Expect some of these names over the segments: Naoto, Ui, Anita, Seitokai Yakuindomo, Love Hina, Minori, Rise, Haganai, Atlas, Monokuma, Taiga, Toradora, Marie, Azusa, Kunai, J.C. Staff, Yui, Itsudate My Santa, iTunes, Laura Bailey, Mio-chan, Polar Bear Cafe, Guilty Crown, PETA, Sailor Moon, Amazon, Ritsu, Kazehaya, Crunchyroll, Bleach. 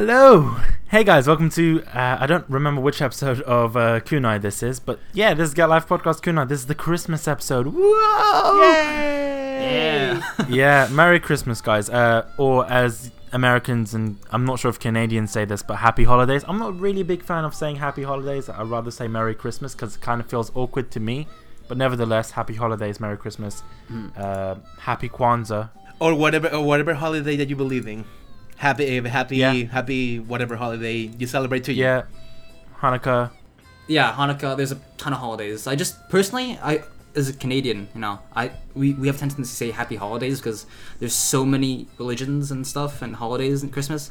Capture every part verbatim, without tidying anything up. Hello! Hey guys, welcome to, uh, I don't remember which episode of uh, Kunai this is, but yeah, this is Get Life Podcast Kunai. This is the Christmas episode. Whoa! Yay! Yeah, yeah. Merry Christmas, guys. Uh, or as Americans, and I'm not sure if Canadians say this, but Happy Holidays. I'm not really a big fan of saying Happy Holidays. I'd rather say Merry Christmas because it kind of feels awkward to me. But nevertheless, Happy Holidays, Merry Christmas, mm. uh, Happy Kwanzaa. Or whatever, or whatever holiday that you believe in. Happy, happy, yeah. happy, whatever holiday you celebrate to you. Yeah, Hanukkah. Yeah, Hanukkah. There's a ton of holidays. I just personally, I as a Canadian, you know, I we, we have a tendency to say happy holidays because there's so many religions and stuff and holidays and Christmas.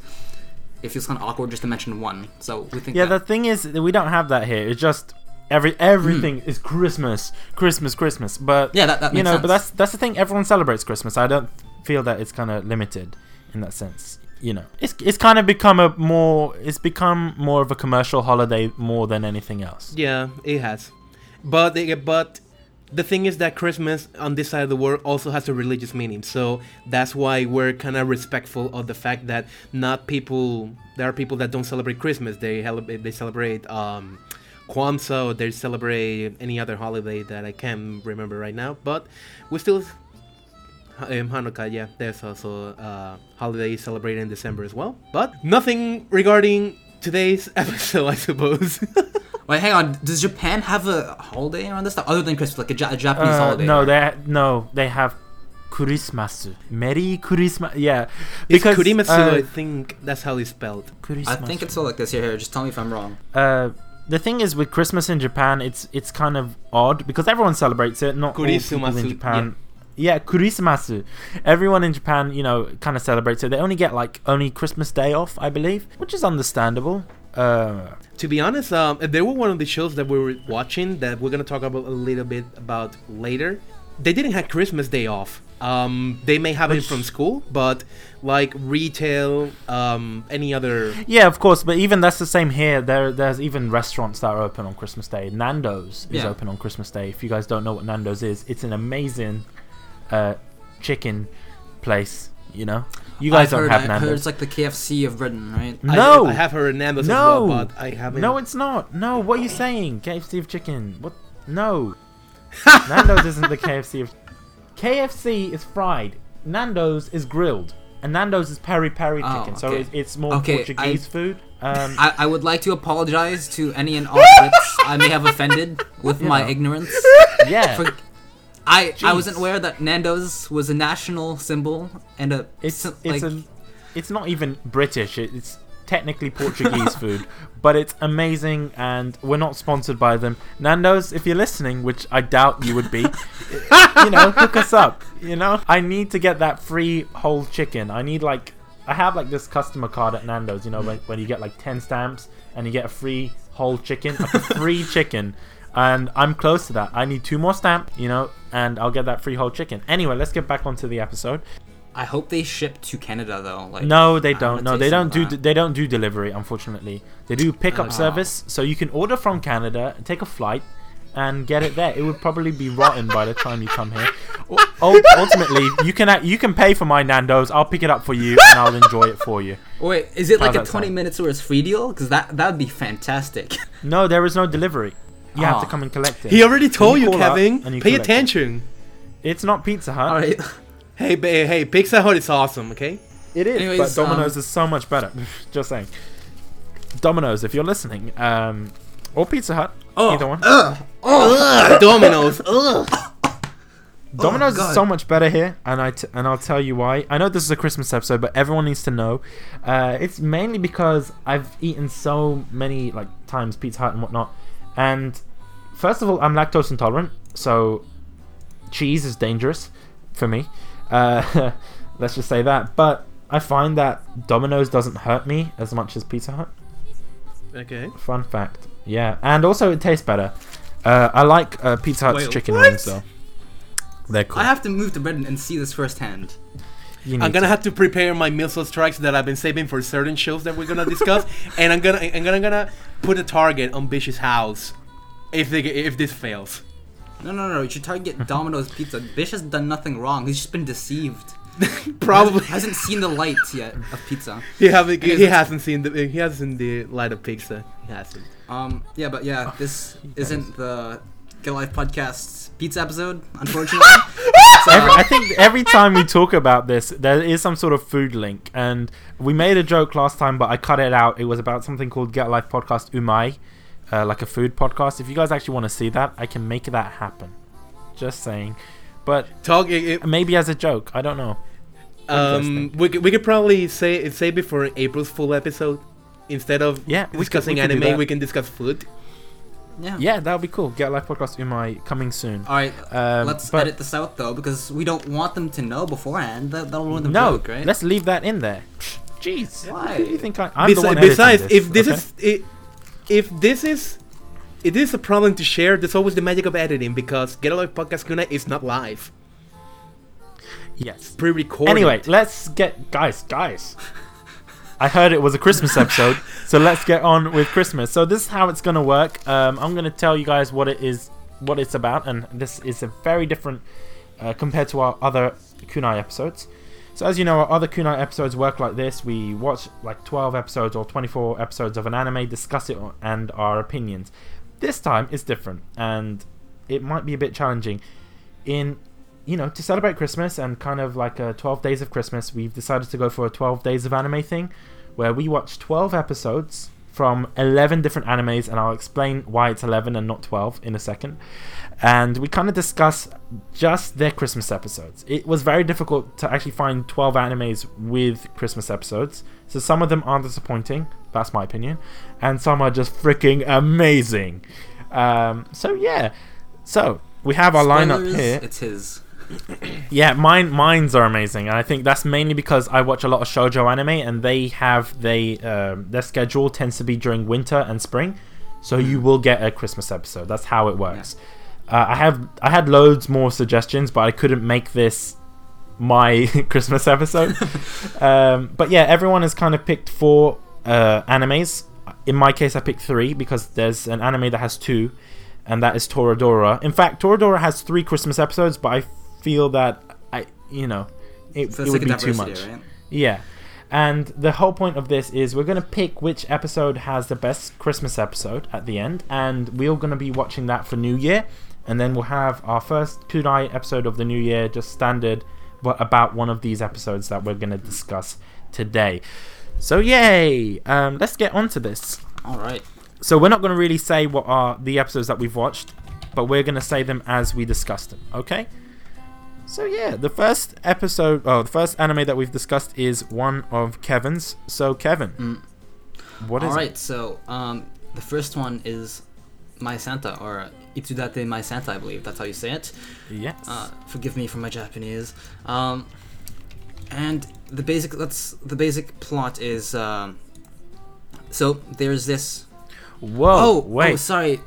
It feels kind of awkward just to mention one. So we think. Yeah, that. The thing is, that we don't have that here. It's just every everything mm. is Christmas, Christmas, Christmas. But yeah, that, that makes you know, sense. But that's that's the thing. Everyone celebrates Christmas. I don't feel that it's kind of limited in that sense. You know, it's it's kind of become a more it's become more of a commercial holiday more than anything else. Yeah, it has. But but the thing is that Christmas on this side of the world also has a religious meaning. So that's why we're kind of respectful of the fact that not people there are people that don't celebrate Christmas. They they celebrate um, Kwanzaa, or they celebrate any other holiday that I can't remember right now. But we still. Um, Hanukkah, yeah, there's also a holiday celebrated in December as well. But nothing regarding today's episode, I suppose. Wait, hang on. Does Japan have a holiday around this stuff other than Christmas, like a, ja- a Japanese uh, holiday? No, they ha- no, they have Kurimasu. Merry Kurimasu. Yeah, because it's Kurimasu. Uh, I think that's how it's spelled. Kurimasu. I think it's all like this. Here, here. Just tell me if I'm wrong. Uh, the thing is with Christmas in Japan, it's it's kind of odd because everyone celebrates it. Not Kurimasu. All people in Japan. Yeah. Yeah, Kurismasu. Everyone in Japan, you know, kind of celebrates it. They only get, like, only Christmas Day off, I believe, which is understandable. Uh, to be honest, um, there were one of the shows that we were watching that we're going to talk about a little bit about later. They didn't have Christmas Day off. Um, they may have which, it from school, but, like, retail, um, any other... Yeah, of course, but even that's the same here. There, There's even restaurants that are open on Christmas Day. Nando's yeah. is open on Christmas Day. If you guys don't know what Nando's is, it's an amazing... Uh, chicken place, you know. You guys I've don't heard, have Nando's. I heard it's like the K F C of Britain, right? No, I, I have heard Nando's no. as well, but I haven't. No, it's not. No, what are you saying? K F C of chicken? What? No, Nando's isn't the K F C of. K F C is fried. Nando's is grilled, and Nando's is peri peri oh, chicken. Okay. So it's, it's more okay, Portuguese I, food. Um, I, I would like to apologize to any and all Brits I may have offended with you my know. ignorance. Yeah. For, I, I wasn't aware that Nando's was a national symbol and a it's it's like... a, it's not even British. It, it's technically Portuguese food, but it's amazing, and we're not sponsored by them. Nando's, if you're listening, which I doubt you would be, you know, hook us up. You know, I need to get that free whole chicken. I need like I have like this customer card at Nando's. You know, when when you get like ten stamps and you get a free whole chicken, like a free chicken. And I'm close to that. I need two more stamps, you know, and I'll get that free whole chicken. Anyway, let's get back onto the episode. I hope they ship to Canada though. Like, no, they don't. No, they don't do. De- they don't do delivery, unfortunately. They do pickup uh, service, so you can order from Canada, take a flight, and get it there. It would probably be rotten by the time you come here. U- ultimately, you can you can pay for my Nando's. I'll pick it up for you, and I'll enjoy it for you. Wait, is it How's like a twenty minutes or a free deal? Because that that would be fantastic. No, there is no delivery. You oh. have to come and collect it. He already told you, you Kevin. You Pay attention. It. It's not Pizza Hut. All right. Hey, ba- hey, Pizza Hut is awesome, okay? It is, Anyways, but Domino's um, is so much better. Just saying. Domino's, if you're listening, um, or Pizza Hut, oh, either one. Uh, oh, uh, Domino's. uh. Domino's oh is so much better here, and I t- and I'll tell you why. I know this is a Christmas episode, but everyone needs to know. Uh, it's mainly because I've eaten so many like times Pizza Hut and whatnot, and first of all, I'm lactose intolerant, so cheese is dangerous for me. Uh, let's just say that. But I find that Domino's doesn't hurt me as much as Pizza Hut. Okay. Fun fact. Yeah, and also it tastes better. Uh, I like uh, Pizza Hut's Wait, chicken what? wings, though. They're cool. I have to move to Britain and see this firsthand. I'm gonna to. have to prepare my missile strikes that I've been saving for certain shows that we're gonna discuss, and I'm gonna I'm gonna gonna put a target on Bish's house. If they, if this fails. No, no, no. You should target Domino's Pizza. Bish has done nothing wrong. He's just been deceived. Probably hasn't seen the light yet of pizza. He haven't. He hasn't seen the. He hasn't seen the light of pizza. He hasn't. Um. Yeah, but yeah, this oh, isn't the Get Life Podcast pizza episode, unfortunately. So, every, I think every time we talk about this, there is some sort of food link, and we made a joke last time, but I cut it out. It was about something called Get Life Podcast Umai, uh, like a food podcast. If you guys actually want to see that, I can make that happen. Just saying. But Talk, it, it, maybe as a joke, I don't know. Um, we could, we could probably say say before April's full episode, instead of yeah, discussing we could, we could anime, we can discuss food. Yeah, yeah, that would be cool. Get Life Podcast in my coming soon. All right, um, let's but, edit this out though, because we don't want them to know beforehand. That, that'll ruin the no, joke, right? Let's leave that in there. Jeez, why? Who do you think I, I'm Besi- the one besides, this, if this okay? is it, if this is it is a problem to share. There's always the magic of editing because Get Life Podcast Kunai is not live. Yes, pre-recorded. Anyway, let's get guys, guys. I heard it was a Christmas episode, so let's get on with Christmas. So this is how it's going to work. Um, I'm going to tell you guys what it is, what it's about, and this is a very different uh, compared to our other Kunai episodes. So as you know, our other Kunai episodes work like this. We watch like twelve episodes or twenty-four episodes of an anime, discuss it, and our opinions. This time it's different, and it might be a bit challenging. In You know, to celebrate Christmas and kind of like a twelve days of Christmas, we've decided to go for a twelve days of anime thing where we watch twelve episodes from eleven different animes, and I'll explain why it's eleven and not twelve in a second. And we kind of discuss just their Christmas episodes. It was very difficult to actually find twelve animes with Christmas episodes. So some of them are disappointing, that's my opinion, and some are just freaking amazing. Um, so yeah, so we have our Spoilers, lineup here. It's his. Yeah, mine mines are amazing, and I think that's mainly because I watch a lot of shoujo anime, and they have they um, their schedule tends to be during winter and spring, so you will get a Christmas episode. That's how it works. Yeah. Uh, I have I had loads more suggestions, but I couldn't make this my Christmas episode. um, but yeah, everyone has kind of picked four uh, animes. In my case, I picked three because there's an anime that has two, and that is Toradora. In fact, Toradora has three Christmas episodes, but I feel that I, you know, it, so it would be too much. Right? Yeah, and the whole point of this is we're gonna pick which episode has the best Christmas episode at the end, and we're gonna be watching that for New Year, and then we'll have our first Kunai episode of the New Year, just standard, but about one of these episodes that we're gonna discuss today. So yay! Um, let's get on to this. All right. So we're not gonna really say what are the episodes that we've watched, but we're gonna say them as we discuss them. Okay. So yeah, the first episode, oh, the first anime that we've discussed is one of Kevin's. So Kevin, mm. what is All right, it? so um, the first one is My Santa, or Itsudate My Santa, I believe. That's how you say it. Yes. Uh, forgive me for my Japanese. Um, and the basic, that's the basic plot is, um, so there's this. Whoa! Oh, wait. Oh, sorry.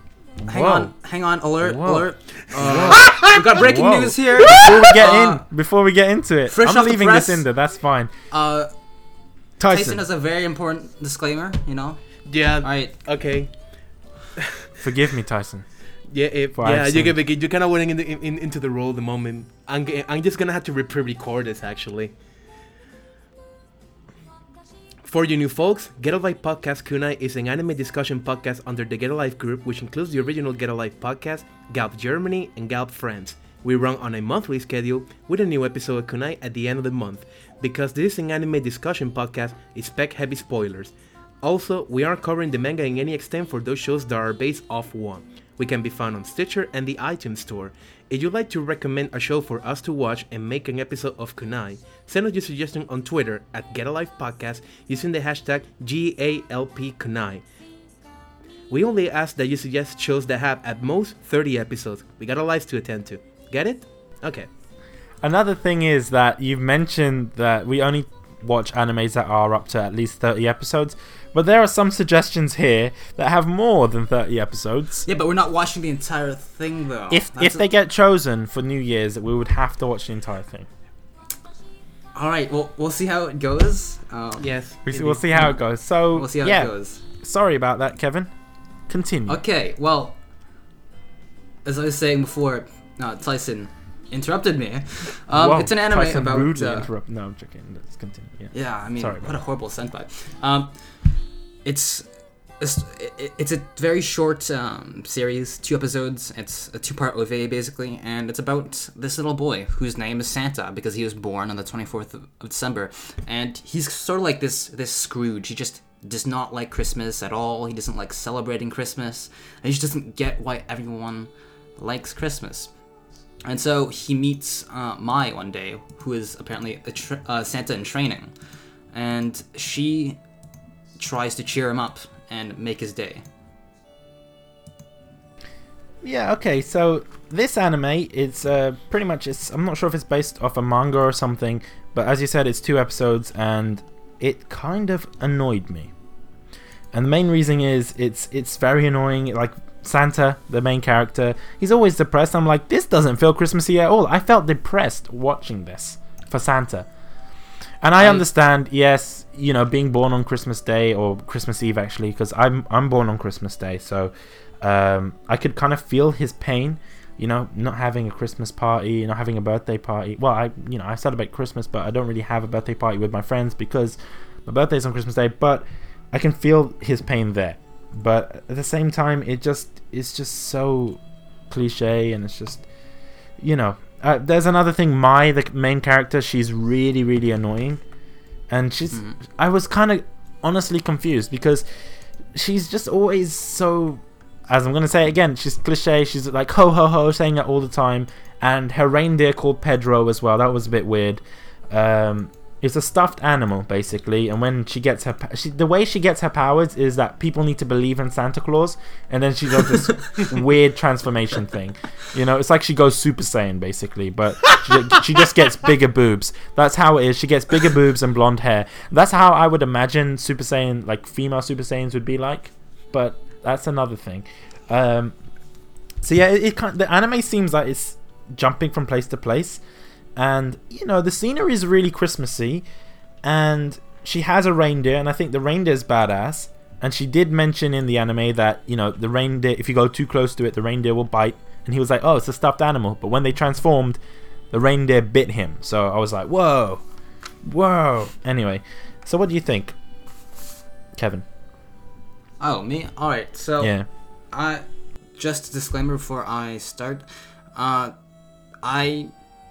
Hang Whoa. on, hang on, alert, Whoa. alert. Uh, we've got breaking Whoa. news here. Before we get uh, in, before we get into it, I'm leaving this in there, that's fine. Uh, Tyson. Tyson has a very important disclaimer, you know? Yeah. All right. Okay. Forgive me, Tyson. Yeah, it, yeah you get, you're kind of running in the, in, into the role at the moment. I'm, I'm just going to have to pre-record this, actually. For you new folks, Get Alive Podcast Kunai is an anime discussion podcast under the Get Alive group, which includes the original Get Alive Podcast, Galp Germany, and Galp France. We run on a monthly schedule with a new episode of Kunai at the end of the month. Because this is an anime discussion podcast, expect heavy spoilers. Also, we aren't covering the manga in any extent for those shows that are based off one. We can be found on Stitcher and the iTunes Store. If you'd like to recommend a show for us to watch and make an episode of Kunai, send us your suggestion on Twitter at GetAlivePodcast using the hashtag G A L P Kunai. We only ask that you suggest shows that have at most thirty episodes. We got our lives to attend to. Get it? Okay. Another thing is that you've mentioned that we only watch animes that are up to at least thirty episodes. But there are some suggestions here that have more than thirty episodes. Yeah, but we're not watching the entire thing, though. If That's if they a- get chosen for New Year's, we would have to watch the entire thing. All right, well, we'll see how it goes. Um, yes. Maybe. We'll see how it goes. So, we'll see how yeah, it goes. Sorry about that, Kevin. Continue. Okay, well, as I was saying before, uh, Tyson, interrupted me. Um, Whoa, it's an anime about. Rudely uh, interrupt. No, I'm joking. Let's continue. Yeah. Yeah, I mean, Sorry, what a horrible senpai. Um, it's it's, it's a very short um, series, two episodes. It's a two-part O V A basically, and it's about this little boy whose name is Santa because he was born on the twenty-fourth of December, and he's sort of like this this Scrooge. He just does not like Christmas at all. He doesn't like celebrating Christmas, and he just doesn't get why everyone likes Christmas. And so he meets uh, Mai one day, who is apparently a tra- uh, Santa in training, and she tries to cheer him up and make his day. Yeah, okay, so this anime is uh, pretty much, it's, I'm not sure if it's based off a manga or something, but as you said, it's two episodes, and it kind of annoyed me. And the main reason is it's it's very annoying. Like, Santa, the main character, he's always depressed. I'm like, this doesn't feel Christmassy at all. I felt depressed watching this for Santa. And I, I understand, yes, you know, being born on Christmas Day or Christmas Eve, actually, because I'm I'm born on Christmas Day, so um, I could kind of feel his pain, you know, not having a Christmas party, not having a birthday party. Well, I, you know, I celebrate Christmas, but I don't really have a birthday party with my friends because my birthday's on Christmas Day. But I can feel his pain there. But at the same time, it just it's just so cliche, and it's just, you know. Uh, there's another thing, Mai, the main character, she's really, really annoying. And she's... Mm. I was kind of honestly confused because she's just always so... As I'm going to say again, she's cliche. She's like, ho, ho, ho, saying it all the time. And her reindeer called Pedro as well. That was a bit weird. Um... It's a stuffed animal, basically, and when she gets her... She, the way she gets her powers is that people need to believe in Santa Claus, and then she does this weird transformation thing. You know, it's like she goes Super Saiyan, basically, but she, she just gets bigger boobs. That's how it is. She gets bigger boobs and blonde hair. That's how I would imagine Super Saiyan, like, female Super Saiyans would be like, but that's another thing. Um, so, yeah, it, it kind of, the anime seems like it's jumping from place to place. And, you know, the scenery is really Christmassy, and she has a reindeer, and I think the reindeer's badass, and she did mention in the anime that, you know, the reindeer, if you go too close to it, the reindeer will bite, and he was like, oh, it's a stuffed animal, but when they transformed, the reindeer bit him, so I was like, whoa, whoa. Anyway, so what do you think, Kevin? Oh, me? Alright, so, yeah. I, just a disclaimer before I start, uh, I...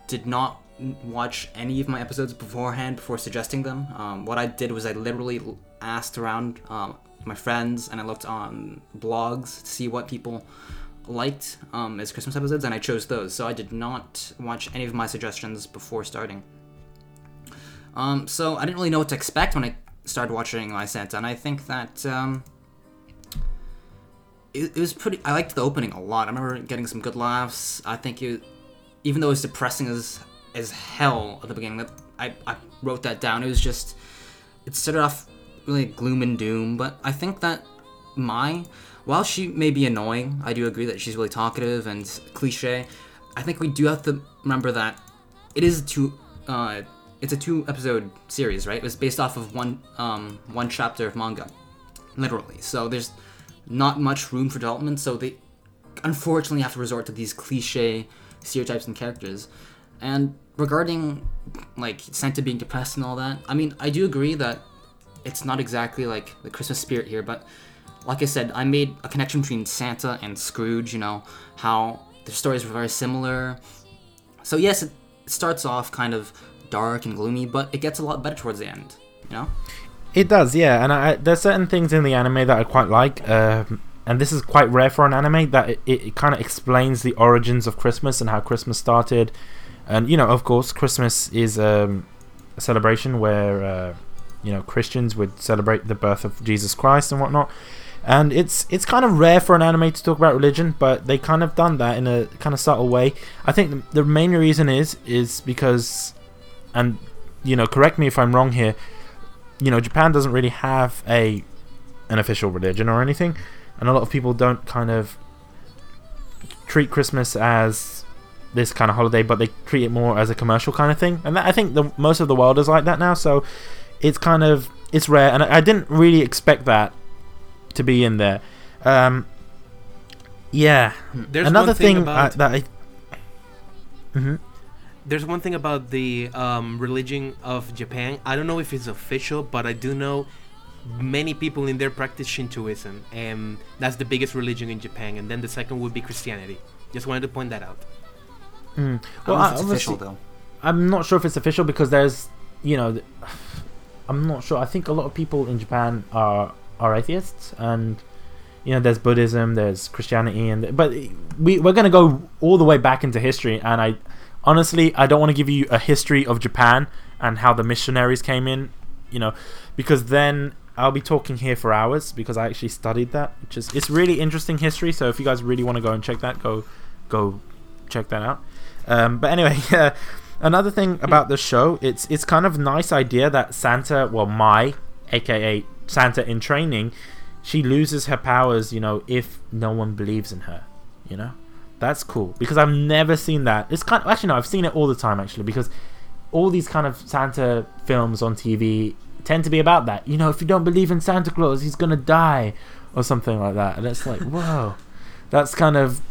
did not watch any of my episodes beforehand before suggesting them. Um, what I did was I literally asked around um, my friends, and I looked on blogs to see what people liked um, as Christmas episodes, and I chose those. So I did not watch any of my suggestions before starting. Um, so I didn't really know what to expect when I started watching My Santa, and I think that um, it, it was pretty... I liked the opening a lot. I remember getting some good laughs. I think it... Even though it was depressing as as hell at the beginning, that I, I wrote that down. It was just, it started off really gloom and doom, but I think that Mai, while she may be annoying, I do agree that she's really talkative and cliche, I think we do have to remember that it is two, uh, it's a two-episode series, right? It was based off of one um, one chapter of manga, literally. So there's not much room for development, so they unfortunately have to resort to these cliche stereotypes and characters. And regarding like Santa being depressed and all that, I mean, I do agree that it's not exactly like the Christmas spirit here, but like I said, I made a connection between Santa and Scrooge, you know, how their stories were very similar. So yes, it starts off kind of dark and gloomy, but it gets a lot better towards the end, you know? It does, yeah, and I, there's certain things in the anime that I quite like. Um, And this is quite rare for an anime, that it, it, it kind of explains the origins of Christmas and how Christmas started. And, you know, of course, Christmas is um, a celebration where, uh, you know, Christians would celebrate the birth of Jesus Christ and whatnot. And it's it's kind of rare for an anime to talk about religion, but they kind of done that in a kind of subtle way. I think the, the main reason is, is because, and, you know, correct me if I'm wrong here, you know, Japan doesn't really have a an official religion or anything. And a lot of people don't kind of treat Christmas as this kind of holiday, but they treat it more as a commercial kind of thing. And that, I think the, most of the world is like that now, so it's kind of, it's rare. And I, I didn't really expect that to be in there. Um, yeah. There's another thing, thing about... I, that I... Mm-hmm. there's one thing about the um, religion of Japan. I don't know if it's official, but I do know many people in there practice Shintoism, and that's the biggest religion in Japan. And then the second would be Christianity. Just wanted to point that out. Mm. Well, I, it's official though. I'm not sure if it's official because there's, you know, I'm not sure. I think a lot of people in Japan are are atheists, and you know, there's Buddhism, there's Christianity, and but we we're gonna go all the way back into history. And I honestly, I don't want to give you a history of Japan and how the missionaries came in, you know, because then I'll be talking here for hours because I actually studied that, which is it's really interesting history. So if you guys really want to go and check that, go go check that out. Um, but anyway, uh, another thing about the show, it's it's kind of nice idea that Santa, well, Mai, aka Santa in training, she loses her powers, you know, if no one believes in her, you know. That's cool because I've never seen that. It's kind of, actually no, I've seen it all the time actually, because all these kind of Santa films on T V tend to be about that. You know, if you don't believe in Santa Claus, he's gonna die or something like that. And it's like, whoa, that's kind of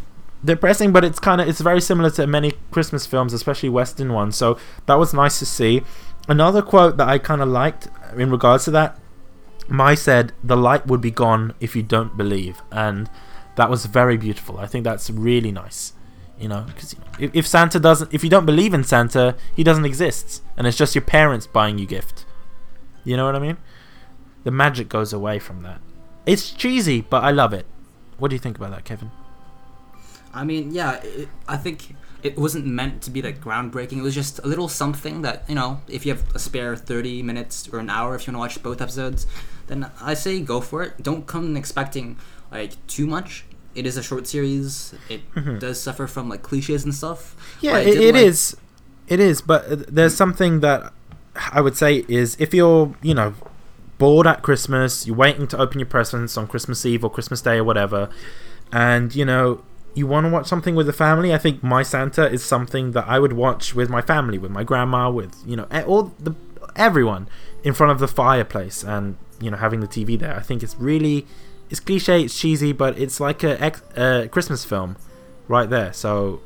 depressing, but it's kind of it's very similar to many Christmas films, especially Western ones. So that was nice to see. Another quote that I kind of liked in regards to that, Mai said, "The light would be gone if you don't believe," and that was very beautiful. I think that's really nice, you know, because if, if Santa doesn't, if you don't believe in Santa, he doesn't exist, and it's just your parents buying you gift. You know what I mean? The magic goes away from that. It's cheesy, but I love it. What do you think about that, Kevin? I mean, yeah, it, I think it wasn't meant to be like groundbreaking. It was just a little something that, you know, if you have a spare thirty minutes or an hour, if you want to watch both episodes, then I say go for it. Don't come expecting like too much. It is a short series. It mm-hmm. does suffer from like cliches and stuff. Yeah, it, it like... is. It is. But there's something that I would say is if you're, you know, bored at Christmas, you're waiting to open your presents on Christmas Eve or Christmas Day or whatever, and, you know, you want to watch something with the family, I think My Santa is something that I would watch with my family, with my grandma, with, you know, all the everyone in front of the fireplace and, you know, having the T V there. I think it's really, it's cliche, it's cheesy, but it's like a, a Christmas film right there. So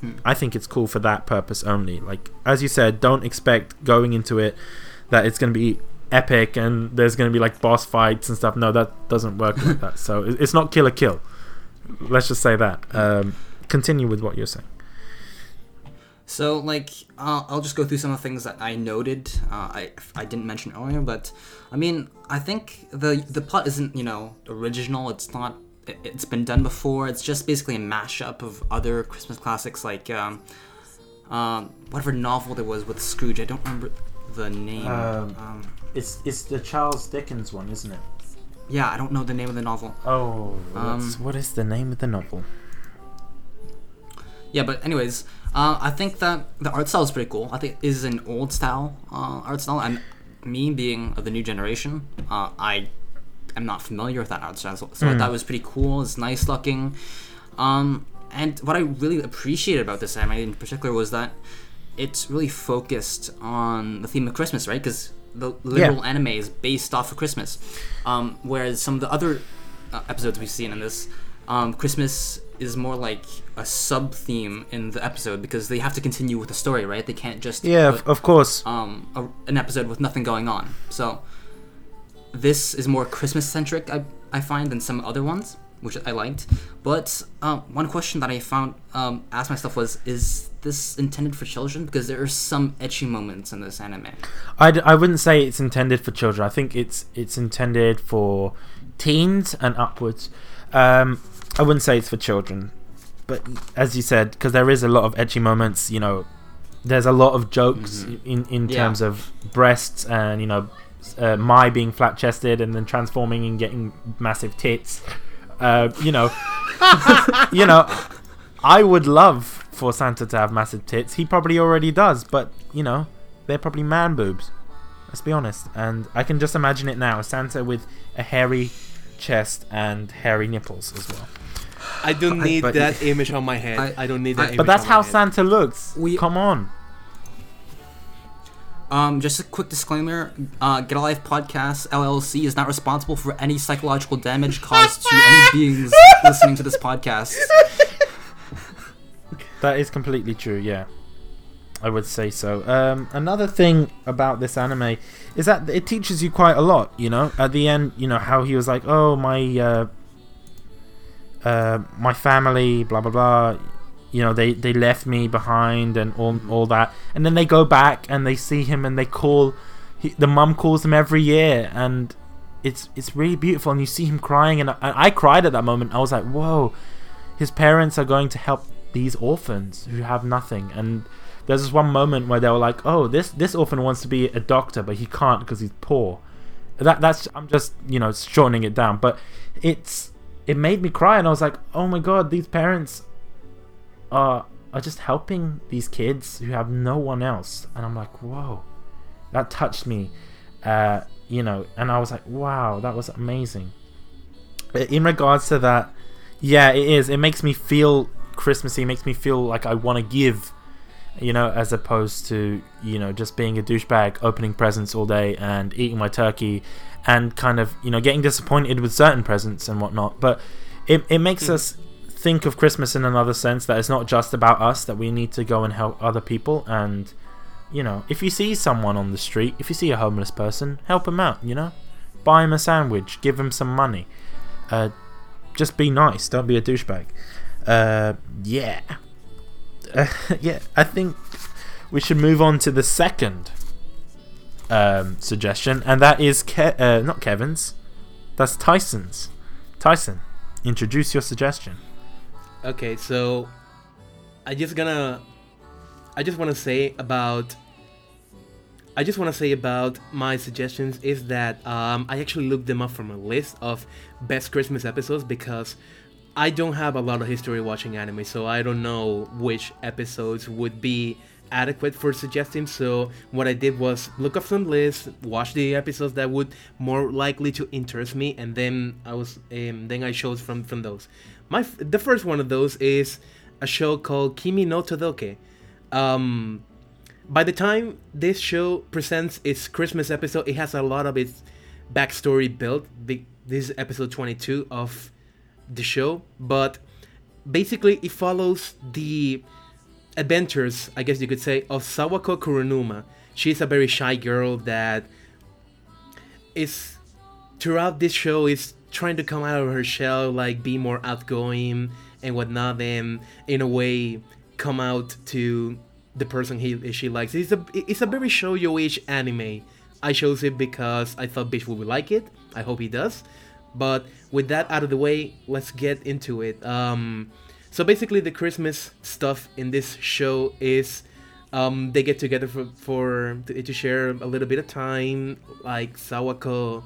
hmm. I think it's cool for that purpose only. Like, as you said, don't expect going into it that it's going to be epic and there's going to be like boss fights and stuff. No, that doesn't work like that. So it's not Kill a Kill. Let's just say that. Um, continue with what you're saying. So, like, uh, I'll just go through some of the things that I noted. Uh, I I didn't mention earlier, but I mean, I think the the plot isn't, you know, original. It's not. It, it's been done before. It's just basically a mashup of other Christmas classics, like um, uh, whatever novel there was with Scrooge. I don't remember the name. Um, um, it's it's the Charles Dickens one, isn't it? Yeah, I don't know the name of the novel. Oh, um, what is the name of the novel? Yeah, but anyways, uh, I think that the art style is pretty cool. I think it is an old style uh, art style, and me being of the new generation, uh, I am not familiar with that art style, so mm. I thought it was pretty cool. It's nice looking. Um, and what I really appreciated about this anime in particular was that it's really focused on the theme of Christmas, right? Because the literal yeah. anime is based off of Christmas, um, whereas some of the other uh, episodes we've seen in this, um, Christmas is more like a sub-theme in the episode because they have to continue with the story, right? They can't just yeah, put, of course, um, a, an episode with nothing going on. So this is more Christmas-centric, I I find, than some other ones, which I liked. But um, one question that I found um, asked myself was: is this intended for children? Because there are some ecchi moments in this anime. I'd, I wouldn't say it's intended for children. I think it's it's intended for teens and upwards. Um, I wouldn't say it's for children, but as you said, because there is a lot of ecchi moments. You know, there's a lot of jokes mm-hmm. in in yeah. terms of breasts and, you know, uh, Mai being flat chested and then transforming and getting massive tits. Uh, you know, you know, I would love for Santa to have massive tits. He probably already does, but, you know, they're probably man boobs, let's be honest. And I can just imagine it now, Santa with a hairy chest and hairy nipples as well. I don't need I, that it, image on my head. I, I don't need that I, image But that's on how Santa looks. We, Come on. Um, just a quick disclaimer, uh, Get a Life Podcast, L L C, is not responsible for any psychological damage caused to any beings listening to this podcast. That is completely true, yeah. I would say so. Um, another thing about this anime is that it teaches you quite a lot, you know. At the end, you know, how he was like, oh, my uh, uh, my family, blah, blah, blah. You know, they, they left me behind and all, all that. And then they go back and they see him and they call... He, the mum calls him every year. And it's it's really beautiful. And you see him crying. And I, I cried at that moment. I was like, whoa. His parents are going to help these orphans who have nothing. And... There's this one moment where they were like, "Oh, this this orphan wants to be a doctor, but he can't because he's poor." That that's I'm just you know shortening it down, but it's it made me cry, and I was like, "Oh my god, these parents are are just helping these kids who have no one else," and I'm like, "Whoa, that touched me," uh, you know, and I was like, "Wow, that was amazing." In regards to that, yeah, it is. It makes me feel Christmassy. It makes me feel like I want to give. You know, as opposed to, you know, just being a douchebag, opening presents all day and eating my turkey and kind of, you know, getting disappointed with certain presents and whatnot. But it, it makes mm. us think of Christmas in another sense, that it's not just about us, that we need to go and help other people. And, you know, if you see someone on the street, if you see a homeless person, help them out, you know, buy him a sandwich, give him some money. Uh, just be nice. Don't be a douchebag. Uh, yeah. Uh, yeah, I think we should move on to the second um, suggestion, and that is Ke- uh, not Kevin's. That's Tyson's. Tyson, introduce your suggestion. Okay, so I just gonna, I just want to say about, I just want to say about my suggestions is that um, I actually looked them up from a list of best Christmas episodes because. I don't have a lot of history watching anime, so I don't know which episodes would be adequate for suggesting. So what I did was look up some lists, watch the episodes that would more likely to interest me, and then I was um, then I chose from from those. My f- the first one of those is a show called Kimi no Todoke. Um, by the time this show presents its Christmas episode, it has a lot of its backstory built. This is episode twenty-two of. The show, but basically it follows the adventures, I guess you could say, of Sawako Kuronuma. She's a very shy girl that is throughout this show is trying to come out of her shell, like be more outgoing and whatnot, and in a way come out to the person he she likes. It's a it's a very shoujo-ish anime. I chose it because I thought Bish would like it. I hope he does. But with that out of the way, let's get into it. Um, so basically the Christmas stuff in this show is um, they get together for, for to, to share a little bit of time. Like Sawako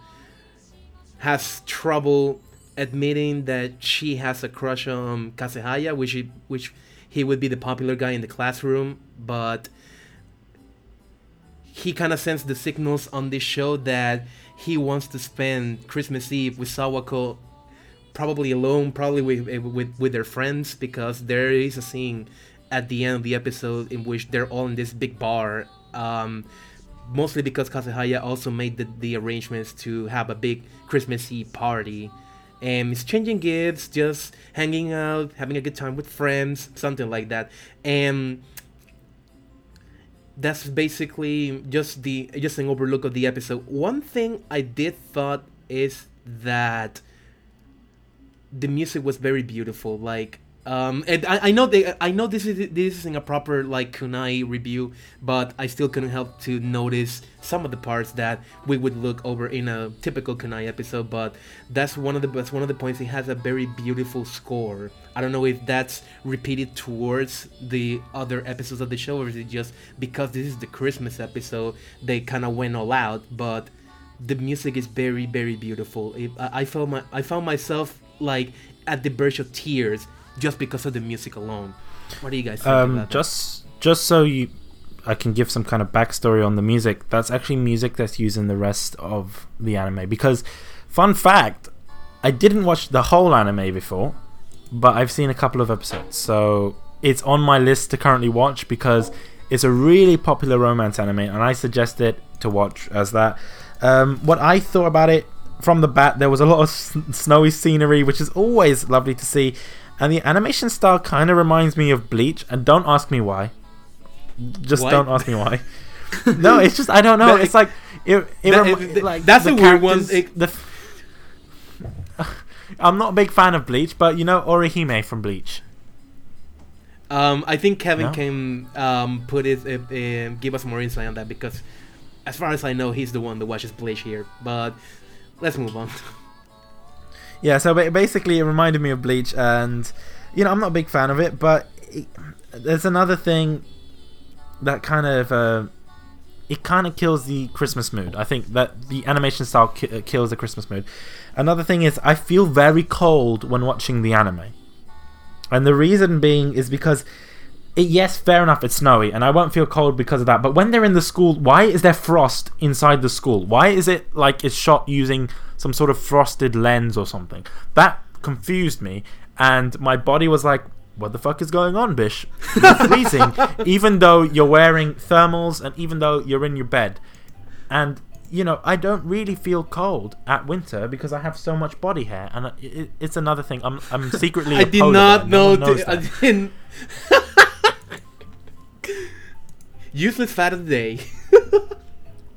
has trouble admitting that she has a crush on Kazehaya, which he, which he would be the popular guy in the classroom. But he kind of sends the signals on this show that... He wants to spend Christmas Eve with Sawako, probably alone, probably with, with with their friends, because there is a scene at the end of the episode in which they're all in this big bar, um, mostly because Kazehaya also made the, the arrangements to have a big Christmas Eve party. And exchanging gifts, just hanging out, having a good time with friends, something like that. And... That's basically just the just an overlook of the episode. One thing I did thought is that the music was very beautiful. Like, um, and I, I know they I know this is this isn't a proper like Kunai review, but I still couldn't help to notice some of the parts that we would look over in a typical Kunai episode. But that's one of the that's one of the points. It has a very beautiful score. I don't know if that's repeated towards the other episodes of the show, or is it just because this is the Christmas episode, they kind of went all out. But the music is very, very beautiful. It, I, I found my I found myself like at the verge of tears just because of the music alone. What do you guys think um, about that? Just just so you. I can give some kind of backstory on the music. That's actually music that's used in the rest of the anime. Because, fun fact, I didn't watch the whole anime before, but I've seen a couple of episodes. So it's on my list to currently watch because it's a really popular romance anime, and I suggest it to watch as that. Um, what I thought about it from the bat, there was a lot of s- snowy scenery, which is always lovely to see. And the animation style kind of reminds me of Bleach, and don't ask me why. Just what? Don't ask me why. No, it's just I don't know. That, it's like it. it, that, rem- it like that's a weird one. It, the, I'm not a big fan of Bleach, but you know Orihime from Bleach. Um, I think Kevin no? can um put it uh, uh, give us more insight on that because, as far as I know, he's the one that watches Bleach here. But let's move on. Yeah, so basically, it reminded me of Bleach, and you know I'm not a big fan of it, but it, there's another thing that kind of uh, it kind of kills the Christmas mood. I think that the animation style ki- kills the Christmas mood. Another thing is I feel very cold when watching the anime, and the reason being is because it, yes, fair enough, it's snowy, and I won't feel cold because of that. But when they're in the school, why is there frost inside the school? Why is it like it's shot using some sort of frosted lens or something? That confused me, and my body was like, what the fuck is going on, Bish? You're freezing, even though you're wearing thermals and even though you're in your bed. And, you know, I don't really feel cold at winter because I have so much body hair, and it, it's another thing. I'm I'm secretly I a did not know. No th- I didn't. Useless fat of the day.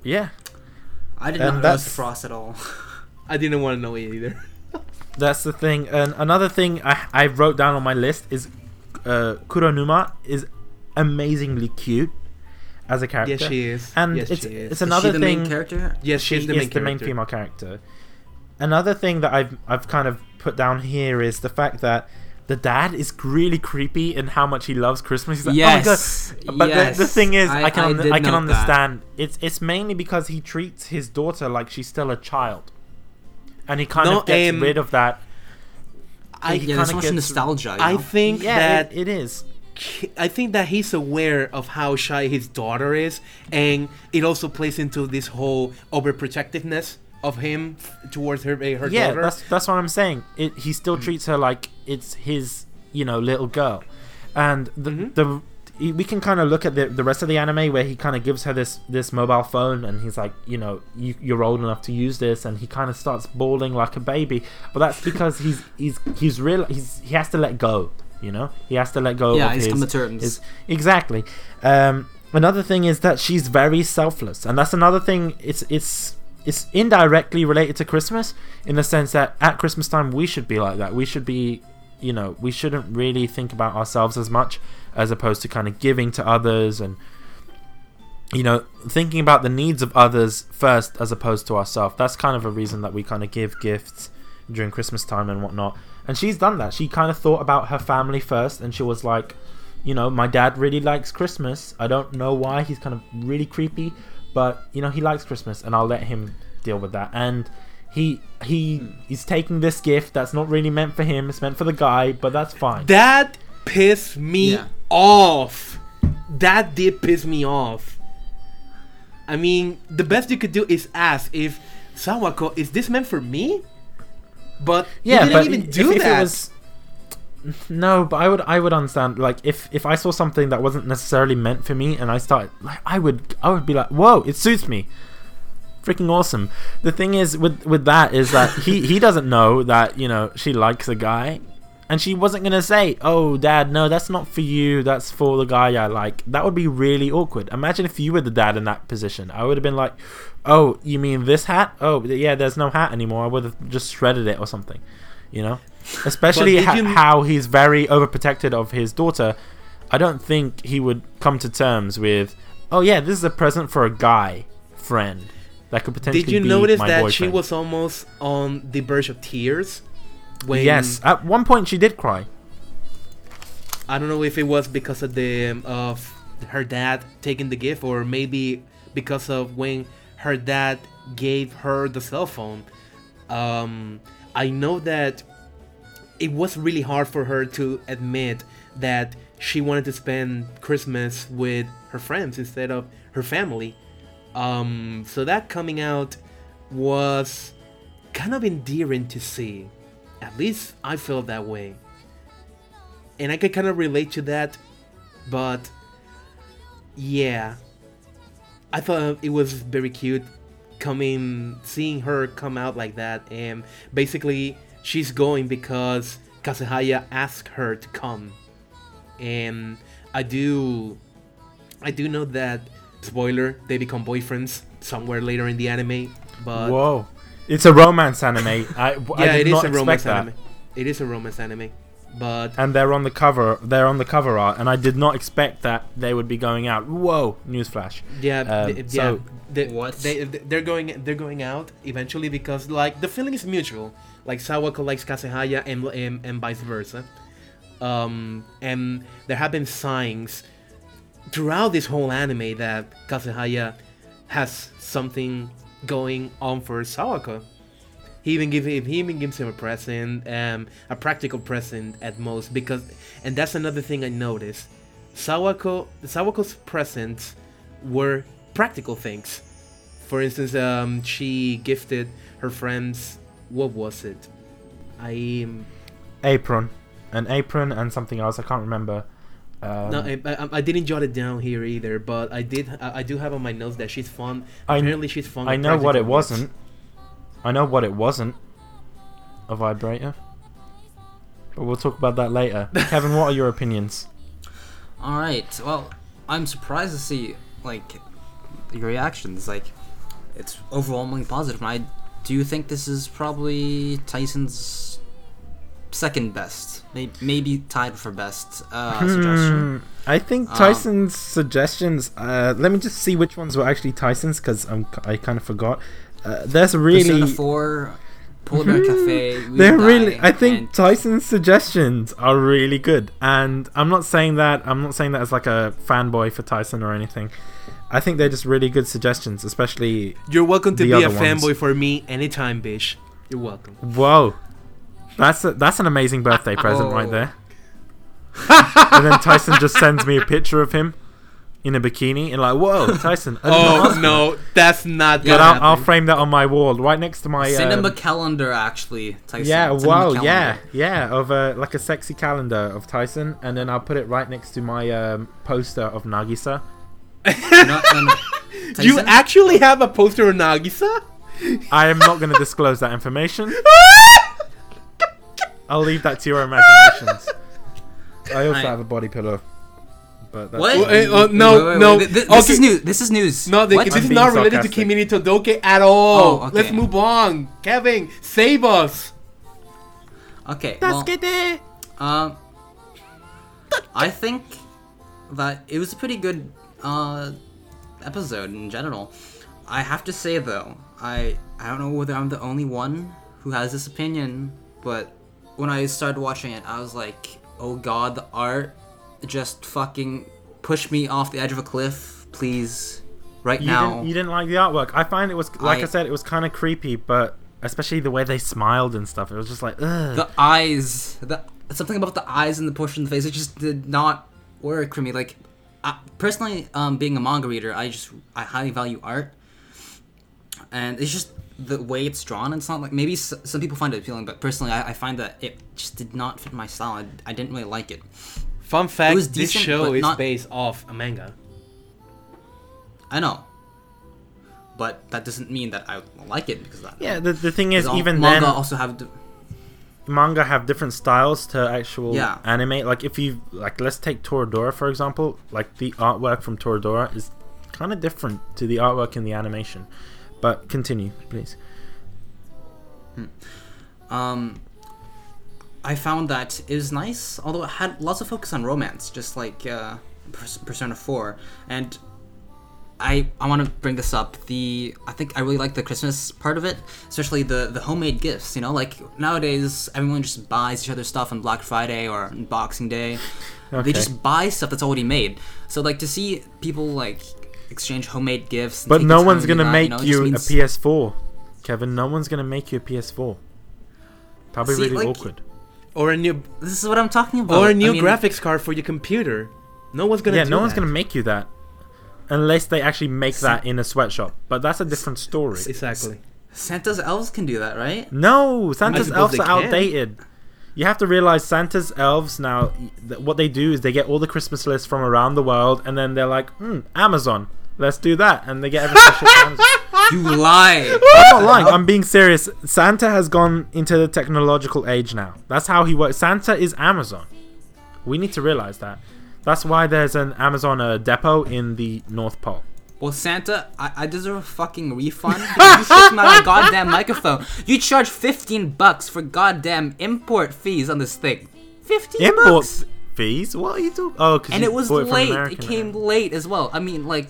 Yeah. I did and not notice frost at all. I didn't want to know it either. That's the thing. And another thing I, I wrote down on my list is uh, Kuronuma is amazingly cute as a character. Yes, she is. And yes, it's, she is. It's another is she the thing. Main character? Yes, she, she is, the, is main the main female character. Another thing that I've I've kind of put down here is the fact that the dad is really creepy in how much he loves Christmas. He's like, yes, oh my God. But yes. the, the thing is, I, I can I, I can understand. That. It's it's mainly because he treats his daughter like she's still a child. And he kind no, of gets um, rid of that. I, yeah, there's much nostalgia. You know? I think yeah, that it, it is. I think that he's aware of how shy his daughter is, and it also plays into this whole overprotectiveness of him towards her, her yeah, daughter. Yeah, that's that's what I'm saying. It, he still mm-hmm. treats her like it's his, you know, little girl, and the mm-hmm. the. We can kind of look at the the rest of the anime where he kind of gives her this this mobile phone and he's like, you know, you, you're old enough to use this, and he kind of starts bawling like a baby. But that's because he's he's he's real he's he has to let go, you know, he has to let go. Yeah, of he's his, come to terms. His, exactly. Um, another thing is that she's very selfless, and that's another thing. It's it's. It's indirectly related to Christmas in the sense that at Christmas time we should be like that. We should be. You know, we shouldn't really think about ourselves as much as opposed to kind of giving to others and, you know, thinking about the needs of others first as opposed to ourselves. That's kind of a reason that we kind of give gifts during Christmas time and whatnot. And she's done that. She kind of thought about her family first, and she was like, you know, my dad really likes Christmas. I don't know why. He's kind of really creepy, but, you know, he likes Christmas, and I'll let him deal with that. And He he is taking this gift that's not really meant for him. It's meant for the guy, but that's fine. That pissed me yeah. off. That did piss me off. I mean, the best you could do is ask if Sawako, is this meant for me? But yeah, he didn't but even do if, that. If it was, no, but I would I would understand. Like if, if I saw something that wasn't necessarily meant for me, and I started, like I would I would be like, whoa, it suits me. Freaking awesome. The thing is with with that is that he he doesn't know that, you know, she likes a guy, and she wasn't gonna say, oh dad, no, that's not for you, that's for the guy I like. That would be really awkward. Imagine if you were the dad in that position. I would have been like, oh, you mean this hat? Oh yeah, there's no hat anymore. I would have just shredded it or something, you know, especially ha- you... how he's very overprotected of his daughter. I don't think he would come to terms with, oh yeah, this is a present for a guy friend. That could potentially Did you be notice my that boyfriend. She was almost on the verge of tears? When yes, at one point she did cry. I don't know if it was because of the of her dad taking the gift, or maybe because of when her dad gave her the cell phone. Um, I know that it was really hard for her to admit that she wanted to spend Christmas with her friends instead of her family. Um, so that coming out was kind of endearing to see. At least I felt that way. And I could kind of relate to that, but yeah. I thought it was very cute coming, seeing her come out like that, and basically she's going because Kazehaya asked her to come. And I do I do know that, spoiler, they become boyfriends somewhere later in the anime. But whoa, it's a romance anime. I, yeah, I did it not is a romance that. anime. It is a romance anime. But and they're on the cover. They're on the cover art, and I did not expect that they would be going out. Whoa, newsflash! Yeah, um, they, so yeah. They, what? They, they're going. They're going out eventually because like the feeling is mutual. Like Sawako likes Kazehaya and, and and vice versa. Um, and there have been signs throughout this whole anime that Kazehaya has something going on for Sawako. He even gives him, he even gives him a present, um, a practical present at most, because, and that's another thing I noticed. Sawako, Sawako's presents were practical things. For instance, um, she gifted her friends, what was it? I um, apron, an apron and something else. I can't remember. Um, no, I, I, I didn't jot it down here either, but I did. I, I do have on my notes that she's fond. I, apparently, she's fond. I of know what it words. wasn't. I know what it wasn't, a vibrator, but we'll talk about that later. Kevin, what are your opinions? All right. Well, I'm surprised to see like your reactions. Like, it's overwhelmingly positive, and I do think this is probably Tyson's second best, maybe, maybe tied for best uh, hmm, suggestion. I think Tyson's um, suggestions. Uh, let me just see which ones were actually Tyson's because I'm I kind of forgot. Uh, there's really Persona four, Polar Bear Cafe. They're die, really. I think Tyson's suggestions are really good, and I'm not saying that. I'm not saying that as like a fanboy for Tyson or anything. I think they're just really good suggestions, especially. You're welcome to be a fanboy for me anytime, bitch. You're welcome. Whoa, that's a, that's an amazing birthday present oh. right there. And then Tyson just sends me a picture of him. In a bikini and like, whoa, Tyson. Oh no, that's not good. But I'll, I'll frame that on my wall, right next to my. Send him um, a calendar, actually, Tyson. Yeah, Send wow, yeah, yeah, of a like a sexy calendar of Tyson, and then I'll put it right next to my um, poster of Nagisa. not, no, no. Do you actually have a poster of Nagisa? I am not going to disclose that information. I'll leave that to your imaginations. I also I... have a body pillow. But that's what? Wait, uh, no, wait, wait, wait. no. Th- th- this okay. is news. This is news. No, the, this I'm is not related sarcastic. to Kimi ni Todoke at all. Oh, okay. Let's move on. Kevin, save us. Okay. Well, uh, I think that it was a pretty good uh, episode in general. I have to say though, I I don't know whether I'm the only one who has this opinion, but when I started watching it, I was like, oh god, the art. Just fucking push me off the edge of a cliff, please, right you now. Didn't, you didn't like the artwork. I find it was, like I, I said, it was kind of creepy, but especially the way they smiled and stuff. It was just like, ugh. The eyes. The, something about the eyes and the push in the face, it just did not work for me. Like, I, personally, um, being a manga reader, I just, I highly value art. And it's just the way it's drawn. It's not like, maybe s- some people find it appealing, but personally, I, I find that it just did not fit my style. I, I didn't really like it. Fun fact, decent, this show is not... based off a manga. I know. But that doesn't mean that I like it. because that, Yeah, the, the thing is, even manga then... Manga also have... Di- manga have different styles to actual yeah. anime. Like, if you... Like, let's take Toradora, for example. Like, the artwork from Toradora is kind of different to the artwork in the animation. But continue, please. Hmm. Um... I found that it was nice, although it had lots of focus on romance, just like uh, Persona four. And I I want to bring this up. The I think I really like the Christmas part of it, especially the, the homemade gifts. You know, like nowadays everyone just buys each other stuff on Black Friday or on Boxing Day. Okay. They just buy stuff that's already made. So like to see people like exchange homemade gifts. And but no one's gonna that, make you, know, you means... a P S four, Kevin. No one's gonna make you a P S four. Probably See, really like, awkward. Or a new. This is what I'm talking about. Or a new I mean, graphics card for your computer. No one's gonna. Yeah, do no one's that. gonna make you that, unless they actually make Sa- that in a sweatshop. But that's a different story. Exactly. Santa's elves can do that, right? No, Santa's elves are outdated. Can. You have to realize Santa's elves now. What they do is they get all the Christmas lists from around the world, and then they're like, hmm, Amazon. Let's do that, and they get everything shipped to Amazon. You lie. I'm not lying. I'm being serious. Santa has gone into the technological age now. That's how he works. Santa is Amazon. We need to realize that. That's why there's an Amazon uh, depot in the North Pole. Well, Santa, I, I deserve a fucking refund because you took my goddamn microphone. You charge fifteen bucks for goddamn import fees on this thing. fifteen import bucks? Import fees? What are you doing? Oh, because and it was late. It, it came late as well. I mean, like,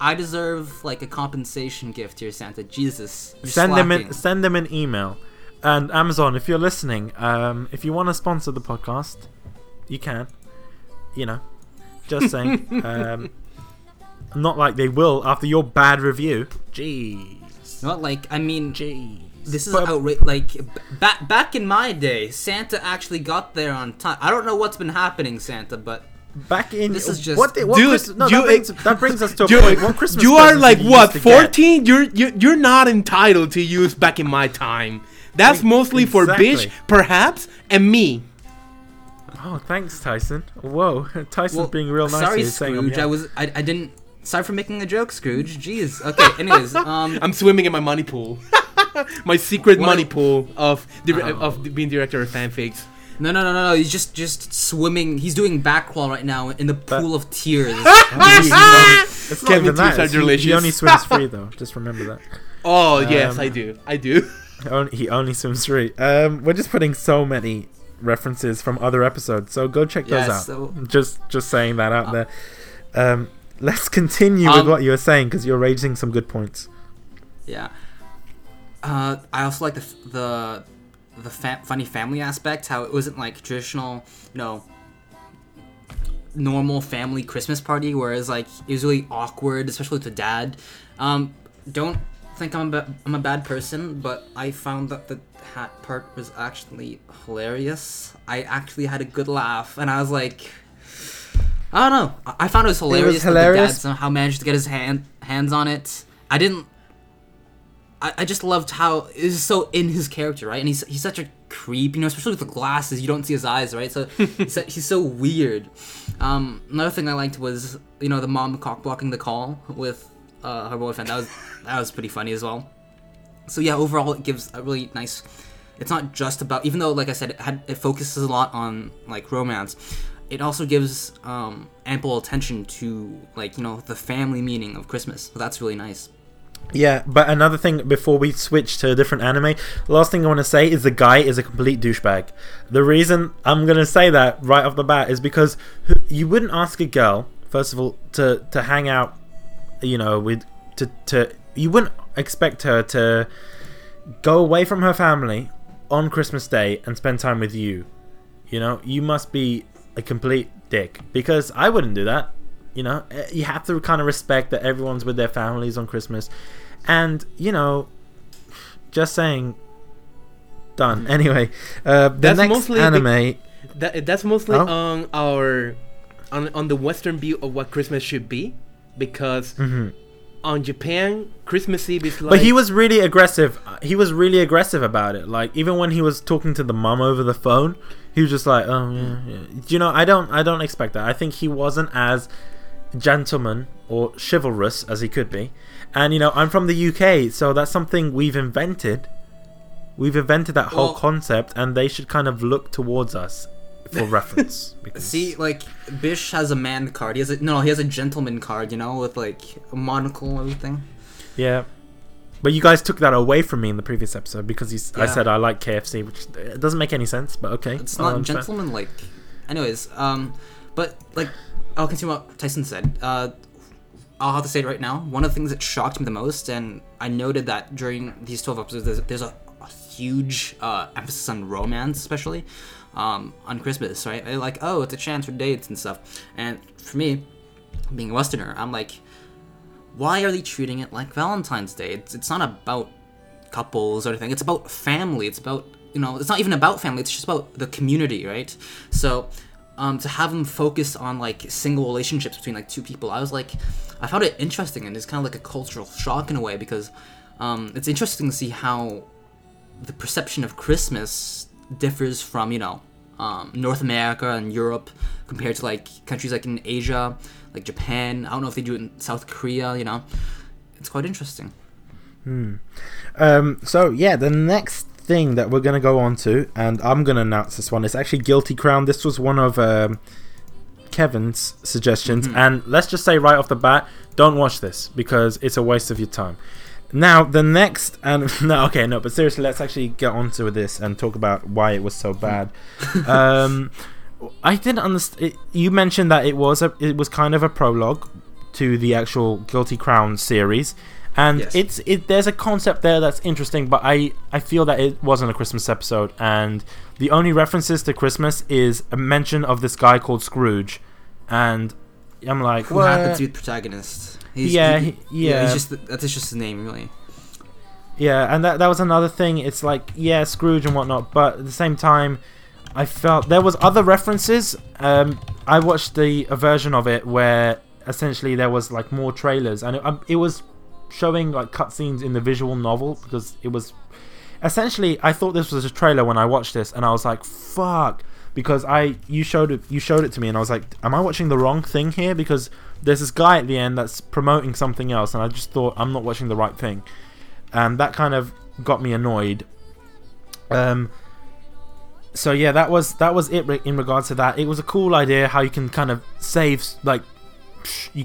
I deserve like a compensation gift here, Santa. Jesus, you're send slacking. them an, send them an email. And Amazon, if you're listening, um, if you want to sponsor the podcast, you can. You know, just saying. um, Not like they will after your bad review. Jeez. Not like, I mean, jeez. This is outrageous. Like, back back in my day, Santa actually got there on time. I don't know what's been happening, Santa, but back in this is just what, what dude, Christ- no, you, that, brings, that brings us to a point. What Christmas you are like you what fourteen? You're you're not entitled to use back in my time. That's like, mostly exactly. for Bish, perhaps, and me. Oh, thanks, Tyson. Whoa, Tyson's well, being real nice. Sorry, here, Scrooge. Saying, yeah. I was I I didn't. Sorry for making a joke, Scrooge. Jeez. Okay, anyways. Um, I'm swimming in my money pool. My secret what? money pool of di- oh. of being director of fanfics. No, no, no, no, no. He's just, just swimming. He's doing back crawl right now in the pool but- of tears. It's not even that. He, he only swims free, though. Just remember that. Oh, um, yes, I do. I do. Only, he only swims free. Um, we're just putting so many references from other episodes, so go check those yeah, out. So- just, just saying that out uh, there. Um... Let's continue um, with what you were saying because you're raising some good points. Yeah, uh, I also like the the the fa- funny family aspect. How it wasn't like traditional, you know, normal family Christmas party. Whereas like it was really awkward, especially to Dad. Um, don't think I'm a ba- I'm a bad person, but I found that the hat part was actually hilarious. I actually had a good laugh, and I was like. I don't know. I found it was hilarious. It was hilarious. That the dad somehow managed to get his hand, hands on it. I didn't. I, I just loved how it was so in his character, right? And he's he's such a creep, you know, especially with the glasses. You don't see his eyes, right? So he's, he's so weird. Um, another thing I liked was you know the mom cock blocking the call with uh, her boyfriend. That was that was pretty funny as well. So yeah, overall it gives a really nice. It's not just about even though like I said it, had, it focuses a lot on like romance. It also gives um, ample attention to, like, you know, the family meaning of Christmas. So that's really nice. Yeah, but another thing before we switch to a different anime, last thing I want to say is the guy is a complete douchebag. The reason I'm going to say that right off the bat is because you wouldn't ask a girl, first of all, to, to hang out, you know, with... to to you wouldn't expect her to go away from her family on Christmas Day and spend time with you. You know, you must be... a complete dick because I wouldn't do that. You know, you have to kind of respect that everyone's with their families on Christmas, and you know, just saying. Done. Anyway, uh, the that's next mostly anime. The, that, that's mostly oh? on our on on the Western view of what Christmas should be, because mm-hmm. on Japan, Christmas Eve is like. But he was really aggressive. He was really aggressive about it. Like even when he was talking to the mom over the phone. He was just like, oh, yeah, yeah. You know, I don't I don't expect that. I think he wasn't as gentleman or chivalrous as he could be. And, you know, I'm from the U K, so that's something we've invented. We've invented that whole well, concept, and they should kind of look towards us for reference. Because... See, like, Bish has a man card. He has a, no, he has a gentleman card, you know, with, like, a monocle and everything. Yeah. But you guys took that away from me in the previous episode because he's, yeah. I said I like K F C, which it doesn't make any sense, but okay. It's not gentlemanlike. Anyways, um, but, like, I'll continue what Tyson said. Uh, I'll have to say it right now. One of the things that shocked me the most, and I noted that during these twelve episodes, there's, there's a, a huge uh, emphasis on romance, especially, um, on Christmas, right? They're like, oh, it's a chance for dates and stuff. And for me, being a Westerner, I'm like... Why are they treating it like Valentine's Day? It's, it's not about couples or anything. It's about family. It's about, you know, it's not even about family. It's just about the community, right? So um, to have them focus on, like, single relationships between, like, two people, I was like, I found it interesting. And it's kind of like a cultural shock in a way because um, it's interesting to see how the perception of Christmas differs from, you know, um, North America and Europe compared to, like, countries like in Asia. Like Japan, I don't know if they do it in South Korea, you know. It's quite interesting. Hmm. Um, so, yeah, the next thing that we're going to go on to, and I'm going to announce this one, is actually Guilty Crown. This was one of um, Kevin's suggestions, mm-hmm. and let's just say right off the bat, don't watch this because it's a waste of your time. Now, the next, and no, okay, no, but seriously, let's actually get onto this and talk about why it was so bad. um, I didn't understand. You mentioned that it was a, it was kind of a prologue to the actual Guilty Crown series. And yes. it's it. There's a concept there that's interesting, but I, I feel that it wasn't a Christmas episode, and the only references to Christmas is a mention of this guy called Scrooge, and I'm like, what happened to the protagonist? He's, yeah, he, he, yeah, yeah. He's just that's just his name, really. Yeah, and that that was another thing. It's like, yeah, Scrooge and whatnot, but at the same time, I felt there was other references. Um, I watched the a version of it where essentially there was like more trailers, and it, it was. Showing like cutscenes in the visual novel, because it was essentially I thought this was a trailer when I watched this, and I was like, "Fuck!" Because I you showed it you showed it to me, and I was like, "Am I watching the wrong thing here?" Because there's this guy at the end that's promoting something else, and I just thought I'm not watching the right thing, and that kind of got me annoyed. Um. So yeah, that was that was it in regards to that. It was a cool idea how you can kind of save like. You,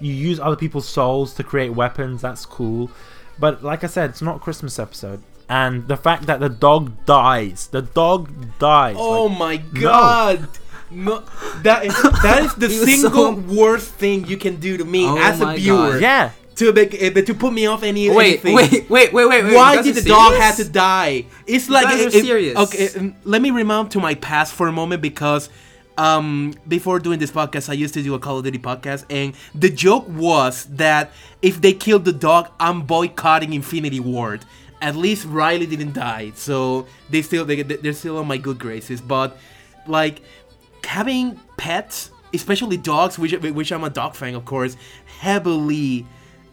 you use other people's souls to create weapons. That's cool, but like I said, it's not a Christmas episode. And the fact that the dog dies, the dog dies. Oh like, my god! No. no, that is that is the single so... worst thing you can do to me oh as a viewer. God. Yeah, to make, to put me off any wait, anything. Wait, wait, wait, wait, wait. Why did the serious? dog have to die? It's like it, it, serious. Okay, let me rewind to my past for a moment because. Um, before doing this podcast, I used to do a Call of Duty podcast, and the joke was that if they killed the dog, I'm boycotting Infinity Ward. At least Riley didn't die, so they still they, they're still on my good graces. But like having pets, especially dogs, which which I'm a dog fan, of course, heavily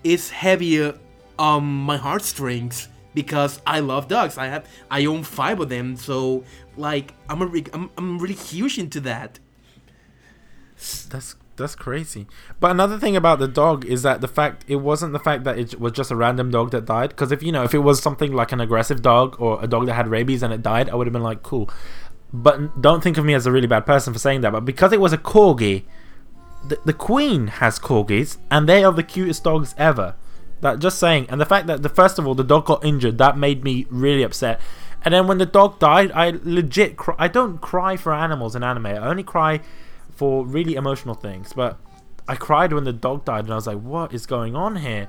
is heavier on my heartstrings because I love dogs. I have I own five of them, so. Like I'm a re- I'm I'm really huge into that. That's that's crazy. But another thing about the dog is that the fact it wasn't the fact that it was just a random dog that died. Because if you know if it was something like an aggressive dog or a dog that had rabies and it died, I would have been like cool. But don't think of me as a really bad person for saying that. But because it was a corgi, the, the queen has corgis and they are the cutest dogs ever. That just saying. And the fact that the first of all the dog got injured, that made me really upset. And then when the dog died, I legit cry. I don't cry for animals in anime. I only cry for really emotional things. But I cried when the dog died, and I was like, what is going on here?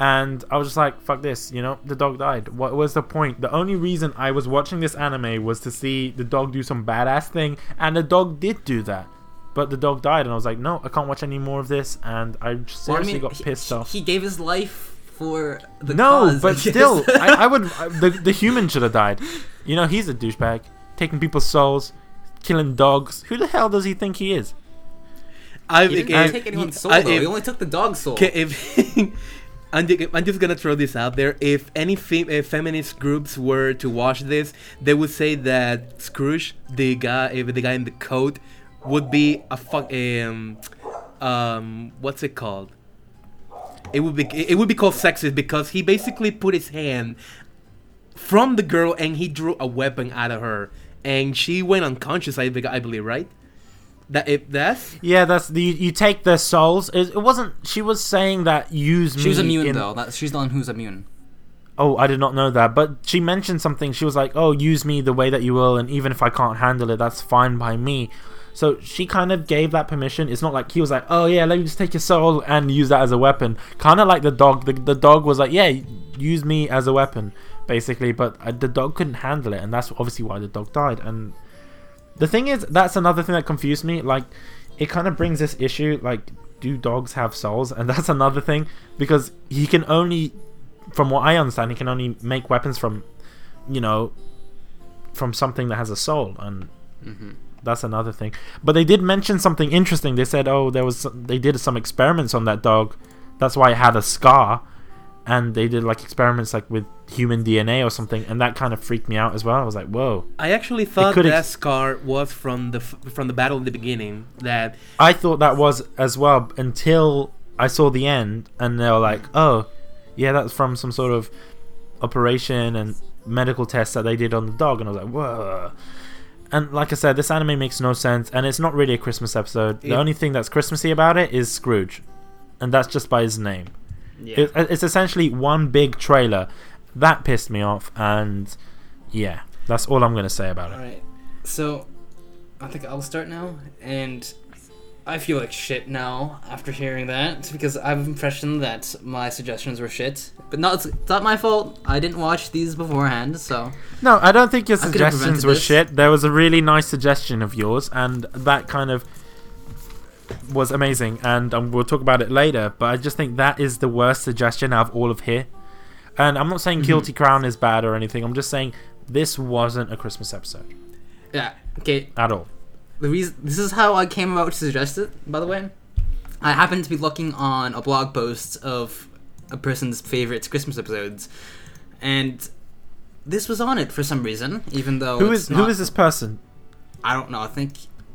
And I was just like, fuck this, you know? The dog died. What was the point? The only reason I was watching this anime was to see the dog do some badass thing, and the dog did do that. But the dog died, and I was like, no, I can't watch any more of this, and I seriously well, I mean, got he, pissed off. He gave his life... For the no, cause, but I still, I, I would. I, the the human should have died. You know, he's a douchebag, taking people's souls, killing dogs. Who the hell does he think he is? I he didn't I, take anyone's he, soul. I, though. If, he only took the dog's soul. If, I'm, just, I'm just gonna throw this out there. If any fem- if feminist groups were to watch this, they would say that Scrooge, the guy, the guy in the coat, would be a fuck. Um, um, what's it called? It would be it would be called sexist because he basically put his hand from the girl and he drew a weapon out of her and she went unconscious. I believe, right? That if that's yeah, that's the you take their souls. It, it wasn't. She was saying that use. She me was immune in, though. That she's the one who's immune. Oh, I did not know that. But she mentioned something. She was like, "Oh, use me the way that you will, and even if I can't handle it, that's fine by me." So she kind of gave that permission. It's not like he was like, oh yeah, let me just take your soul and use that as a weapon. Kind of like the dog. The, the dog was like, yeah, use me as a weapon, basically. But uh, the dog couldn't handle it. And that's obviously why the dog died. And the thing is, that's another thing that confused me. Like, it kind of brings this issue, like, do dogs have souls? And that's another thing. Because he can only, from what I understand, he can only make weapons from, you know, from something that has a soul. And... Mm-hmm. That's another thing. But they did mention something interesting. They said, oh, there was they did some experiments on that dog. That's why it had a scar. And they did like experiments like with human D N A or something. And that kind of freaked me out as well. I was like, whoa. I actually thought that ex- scar was from the from the battle in the beginning. That I thought that was as well until I saw the end. And they were like, oh, yeah, that's from some sort of operation and medical tests that they did on the dog. And I was like, whoa. and like I said, this anime makes no sense, and it's not really a Christmas episode. The yeah. only thing that's Christmassy about it is Scrooge, and that's just by his name. Yeah. It, it's essentially one big trailer. That pissed me off, and yeah, that's all I'm going to say about it. All right. So, I think I'll start now, and I feel like shit now after hearing that, because I have the impression that my suggestions were shit. But not, it's not my fault. I didn't watch these beforehand, so... No, I don't think your suggestions were this. shit. There was a really nice suggestion of yours, and that kind of was amazing, and um, we'll talk about it later, but I just think that is the worst suggestion out of all of here. And I'm not saying mm-hmm. Guilty Crown is bad or anything. I'm just saying this wasn't a Christmas episode. Yeah, okay. At all. The reason this is how I came about to suggest it, by the way. I happened to be looking on a blog post of a person's favorite Christmas episodes, and this was on it for some reason, even though who is it's not, who is this person? I don't know. I think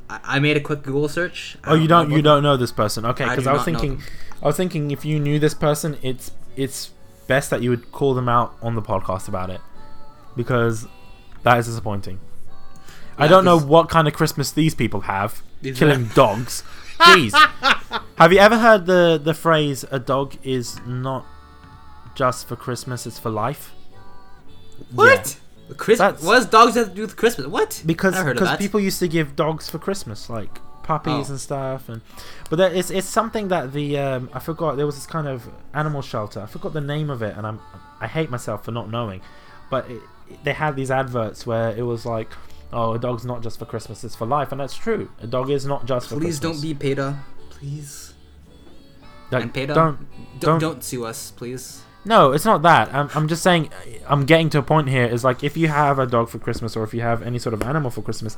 I, I made a quick Google search. I oh, you don't, don't you don't know this person? Okay, because I, I was thinking, I was thinking if you knew this person, it's it's best that you would call them out on the podcast about it, because that is disappointing. Yeah, I don't know what kind of Christmas these people have. Killing that? Dogs. Jeez. Have you ever heard the, the phrase, a dog is not just for Christmas, it's for life? What? Yeah. Christmas? What does dogs have to do with Christmas? What? Because I've heard of that. People used to give dogs for Christmas, like puppies oh. and stuff. And But there, it's it's something that the, um, I forgot, there was this kind of animal shelter. I forgot the name of it, and I'm I hate myself for not knowing. But it, they had these adverts where it was like, oh, a dog's not just for Christmas, it's for life. And that's true. A dog is not just for Christmas. Please don't be PETA. Please. Like, and PETA, don't, don't, don't sue us, please. No, it's not that. I'm, I'm just saying, I'm getting to a point here. Is like, if you have a dog for Christmas, or if you have any sort of animal for Christmas,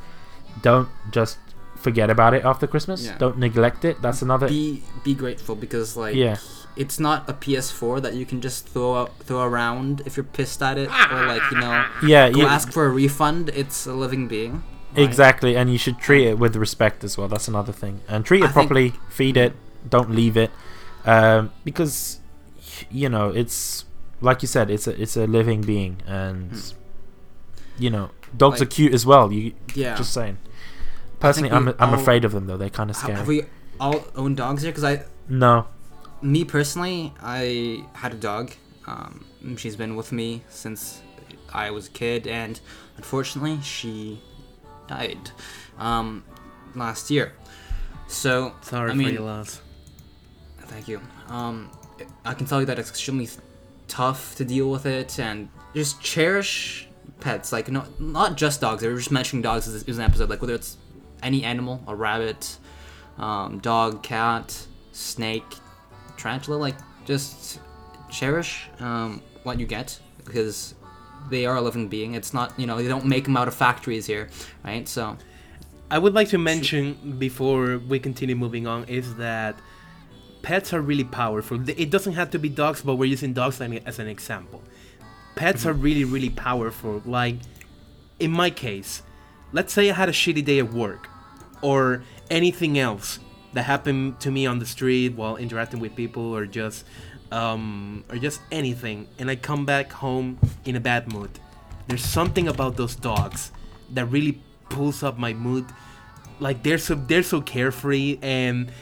don't just forget about it after Christmas. Yeah. Don't neglect it. That's another... Be be grateful, because, like... Yeah. It's not a P S four that you can just throw up, throw around if you're pissed at it, or like, you know, yeah, go you, ask for a refund. It's a living being. Right? Exactly, and you should treat it with respect as well. That's another thing. And treat it I properly, think... feed it, don't leave it, um, because you know it's like you said, it's a it's a living being, and mm. you know dogs like, are cute as well. You yeah. just saying. Personally, I'm I'm all... afraid of them though. They're kind of scary. Have we all owned dogs here? Because I no. Me personally, I had a dog. Um, she's been with me since I was a kid, and unfortunately, she died um, last year. So sorry I mean, for your loss. Thank you. Um, I can tell you that it's extremely tough to deal with it, and just cherish pets. Like not not just dogs. I was just mentioning dogs as an episode. Like whether it's any animal, a rabbit, um, dog, cat, snake. Tarantula, like, just cherish um, what you get, because they are a living being. It's not, you know, they don't make them out of factories here, right? So, I would like to mention before we continue moving on is that pets are really powerful. It doesn't have to be dogs, but we're using dogs as an example. Pets mm-hmm. are really, really powerful. Like, in my case, let's say I had a shitty day at work or anything else that happened to me on the street while interacting with people, or just, um, or just anything, and I come back home in a bad mood. There's something about those dogs that really pulls up my mood. Like they're so they're so carefree, and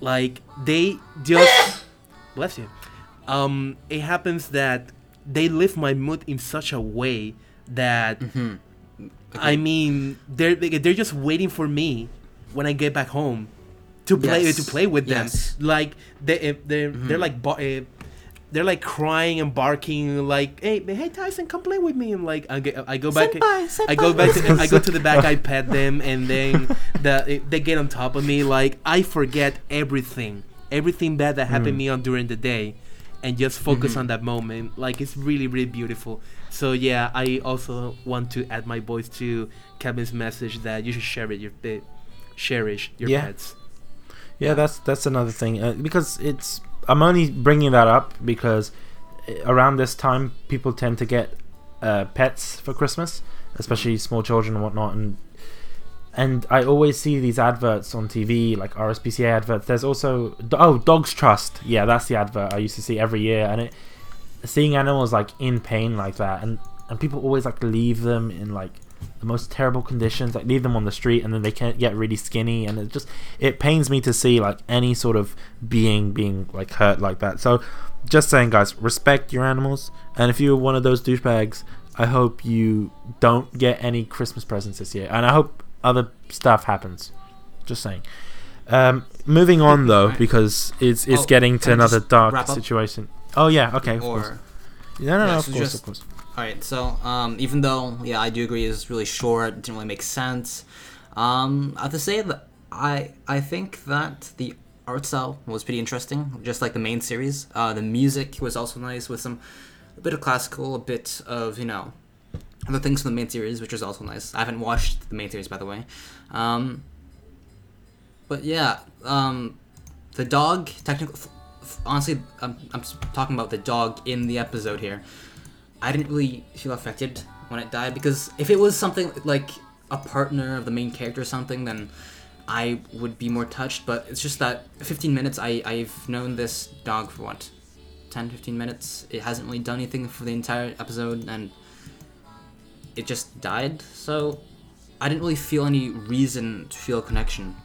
like they just bless you. Um, it happens that they lift my mood in such a way that mm-hmm. okay. I mean they're they're just waiting for me when I get back home. To play, yes. to play with them, yes. like they, they, mm-hmm. they're like, they're like crying and barking, like, "Hey, hey, Tyson, come play with me!" And like, I, get, I go back, senpai, senpai. I go back, to, I go to the back, I pet them, and then the, they get on top of me. Like, I forget everything, everything bad that happened mm. me on during the day, and just focus mm-hmm. on that moment. Like, it's really, really beautiful. So yeah, I also want to add my voice to Kevin's message that you should share it, your, uh, cherish your yeah. pets. Yeah, that's that's another thing uh, because it's. I'm only bringing that up because around this time people tend to get uh, pets for Christmas, especially small children and whatnot. And and I always see these adverts on T V, like R S P C A adverts. There's also oh, Dogs Trust. Yeah, that's the advert I used to see every year. And it seeing animals like in pain like that, and and people always like leave them in like the most terrible conditions, like leave them on the street, and then they can't get really skinny, and it just it pains me to see like any sort of being being like hurt like that. So just saying, guys, respect your animals, and if you're one of those douchebags, I hope you don't get any Christmas presents this year, and I hope other stuff happens. Just saying. Um, moving on though, because it's it's oh, getting to another dark situation. Oh yeah, okay. Of or, course. No, no, yeah, no. Of so course, just, of course. All right. So, um, even though, yeah, I do agree it's really short, it didn't really make sense. Um, I have to say that I I think that the art style was pretty interesting, just like the main series. Uh, the music was also nice, with some a bit of classical, a bit of you know other things from the main series, which was also nice. I haven't watched the main series, by the way. Um. But yeah, um, the dog, technically, f- f- honestly, I'm, I'm talking about the dog in the episode here. I didn't really feel affected when it died, because if it was something like a partner of the main character or something, then I would be more touched. But it's just that fifteen minutes, I, I've known this dog for what, ten, fifteen minutes? It hasn't really done anything for the entire episode, and it just died. So I didn't really feel any reason to feel a connection.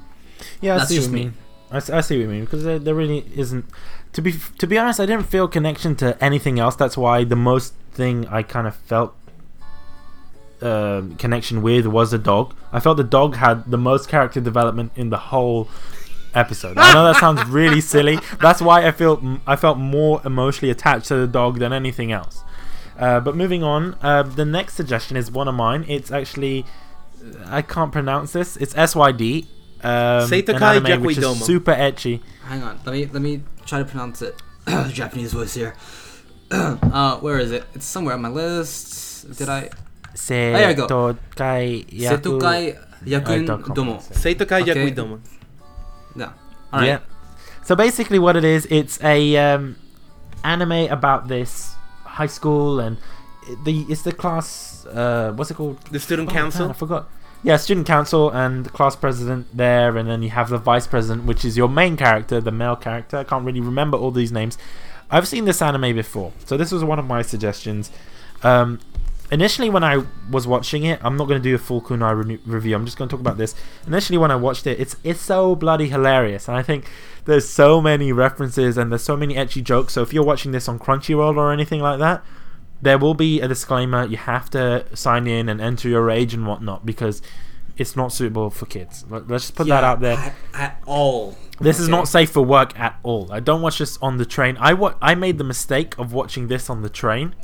Yeah, that's I see just what you mean. I, I see what you mean, because there, there really isn't. To be to be honest, I didn't feel connection to anything else. That's why the most thing I kind of felt uh, connection with was the dog. I felt the dog had the most character development in the whole episode. I know that sounds really silly. That's why I feel I felt more emotionally attached to the dog than anything else. Uh, but moving on, uh, the next suggestion is one of mine. It's actually I can't pronounce this. It's S Y D. Um, Seitokai Yakuindomo, which is super etchy. Hang on, let me let me try to pronounce it. Japanese voice here. uh, where is it? It's somewhere on my list. Did I? Se- oh, there we go. Seitokai Yakuindomo. Seitokai Yakuindomo. Yeah. All right. Yeah. So basically, what it is, it's a um, anime about this high school, and the it's the class. Uh, what's it called? The student oh, council. Man, I forgot. Yeah, student council and the class president there, and then you have the vice president, which is your main character, the male character. I can't really remember all these names. I've seen this anime before, so this was one of my suggestions. Um, initially, when I was watching it, I'm not going to do a full Kunai re- review. I'm just going to talk about this. Initially, when I watched it, it's it's so bloody hilarious, and I think there's so many references and there's so many ecchi jokes. So if you're watching this on Crunchyroll or anything like that, there will be a disclaimer. You have to sign in and enter your age and whatnot, because it's not suitable for kids. Let's just put yeah, that out there. At, at all. This okay. is not safe for work at all. I don't watch this on the train. I wa- I made the mistake of watching this on the train,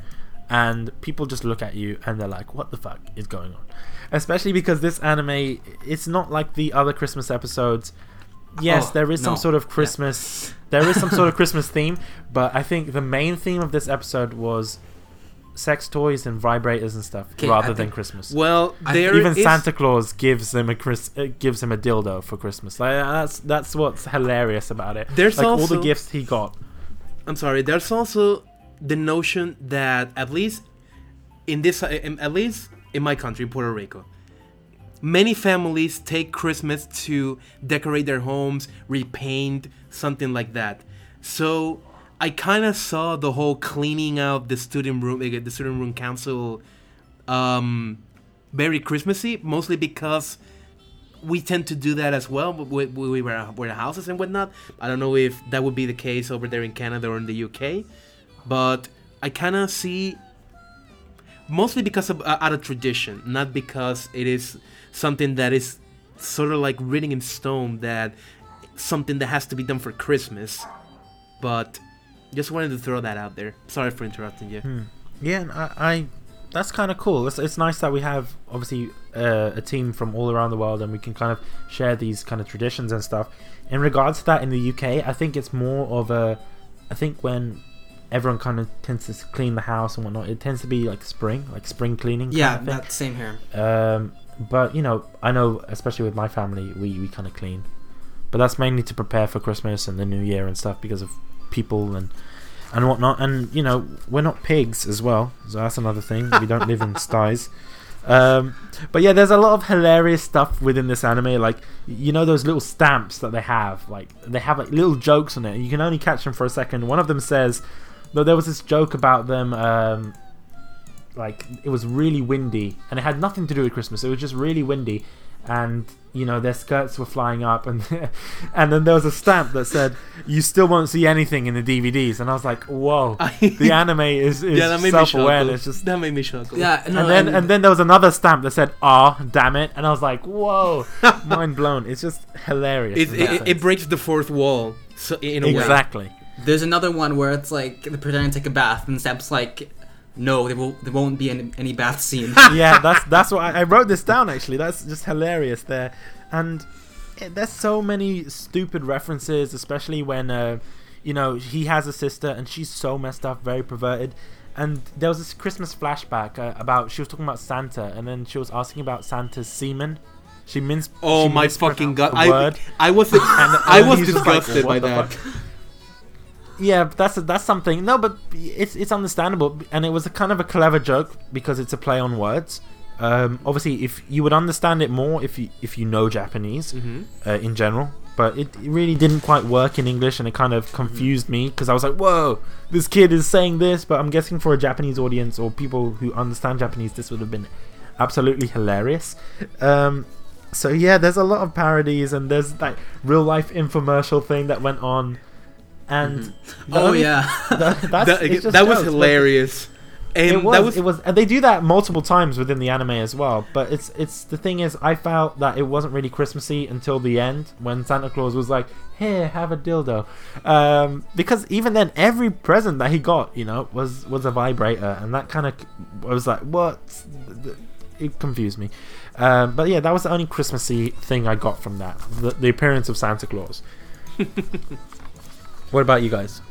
and people just look at you and they're like, what the fuck is going on? Especially because this anime, it's not like the other Christmas episodes. Yes, oh, there is no. some sort of Christmas... Yeah. There is some sort of Christmas theme, but I think the main theme of this episode was... sex toys and vibrators and stuff, rather than Christmas. Well, there even is... Santa Claus gives him a Chris, uh, gives him a dildo for Christmas. Like that's that's what's hilarious about it. There's like also, all the gifts he got. I'm sorry. There's also the notion that at least in this, at least in my country, Puerto Rico, many families take Christmas to decorate their homes, repaint, something like that. So. I kind of saw the whole cleaning out the student room, the student room council, um, very Christmassy, mostly because we tend to do that as well. We, we were we're in houses and whatnot. I don't know if that would be the case over there in Canada or in the U K, but I kind of see mostly because of uh, out of tradition, not because it is something that is sort of like written in stone that something that has to be done for Christmas, but. Just wanted to throw that out there. Sorry for interrupting you. Hmm. Yeah, I, I that's kind of cool. It's, it's nice that we have, obviously, uh, a team from all around the world, and we can kind of share these kind of traditions and stuff. In regards to that in the U K, I think it's more of a... I think when everyone kind of tends to clean the house and whatnot, it tends to be like spring, like spring cleaning. Yeah, that's same here. Um, but, you know, I know, especially with my family, we, we kind of clean. But that's mainly to prepare for Christmas and the New Year and stuff because of... people and and whatnot, and you know we're not pigs as well, so that's another thing. We don't live in sties, um but yeah, there's a lot of hilarious stuff within this anime, like you know those little stamps that they have, like they have like little jokes on it, and you can only catch them for a second. One of them says, though, there was this joke about them um like it was really windy, and it had nothing to do with Christmas. It was just really windy, and you know, their skirts were flying up, and and then there was a stamp that said, "You still won't see anything in the D V Ds." And I was like, "Whoa, the anime is, is yeah, self-aware." And it's just that made me shock. Yeah, no, and then and, and then there was another stamp that said, "Ah, oh, damn it!" And I was like, "Whoa, mind blown." It's just hilarious. It it, it breaks the fourth wall, so in a exactly. way. Exactly. There's another one where it's like they're pretending to take a bath, and Seb's like, "No, there will, there won't be any, any bath scene." Yeah, that's that's what I, I wrote this down. Actually, that's just hilarious there, and it, there's so many stupid references, especially when uh, you know, he has a sister and she's so messed up, very perverted. And there was this Christmas flashback uh, about she was talking about Santa, and then she was asking about Santa's semen. She minced. Oh she my fucking god! I I was and, and I was disgusted like, by that. Fuck? Yeah, but that's a, that's something. No, but it's it's understandable, and it was a kind of a clever joke because it's a play on words. Um, obviously, if you would understand it more if you if you know Japanese mm-hmm. uh, in general, but it, it really didn't quite work in English, and it kind of confused mm-hmm. me because I was like, "Whoa, this kid is saying this," but I'm guessing for a Japanese audience or people who understand Japanese, this would have been absolutely hilarious. Um, so yeah, there's a lot of parodies, and there's that real life infomercial thing that went on. And mm-hmm. oh only, yeah, that, that's, that, that jokes, was hilarious. And it was, that was, it was, and they do that multiple times within the anime as well. But it's, it's the thing is, I felt that it wasn't really Christmassy until the end when Santa Claus was like, "Here, have a dildo," um, because even then, every present that he got, you know, was was a vibrator, and that kind of, I was like, what? It confused me. Um, but yeah, that was the only Christmassy thing I got from that, the, the appearance of Santa Claus. What about you guys?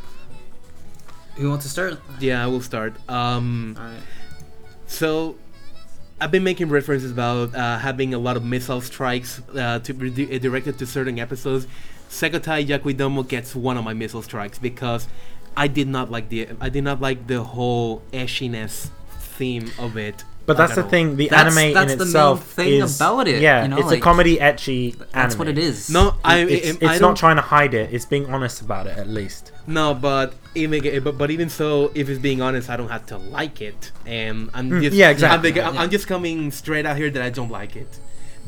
You want to start? Yeah, I will start. Um, All right. So, I've been making references about uh, having a lot of missile strikes uh, to be directed to certain episodes. Seitokai Yakuindomo gets one of my missile strikes because I did not like the I did not like the whole eshiness theme of it. But that's the all. thing. The that's, anime that's in the itself main thing is about it. Yeah, you know, it's like, a comedy etchy. That's anime. What it is. No, I. It, it's, it's I not trying to hide it. It's being honest about it, at least. No, but even but, but even so, if it's being honest, I don't have to like it. And I'm mm, just yeah, exactly. I'm, I'm, yeah. I'm just coming straight out here that I don't like it.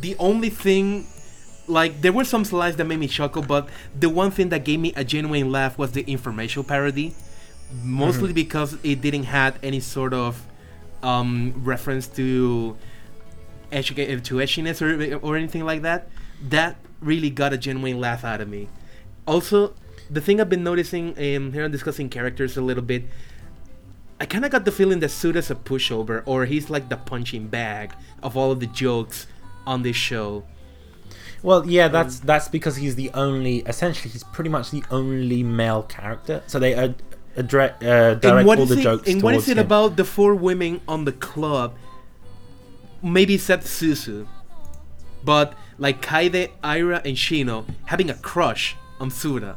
The only thing, like there were some slides that made me chuckle, but the one thing that gave me a genuine laugh was the informational parody, mostly mm-hmm. because it didn't have any sort of. Um, reference to esh- to eshiness or, or anything like that. That really got a genuine laugh out of me. Also, the thing I've been noticing um, here on discussing characters a little bit, I kind of got the feeling that Suda's a pushover, or he's like the punching bag of all of the jokes on this show. Well, yeah, that's um, that's because he's the only, essentially, he's pretty much the only male character. So they are. Address, uh, direct all the it, jokes and what is it him. About the four women on the club, maybe except Susu, but like Kaede, Aira, and Shino having a crush on Suda?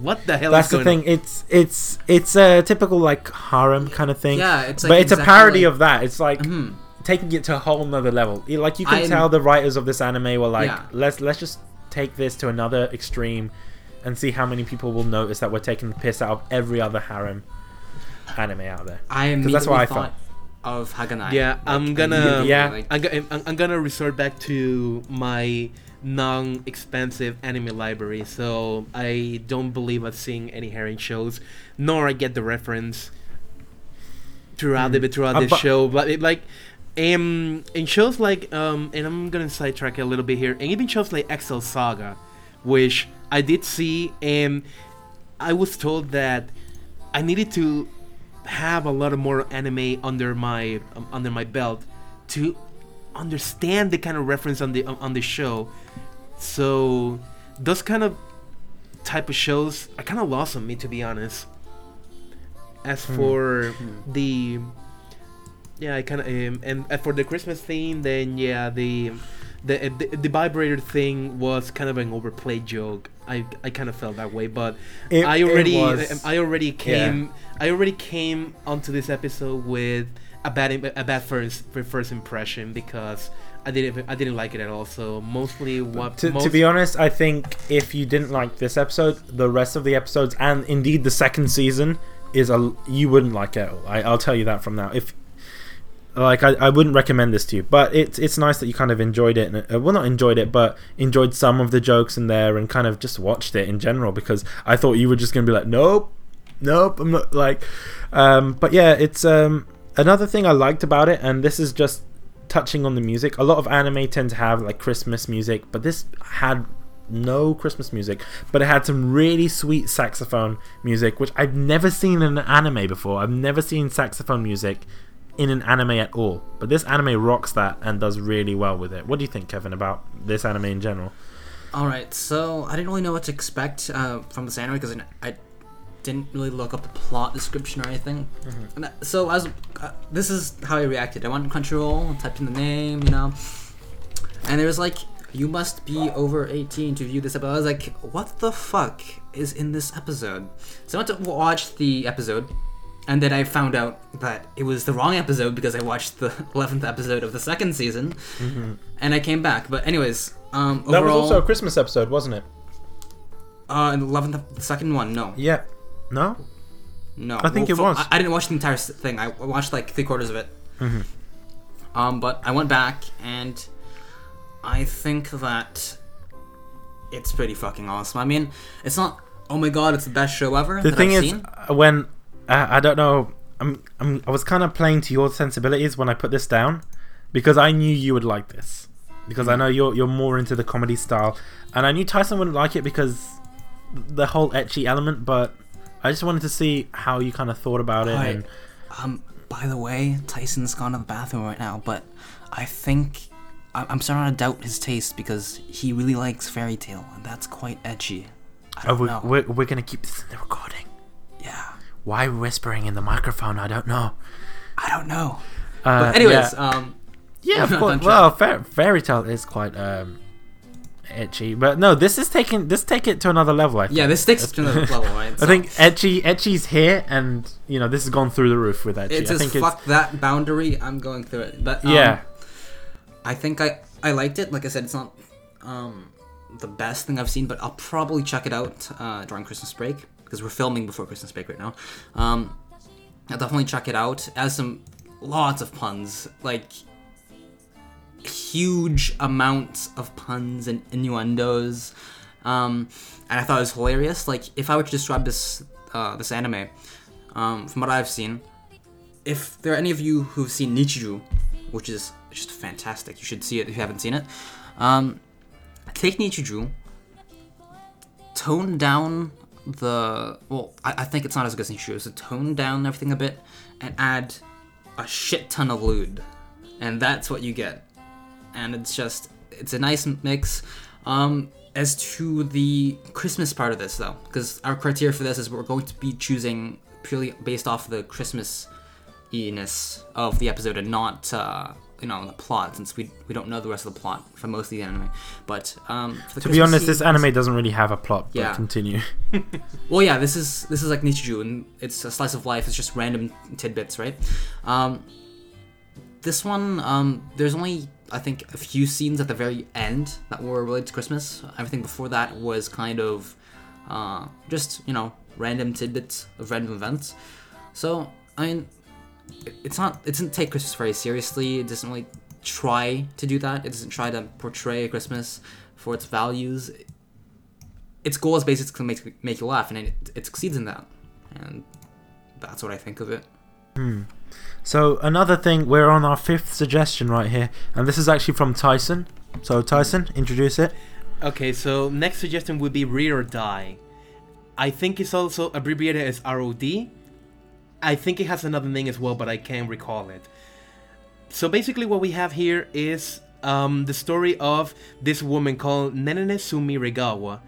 What the hell that's is going on? That's the thing. On? It's it's it's a typical like harem kind of thing. Yeah, it's like but exactly it's a parody like, of that. It's like mm-hmm. taking it to a whole nother level. Like you can I'm, tell the writers of this anime were like, yeah. let's let's just take this to another extreme. And see how many people will notice that we're taking the piss out of every other harem anime out there. I immediately that's what I thought felt. Of Haganai. Yeah, like, I'm gonna. Yeah, like, I'm, I'm gonna resort back to my non-expensive anime library, so I don't believe I've seen any harem shows, nor I get the reference throughout mm. the throughout uh, this but, show. But it, like, um, in shows like um, and I'm gonna sidetrack a little bit here, and even shows like X L Saga, which. I did see, and I was told that I needed to have a lot of more anime under my um, under my belt to understand the kind of reference on the um, on the show. So those kind of type of shows are kind of lost on me, to be honest. As for mm-hmm. the yeah, I kind of um, and uh, for the Christmas theme, then yeah, the. The, the the vibrator thing was kind of an overplayed joke. I, I kind of felt that way, but it, I already was, I already came yeah. I already came onto this episode with a bad a bad first first impression because I didn't I didn't like it at all. So mostly what to, most, to be honest, I think if you didn't like this episode, the rest of the episodes and indeed the second season is a you wouldn't like it at all. I, I'll tell you that from now. If Like, I, I wouldn't recommend this to you, but it's it's nice that you kind of enjoyed it. And, uh, well, not enjoyed it, but enjoyed some of the jokes in there and kind of just watched it in general, because I thought you were just going to be like, nope, nope, I'm not, like... Um, but yeah, it's um, another thing I liked about it, and this is just touching on the music. A lot of anime tend to have, like, Christmas music, but this had no Christmas music, but it had some really sweet saxophone music, which I've never seen in an anime before. I've never seen saxophone music in an anime at all, but this anime rocks that and does really well with it. What do you think, Kevin, about this anime in general? Alright, so I didn't really know what to expect uh, from this anime, because I didn't really look up the plot description or anything. Mm-hmm. And I, so I was, uh, this is how I reacted. I went on Crunchyroll, typed in the name, you know, and there was like, you must be over eighteen to view this episode. I was like, what the fuck is in this episode? So I went to watch the episode, and then I found out that it was the wrong episode, because I watched the eleventh episode of the second season, mm-hmm. and I came back. But anyways, um, overall... That was also a Christmas episode, wasn't it? Uh, the eleventh, the second one, no. Yeah. No? No. I think well, it for, was. I, I didn't watch the entire thing. I watched like three quarters of it. Mm-hmm. Um, but I went back, and I think that it's pretty fucking awesome. I mean, it's not, oh my god, it's the best show ever the that thing I've is, seen. When... I don't know. I'm, I'm. I was kind of playing to your sensibilities when I put this down, because I knew you would like this, because I know you're you're more into the comedy style, and I knew Tyson wouldn't like it because the whole ecchi element. But I just wanted to see how you kind of thought about it. Right. And um. By the way, Tyson's gone to the bathroom right now, but I think I, I'm starting to doubt his taste, because he really likes Fairy Tale, and that's quite ecchi. I don't oh, we, know. We're we're gonna keep this in the recording. Yeah. Why whispering in the microphone? I don't know. I don't know. Uh, but anyways, yeah. um... Yeah, of course. Well, fa- Fairy Tale is quite, um... ecchi. But no, this is taking... This take it to another level, I think. Yeah, this takes it to another level, right? So, I think ecchi, ecchi's here, and, you know, this has gone through the roof with ecchi. It's I just think fuck it's, that boundary, I'm going through it. But, um, yeah. I think I, I liked it. Like I said, it's not, um... the best thing I've seen, but I'll probably check it out, uh, during Christmas break, because we're filming before Christmas break right now. Um, I'll definitely check it out. It has some lots of puns, like huge amounts of puns and innuendos, um, and I thought it was hilarious. Like, if I were to describe this uh, this anime, um, from what I've seen, if there are any of you who've seen Nichijou, which is just fantastic, you should see it if you haven't seen it. Um, take Nichijou, tone down the well I, I think it's not as good as Nichijou, so tone down everything a bit and add a shit ton of lewd, and that's what you get. And it's just, it's a nice mix. Um as to the Christmas part of this, though, because our criteria for this is we're going to be choosing purely based off the Christmas-iness of the episode, and not uh you know, the plot, since we we don't know the rest of the plot for most of the anime. But um for the to Christmas be honest, this anime doesn't really have a plot. But yeah. Continue. Well, yeah, this is this is like Nichijou, and it's a slice of life. It's just random tidbits, right? Um, this one, um, there's only I think a few scenes at the very end that were related to Christmas. Everything before that was kind of uh, just you know random tidbits of random events. So I mean. It's not. It doesn't take Christmas very seriously. It doesn't really try to do that. It doesn't try to portray Christmas for its values. Its goal is basically to make make you laugh, and it, it succeeds in that. And that's what I think of it. Hmm. So another thing, we're on our fifth suggestion right here, and this is actually from Tyson. So Tyson, introduce it. Okay. So next suggestion would be Read or Die. I think it's also abbreviated as R O D. I think it has another name as well, but I can't recall it. So basically what we have here is um, the story of this woman called Nenene Sumi Regawa.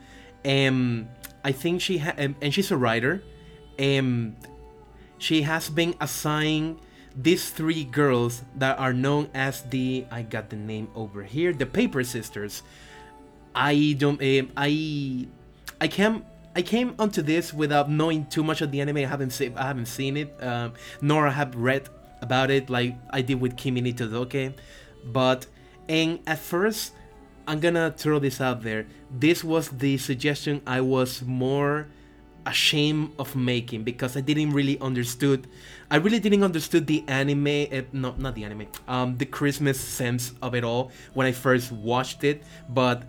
Um, I think she ha- and she's a writer. Um, she has been assigned these three girls that are known as the, I got the name over here, the Paper Sisters. I don't, um, I, I can't, I came onto this without knowing too much of the anime. I haven't seen, I haven't seen it, um, nor I have read about it like I did with Kimi ni Todoke. But, and at first, I'm gonna throw this out there. This was the suggestion I was more ashamed of making, because I didn't really understood. I really didn't understood the anime, uh, no, not the anime, um, the Christmas sense of it all when I first watched it. But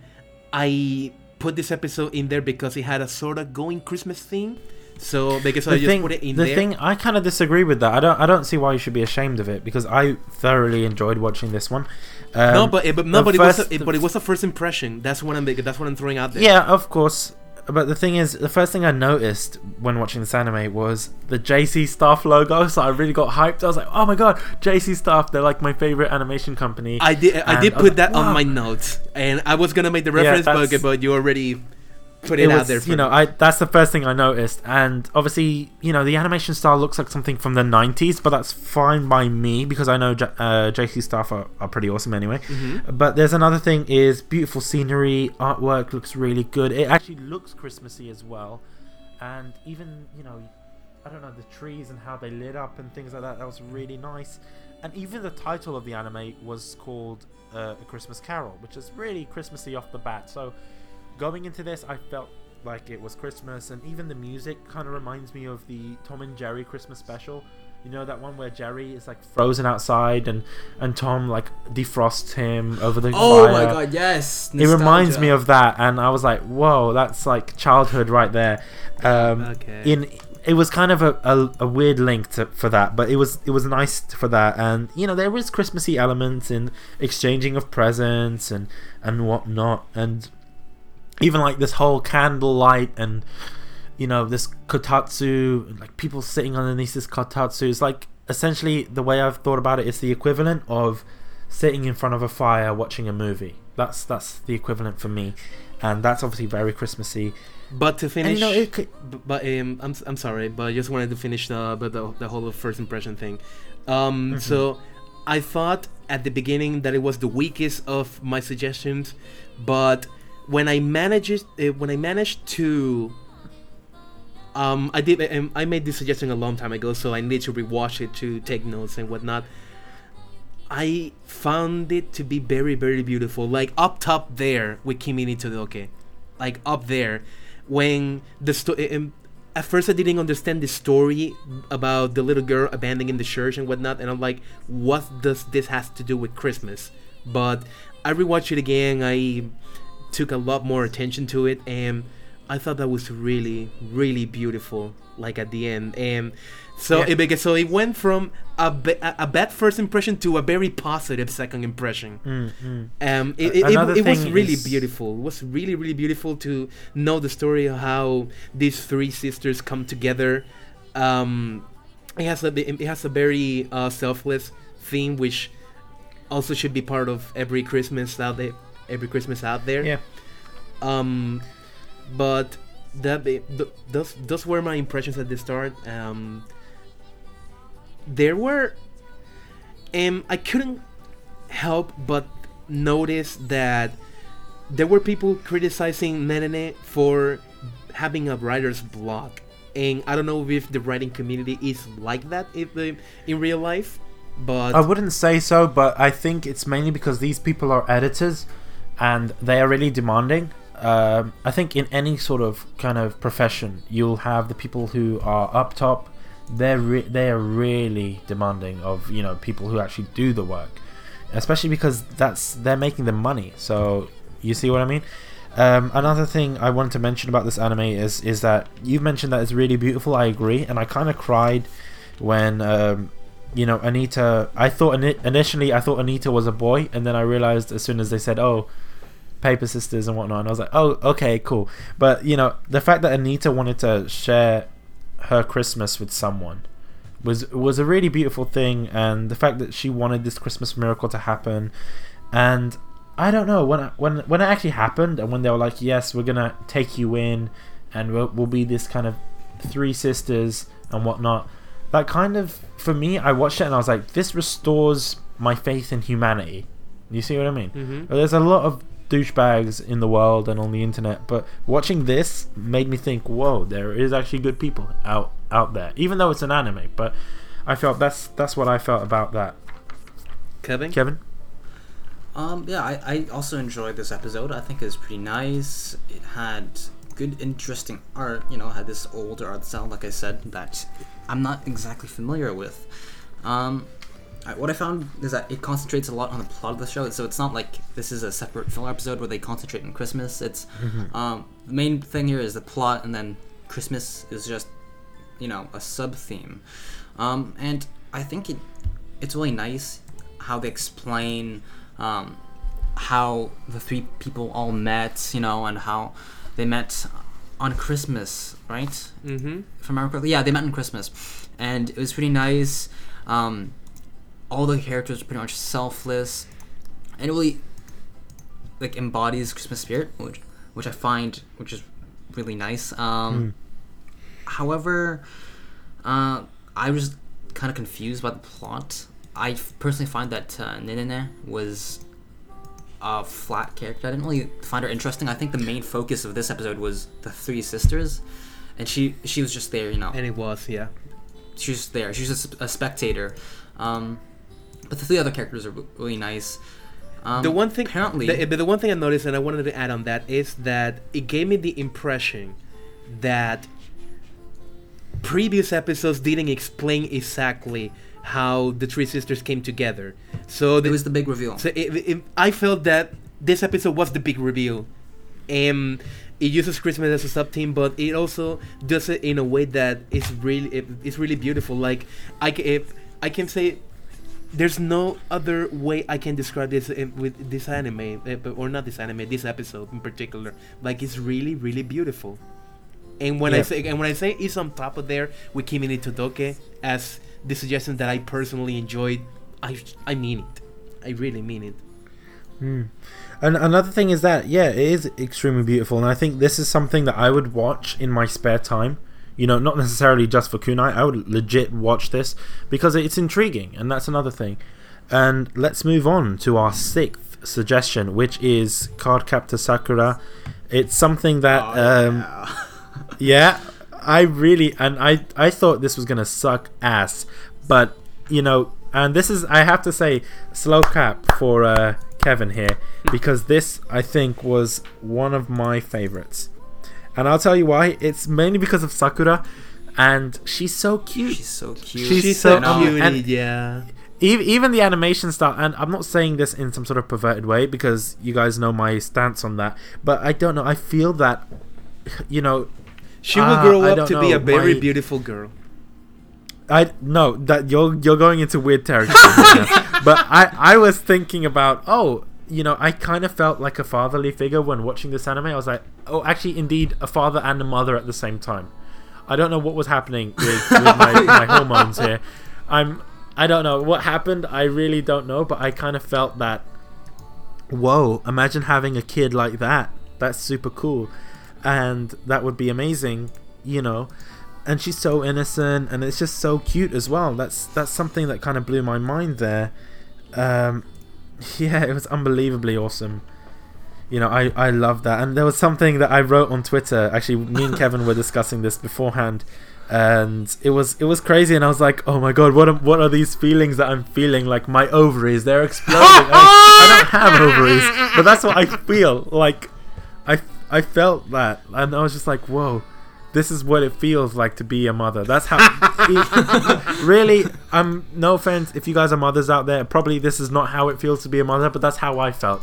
I put this episode in there because it had a sort of going Christmas theme. So because the I just thing, put it in the there. The thing I kind of disagree with that. I don't. I don't see why you should be ashamed of it, because I thoroughly enjoyed watching this one. Um, no, but it, but no, but first, it was. A, it, but it was a first impression. That's what I'm. That's what I'm throwing out there. Yeah, of course. But the thing is, the first thing I noticed when watching this anime was the J C Staff logo. So I really got hyped. I was like, "Oh my god, J C Staff! They're like my favorite animation company." I did. And I did I put like, that wow. on my notes, and I was gonna make the reference, yeah, but you already. Put it, it out was, there for you know me. I that's the first thing I noticed, and obviously, you know, the animation style looks like something from the nineties, but that's fine by me because I know J- uh, J C Staff are, are pretty awesome anyway. Mm-hmm. But there's another thing is beautiful scenery, artwork looks really good. It actually looks Christmassy as well, and even, you know, I don't know, the trees and how they lit up and things like that, that was really nice. And even the title of the anime was called uh, A Christmas Carol, which is really Christmassy off the bat. So going into this, I felt like it was Christmas, and even the music kind of reminds me of the Tom and Jerry Christmas special. You know, that one where Jerry is like frozen outside, and, and Tom like defrosts him over the oh fire. My god, yes! Nostalgia. It reminds me of that, and I was like, whoa, that's like childhood right there. Um, okay. In it was kind of a, a, a weird link to, for that, but it was it was nice for that, and you know, there was Christmassy elements in exchanging of presents and and whatnot, and. Even like this whole candlelight and, you know, this kotatsu, like people sitting underneath this kotatsu. It's like essentially the way I've thought about it is the equivalent of sitting in front of a fire watching a movie. That's that's the equivalent for me, and that's obviously very Christmassy. But to finish, and, you know, it could, but um, I'm I'm sorry, but I just wanted to finish the but the, the whole first impression thing. Um, mm-hmm. So I thought at the beginning that it was the weakest of my suggestions, but. When I managed, uh, when I managed to, um, I did. Um, I made this suggestion a long time ago, so I need to rewatch it to take notes and whatnot. I found it to be very, very beautiful, like up top there with Kimi ni Todoke, like up there. When the sto- um, at first I didn't understand the story about the little girl abandoning the church and whatnot, and I'm like, what does this has to do with Christmas? But I rewatched it again. I took a lot more attention to it, and I thought that was really, really beautiful. Like at the end, and so yeah. it so it went from a be- a bad first impression to a very positive second impression. Mm-hmm. Um, it it, it, it was really is... beautiful. It was really, really beautiful to know the story of how these three sisters come together. Um, it has a it has a very uh, selfless theme, which also should be part of every Christmas out there. Every Christmas out there, yeah. Um, but that th- those those were my impressions at the start. Um, there were, um, I couldn't help but notice that there were people criticizing Nenene for having a writer's block, and I don't know if the writing community is like that if they, in real life. But I wouldn't say so, but I think it's mainly because these people are editors. And they are really demanding. Um, I think in any sort of kind of profession, you'll have the people who are up top. They're re- they are really demanding of, you know, people who actually do the work, especially because that's they're making the money. So you see what I mean. Um, another thing I wanted to mention about this anime is is that you mentioned that it's really beautiful. I agree, and I kind of cried when. Um, You know, Anita. I thought initially I thought Anita was a boy, and then I realized as soon as they said, "Oh, paper sisters and whatnot," and I was like, "Oh, okay, cool." But you know, the fact that Anita wanted to share her Christmas with someone was was a really beautiful thing, and the fact that she wanted this Christmas miracle to happen, and I don't know when I, when when it actually happened, and when they were like, "Yes, we're gonna take you in, and we'll we'll be this kind of three sisters and whatnot." That kind of, for me, I watched it and I was like, this restores my faith in humanity. You see what I mean? Mm-hmm. There's a lot of douchebags in the world and on the internet, but watching this made me think, whoa, there is actually good people out out there, even though it's an anime. But I felt that's that's what I felt about that. Kevin? Kevin? Um, yeah, I, I also enjoyed this episode. I think it was pretty nice. It had good, interesting art, you know, had this older art style, like I said, that I'm not exactly familiar with. Um, I, what I found is that it concentrates a lot on the plot of the show, so it's not like this is a separate filler episode where they concentrate on Christmas. It's mm-hmm. um, the main thing here is the plot, and then Christmas is just, you know, a sub-theme. Um, and I think it it's really nice how they explain um, how the three people all met, you know, and how they met on Christmas, right? Mm-hmm. If I remember correctly. Yeah, they met on Christmas. And it was pretty nice. Um, all the characters are pretty much selfless. And it really, like, embodies Christmas spirit, which, which I find, which is really nice. Um, mm. However, uh, I was just kind of confused by the plot. I f- personally find that uh, Nenene was a flat character. I didn't really find her interesting. I think the main focus of this episode was the three sisters, and she she was just there, you know. And it was, yeah. She was there. She was just a spectator. Um, but the three other characters are really nice. Um, the one thing, apparently, the, the one thing I noticed, and I wanted to add on that, is that it gave me the impression that previous episodes didn't explain exactly how the three sisters came together. So the, it was the big reveal. So it, it, I felt that this episode was the big reveal. Um, it uses Christmas as a sub-theme, but it also does it in a way that is really it, it's really beautiful. Like I if I can say. There's no other way I can describe this uh, with this anime, uh, or not this anime, this episode in particular. Like, it's really, really beautiful. And when yeah. I say, and when I say, it's on top of there with Kimi ni Todoke as the suggestion that I personally enjoyed. I, I mean it. I really mean it. Mm. And another thing is that yeah, it is extremely beautiful, and I think this is something that I would watch in my spare time. You know, not necessarily just for Kunai. I would legit watch this because it's intriguing, and that's another thing. And let's move on to our sixth suggestion, which is Cardcaptor Sakura. It's something that, oh, um, yeah. yeah, I really, and I, I thought this was gonna suck ass, but you know, and this is, I have to say, slow clap for uh, Kevin here, because this I think was one of my favorites. And I'll tell you why. It's mainly because of Sakura, and she's so cute. She's so cute. She's, she's so cute. And yeah. Even the animation style, and I'm not saying this in some sort of perverted way because you guys know my stance on that, but I don't know. I feel that, you know, she will uh, grow up to know, be a very my, beautiful girl. I no that you're you're going into weird territory. Right but I I was thinking about oh. You know, I kind of felt like a fatherly figure when watching this anime. I was like, oh, actually, indeed, a father and a mother at the same time. I don't know what was happening with, with my, my hormones here. I'm, I don't know what happened. I really don't know, but I kind of felt that, whoa, imagine having a kid like that. That's super cool. And that would be amazing, you know. And she's so innocent, and it's just so cute as well. That's, that's something that kind of blew my mind there. Um... Yeah, it was unbelievably awesome. You know, I, I love that. And there was something that I wrote on Twitter. Actually, me and Kevin were discussing this beforehand, and it was it was crazy. And I was like, oh my god, what am, what are these feelings that I'm feeling? Like my ovaries, they're exploding. I, I don't have ovaries, but that's what I feel. Like I I felt that, and I was just like, whoa, this is what it feels like to be a mother. That's how. Really, um, no offense if you guys are mothers out there, probably this is not how it feels to be a mother, but that's how I felt,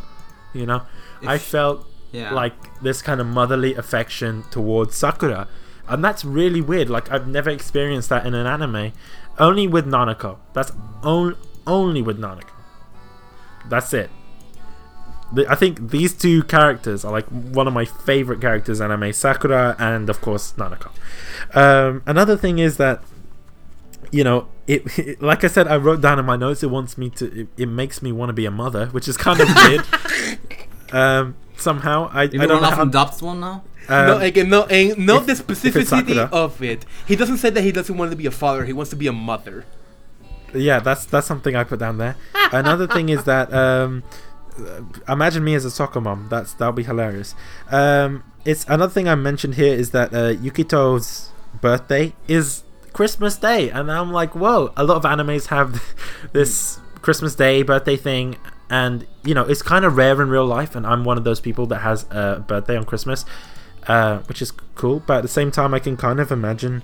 you know. If, I felt yeah. like this kind of motherly affection towards Sakura, and that's really weird. Like, I've never experienced that in an anime. Only with Nanako. That's on, only with Nanako. That's it. The, I think these two characters are like one of my favorite characters in anime, Sakura and of course Nanako. Um, another thing is that, you know, it, it. Like I said, I wrote down in my notes. It wants me to. It, it makes me want to be a mother, which is kind of weird. Um, somehow, I. You I don't know. Adopts one now. Um, no, again, no, and not if, the specificity of it. He doesn't say that he doesn't want to be a father. He wants to be a mother. Yeah, that's that's something I put down there. Another thing is that. Um, imagine me as a soccer mom. That's that'll be hilarious. Um, it's another thing I mentioned here is that uh, Yukito's birthday is Christmas Day, and I'm like, whoa, a lot of animes have this Christmas Day birthday thing, and you know, it's kind of rare in real life, and I'm one of those people that has a birthday on Christmas, uh, which is cool. But at the same time, I can kind of imagine,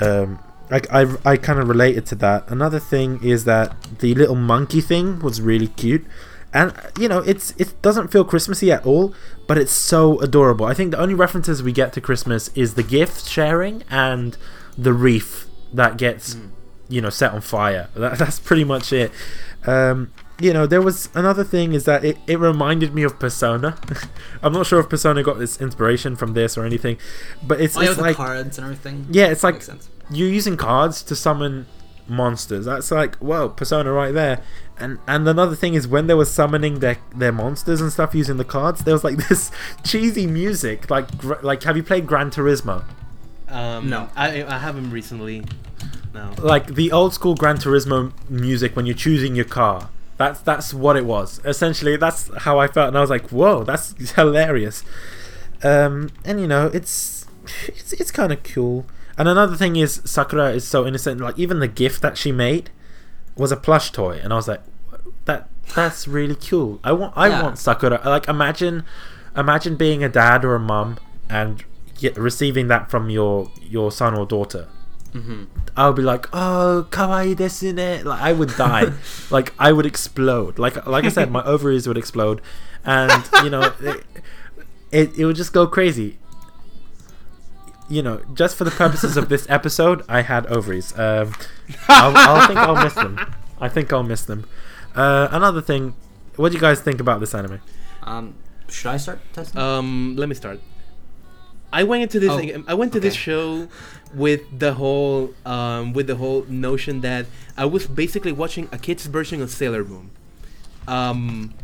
um, I, I, I kind of related to that. Another thing is that the little monkey thing was really cute. And, you know, it's it doesn't feel Christmassy at all, but it's so adorable. I think the only references we get to Christmas is the gift sharing and the wreath that gets, mm. you know, set on fire. That, that's pretty much it. Um, you know, there was another thing is that it, it reminded me of Persona. I'm not sure if Persona got this inspiration from this or anything, but it's, oh, it's yeah, like... the cards and everything. Yeah, it's like you're using cards to summon monsters. That's like, whoa, Persona right there. And and another thing is when they were summoning their, their monsters and stuff using the cards, there was like this cheesy music. Like, like have you played Gran Turismo? Um, no, I I haven't recently. No. Like the old school Gran Turismo music when you're choosing your car. That's that's what it was. Essentially, that's how I felt, and I was like, whoa, that's hilarious. Um, and you know, it's it's it's kind of cool. And another thing is Sakura is so innocent. Like even the gift that she made was a plush toy, and I was like, "That that's really cool. I want, I yeah. want Sakura. Like, imagine, imagine being a dad or a mum and get, receiving that from your your son or daughter. Mm-hmm. I would be like, oh, kawaii desu ne. Like, I would die. Like, I would explode. Like, like I said, my ovaries would explode, and you know, it, it it would just go crazy. You know, just for the purposes of this episode, I had ovaries. Um, I'll, I'll think I'll miss them. I think I'll miss them. Uh, another thing, what do you guys think about this anime? Um, should I start testing? Um, let me start. I went into this. Oh, I went to okay. this show with the whole, um, with the whole notion that I was basically watching a kid's version of Sailor Moon. Um,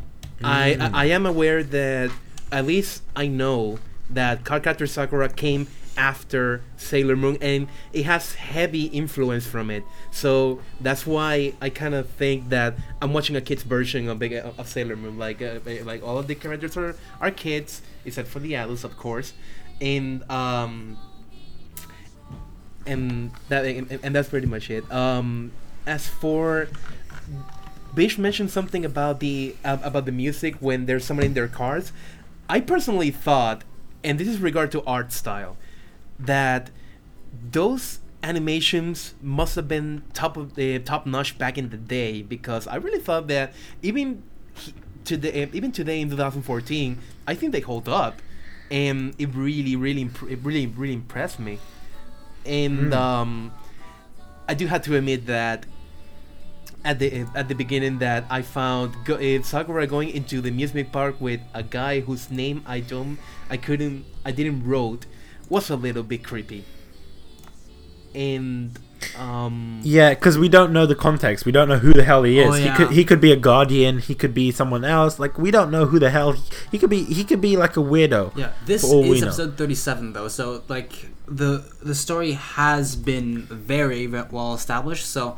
mm. I, I I am aware that at least I know that Card Captor Sakura came after Sailor Moon, and it has heavy influence from it. So that's why I kind of think that I'm watching a kid's version of, of Sailor Moon. Like, uh, like all of the characters are, are kids, except for the adults, of course. And um, and that and, and that's pretty much it. Um, as for Bish mentioned something about the uh, about the music when they're summoning their cards. I personally thought, and this is regard to art style, that those animations must have been top of the top notch back in the day, because I really thought that even today, even today in twenty fourteen, I think they hold up, and it really, really, imp- it really, really impressed me. And mm. um, I do have to admit that at the at the beginning that I found go- Sakura going into the amusement park with a guy whose name I don't, I couldn't, I didn't wrote. Was a little bit creepy, and um, yeah, because we don't know the context. We don't know who the hell he is. Oh, yeah. He could he could be a guardian. He could be someone else. Like, we don't know who the hell he, he could be. He could be like a weirdo. Yeah, this is episode thirty-seven though, so like the the story has been very well established. So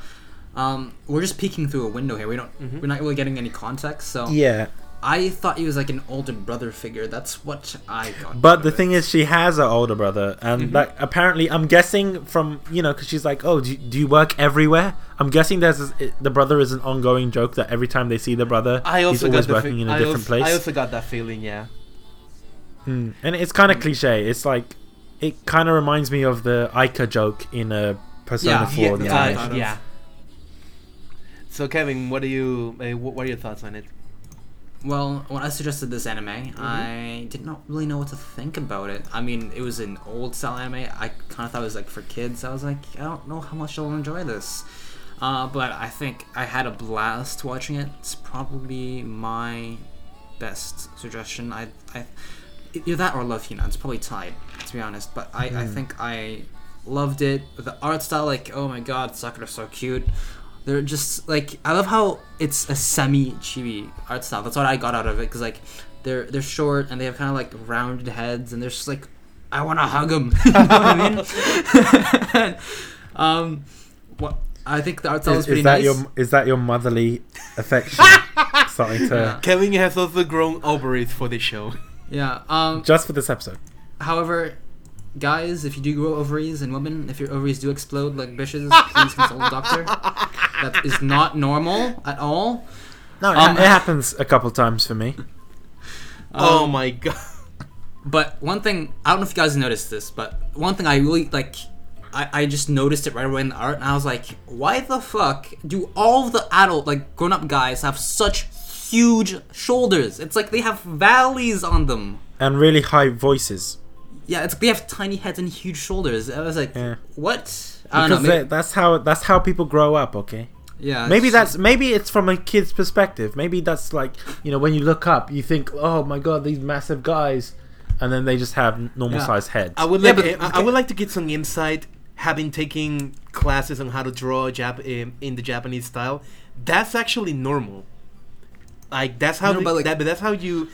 um, we're just peeking through a window here. We don't mm-hmm. we're not really getting any context. So yeah. I thought he was like an older brother figure. That's what I got. But the thing is, she has an older brother, and mm-hmm. like apparently, I'm guessing from you know, because she's like, "Oh, do you, do you work everywhere?" I'm guessing there's this, it, the brother is an ongoing joke that every time they see the brother, I also he's always got working fi- in a I different also, place. I also got that feeling, yeah. Mm. And it's kind of mm. cliche. It's like it kind of reminds me of the Ica joke in a uh, Persona yeah, Four. Yeah, yeah, uh, yeah. So Kevin, what do you? Uh, what are your thoughts on it? Well, when I suggested this anime, mm-hmm. I did not really know what to think about it. I mean, it was an old-style anime. I kind of thought it was, like, for kids. I was like, I don't know how much I'll enjoy this. Uh, but I think I had a blast watching it. It's probably my best suggestion. I, I, either that or Love Hina. It's probably tied, to be honest. But I, mm. I think I loved it. The art style, like, oh my god, Sakura's so cute. They're just, like, I love how it's a semi-chibi art style. That's what I got out of it, because, like, they're they're short, and they have kind of, like, rounded heads, and they're just like, I want to hug them. You know what I mean? um, what, I think the art style is, is pretty is that nice. Your, is that your motherly affection? Starting to... Yeah. Kevin has also grown ovaries for this show. Yeah. Um, just for this episode. However... Guys, if you do grow ovaries, and women, if your ovaries do explode like bitches, please consult a doctor. That is not normal at all. No, um, it happens a couple times for me. Um, oh my god. But one thing, I don't know if you guys noticed this, but one thing I really, like, I, I just noticed it right away in the art, and I was like, why the fuck do all the adult, like, grown-up guys have such huge shoulders? It's like they have valleys on them. And really high voices. Yeah, it's they have tiny heads and huge shoulders. I was like, yeah. what? I don't because know, maybe- that's how that's how people grow up, okay? Yeah. Maybe that's just... maybe it's from a kid's perspective. Maybe that's like, you know, when you look up, you think, oh my god, these massive guys, and then they just have normal yeah. sized heads. I would like yeah, but, okay. I would like to get some insight, having taken classes on how to draw Jap- in the Japanese style. That's actually normal. Like that's how no, the, but like, that, but that's how you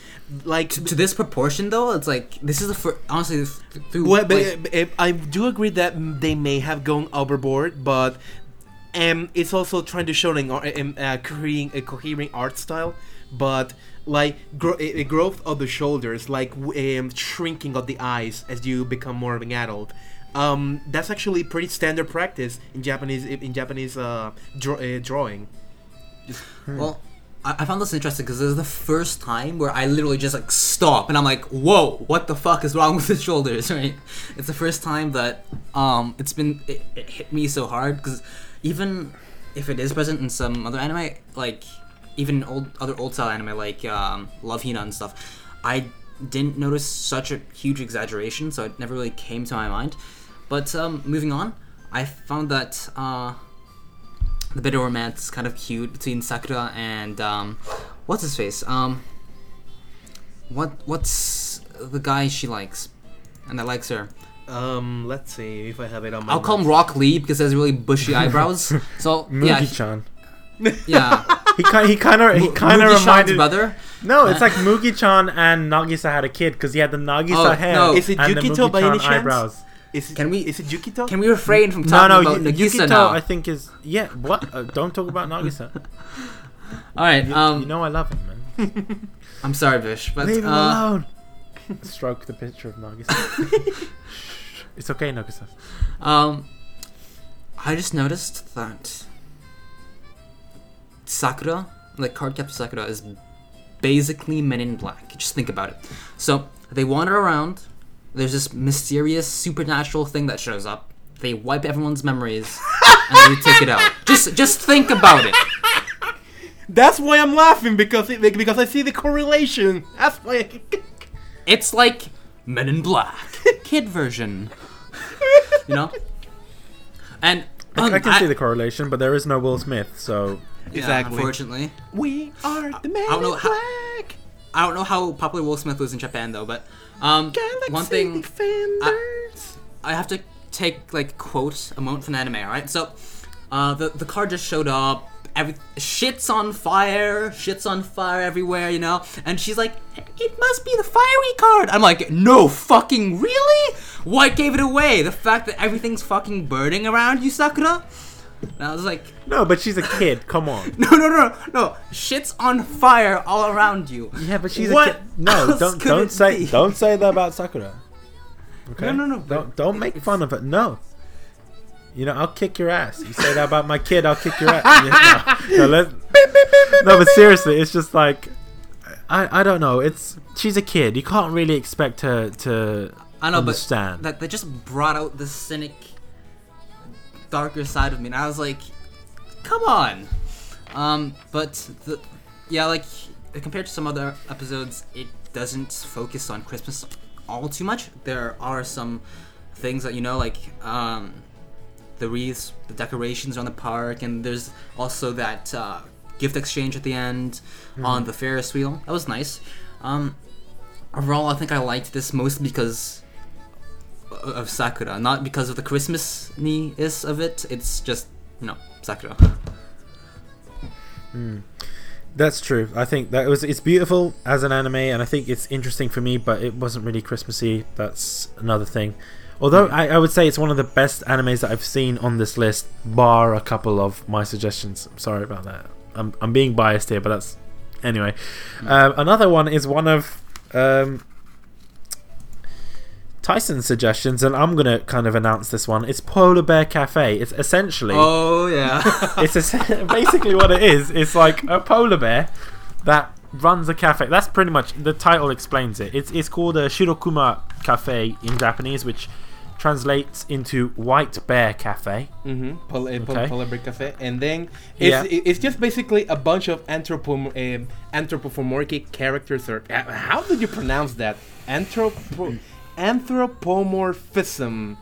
like to, to this proportion though. It's like this is the first, honestly. Through, well, like, but, uh, I do agree that they may have gone overboard, but um, it's also trying to show an um, uh, creating a coherent art style. But like gro- a growth of the shoulders, like um, shrinking of the eyes as you become more of an adult. Um, that's actually pretty standard practice in Japanese in Japanese uh, draw- uh, drawing. Just, hmm. Well. I found this interesting because this is the first time where I literally just like stop and I'm like, whoa, what the fuck is wrong with his shoulders, right? It's the first time that um, it's been, it, it hit me so hard because even if it is present in some other anime, like even old other old style anime like um, Love Hina and stuff, I didn't notice such a huge exaggeration, so it never really came to my mind. But um, moving on, I found that... Uh, the bit of romance kind of cute between Sakura and um, what's his face? Um, what what's the guy she likes, and that likes her? Um, let's see if I have it on my. I'll notes. Call him Rock Lee because he has really bushy eyebrows. So yeah, Mugi-chan. He, yeah, he kind he kind of he kind of Mugi-chan's reminded. Brother? No, it's like Mugi-chan and Nagisa had a kid because he had the Nagisa oh, hair no. Is it and Yukito the Mugi-chan by any chance? Eyebrows. Is it, can we? Is it Yukito? Can we refrain from talking no, no, about y- Nagisa Yukito, now? I think is yeah. What? Uh, don't talk about Nagisa. All right. You, um, you know I love him, man. I'm sorry, Vish, but leave him uh, alone. Stroke the picture of Nagisa. It's okay, Nagisa. Um, I just noticed that Sakura, like Cardcaptor Sakura, is basically Men in Black. Just think about it. So they wander around. There's this mysterious supernatural thing that shows up. They wipe everyone's memories, and they take it out. Just, just think about it. That's why I'm laughing because it, because I see the correlation. That's why. It's like Men in Black, kid version. You know. And um, I can I, see the correlation, but there is no Will Smith, so yeah, exactly. Unfortunately, we are the Men in Black. How, I don't know how popular Will Smith was in Japan though, but. Um, one thing, I, I have to take, like, quote a moment from the anime, alright? So, uh, the, the car just showed up, every, shit's on fire, shit's on fire everywhere, you know? And she's like, it must be the fiery card! I'm like, no fucking really? What gave it away? The fact that everything's fucking burning around you, Sakura? And I was like... No, but she's a kid. Come on. no, no, no, no. Shit's on fire all around you. Yeah, but she's what a kid. No, don't don't say be? don't say that about Sakura. Okay? No, no, no. Don't don't make fun of it. No. You know, I'll kick your ass. You say that about my kid, I'll kick your ass. Yeah, no, no, no, but seriously, it's just like... I, I don't know. It's she's a kid. You can't really expect her to I know, understand. But that they just brought out the cynic... darker side of me, and I was like, come on. Um, but the, yeah, like compared to some other episodes, it doesn't focus on Christmas all too much. There are some things that, you know, like um, the wreaths, the decorations around the park, and there's also that uh, gift exchange at the end mm-hmm. on the Ferris wheel. That was nice. Um, overall, I think I liked this mostly because of Sakura, not because of the Christmas-ness of it. It's just, you know, Sakura. Mm. That's true. I think that it was it's beautiful as an anime, and I think it's interesting for me, but it wasn't really Christmassy. That's another thing. Although I, I would say it's one of the best animes that I've seen on this list, bar a couple of my suggestions. I'm sorry about that. I'm I'm being biased here, but that's anyway. Mm. Um, another one is one of. Um, Tyson's suggestions, and I'm gonna kind of announce this one. It's Polar Bear Cafe. It's essentially oh yeah, it's es- basically what it is. It's like a polar bear that runs a cafe. That's pretty much, the title explains it. It's it's called a Shirokuma Cafe in Japanese, which translates into White Bear Cafe. Mm-hmm. Pol- okay. Pol- Polar Bear Cafe. And then it's yeah. it's just basically a bunch of anthropo- um, anthropomorphic characters. Or how did you pronounce that? Anthropo- anthropomorphism.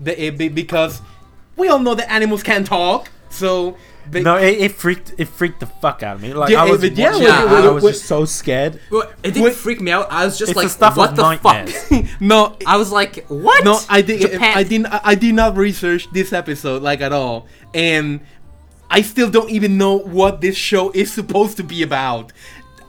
The, it, because we all know that animals can talk, so... They, no, it, it freaked it freaked the fuck out of me. Like, yeah, I was, yeah, watching, yeah, I, I was with, just so scared. Well, it didn't with, freak me out. I was just like, the what the nightmares. fuck? No, I was like, what? No, I did. Japan. I didn't. I did not research this episode like at all, and I still don't even know what this show is supposed to be about.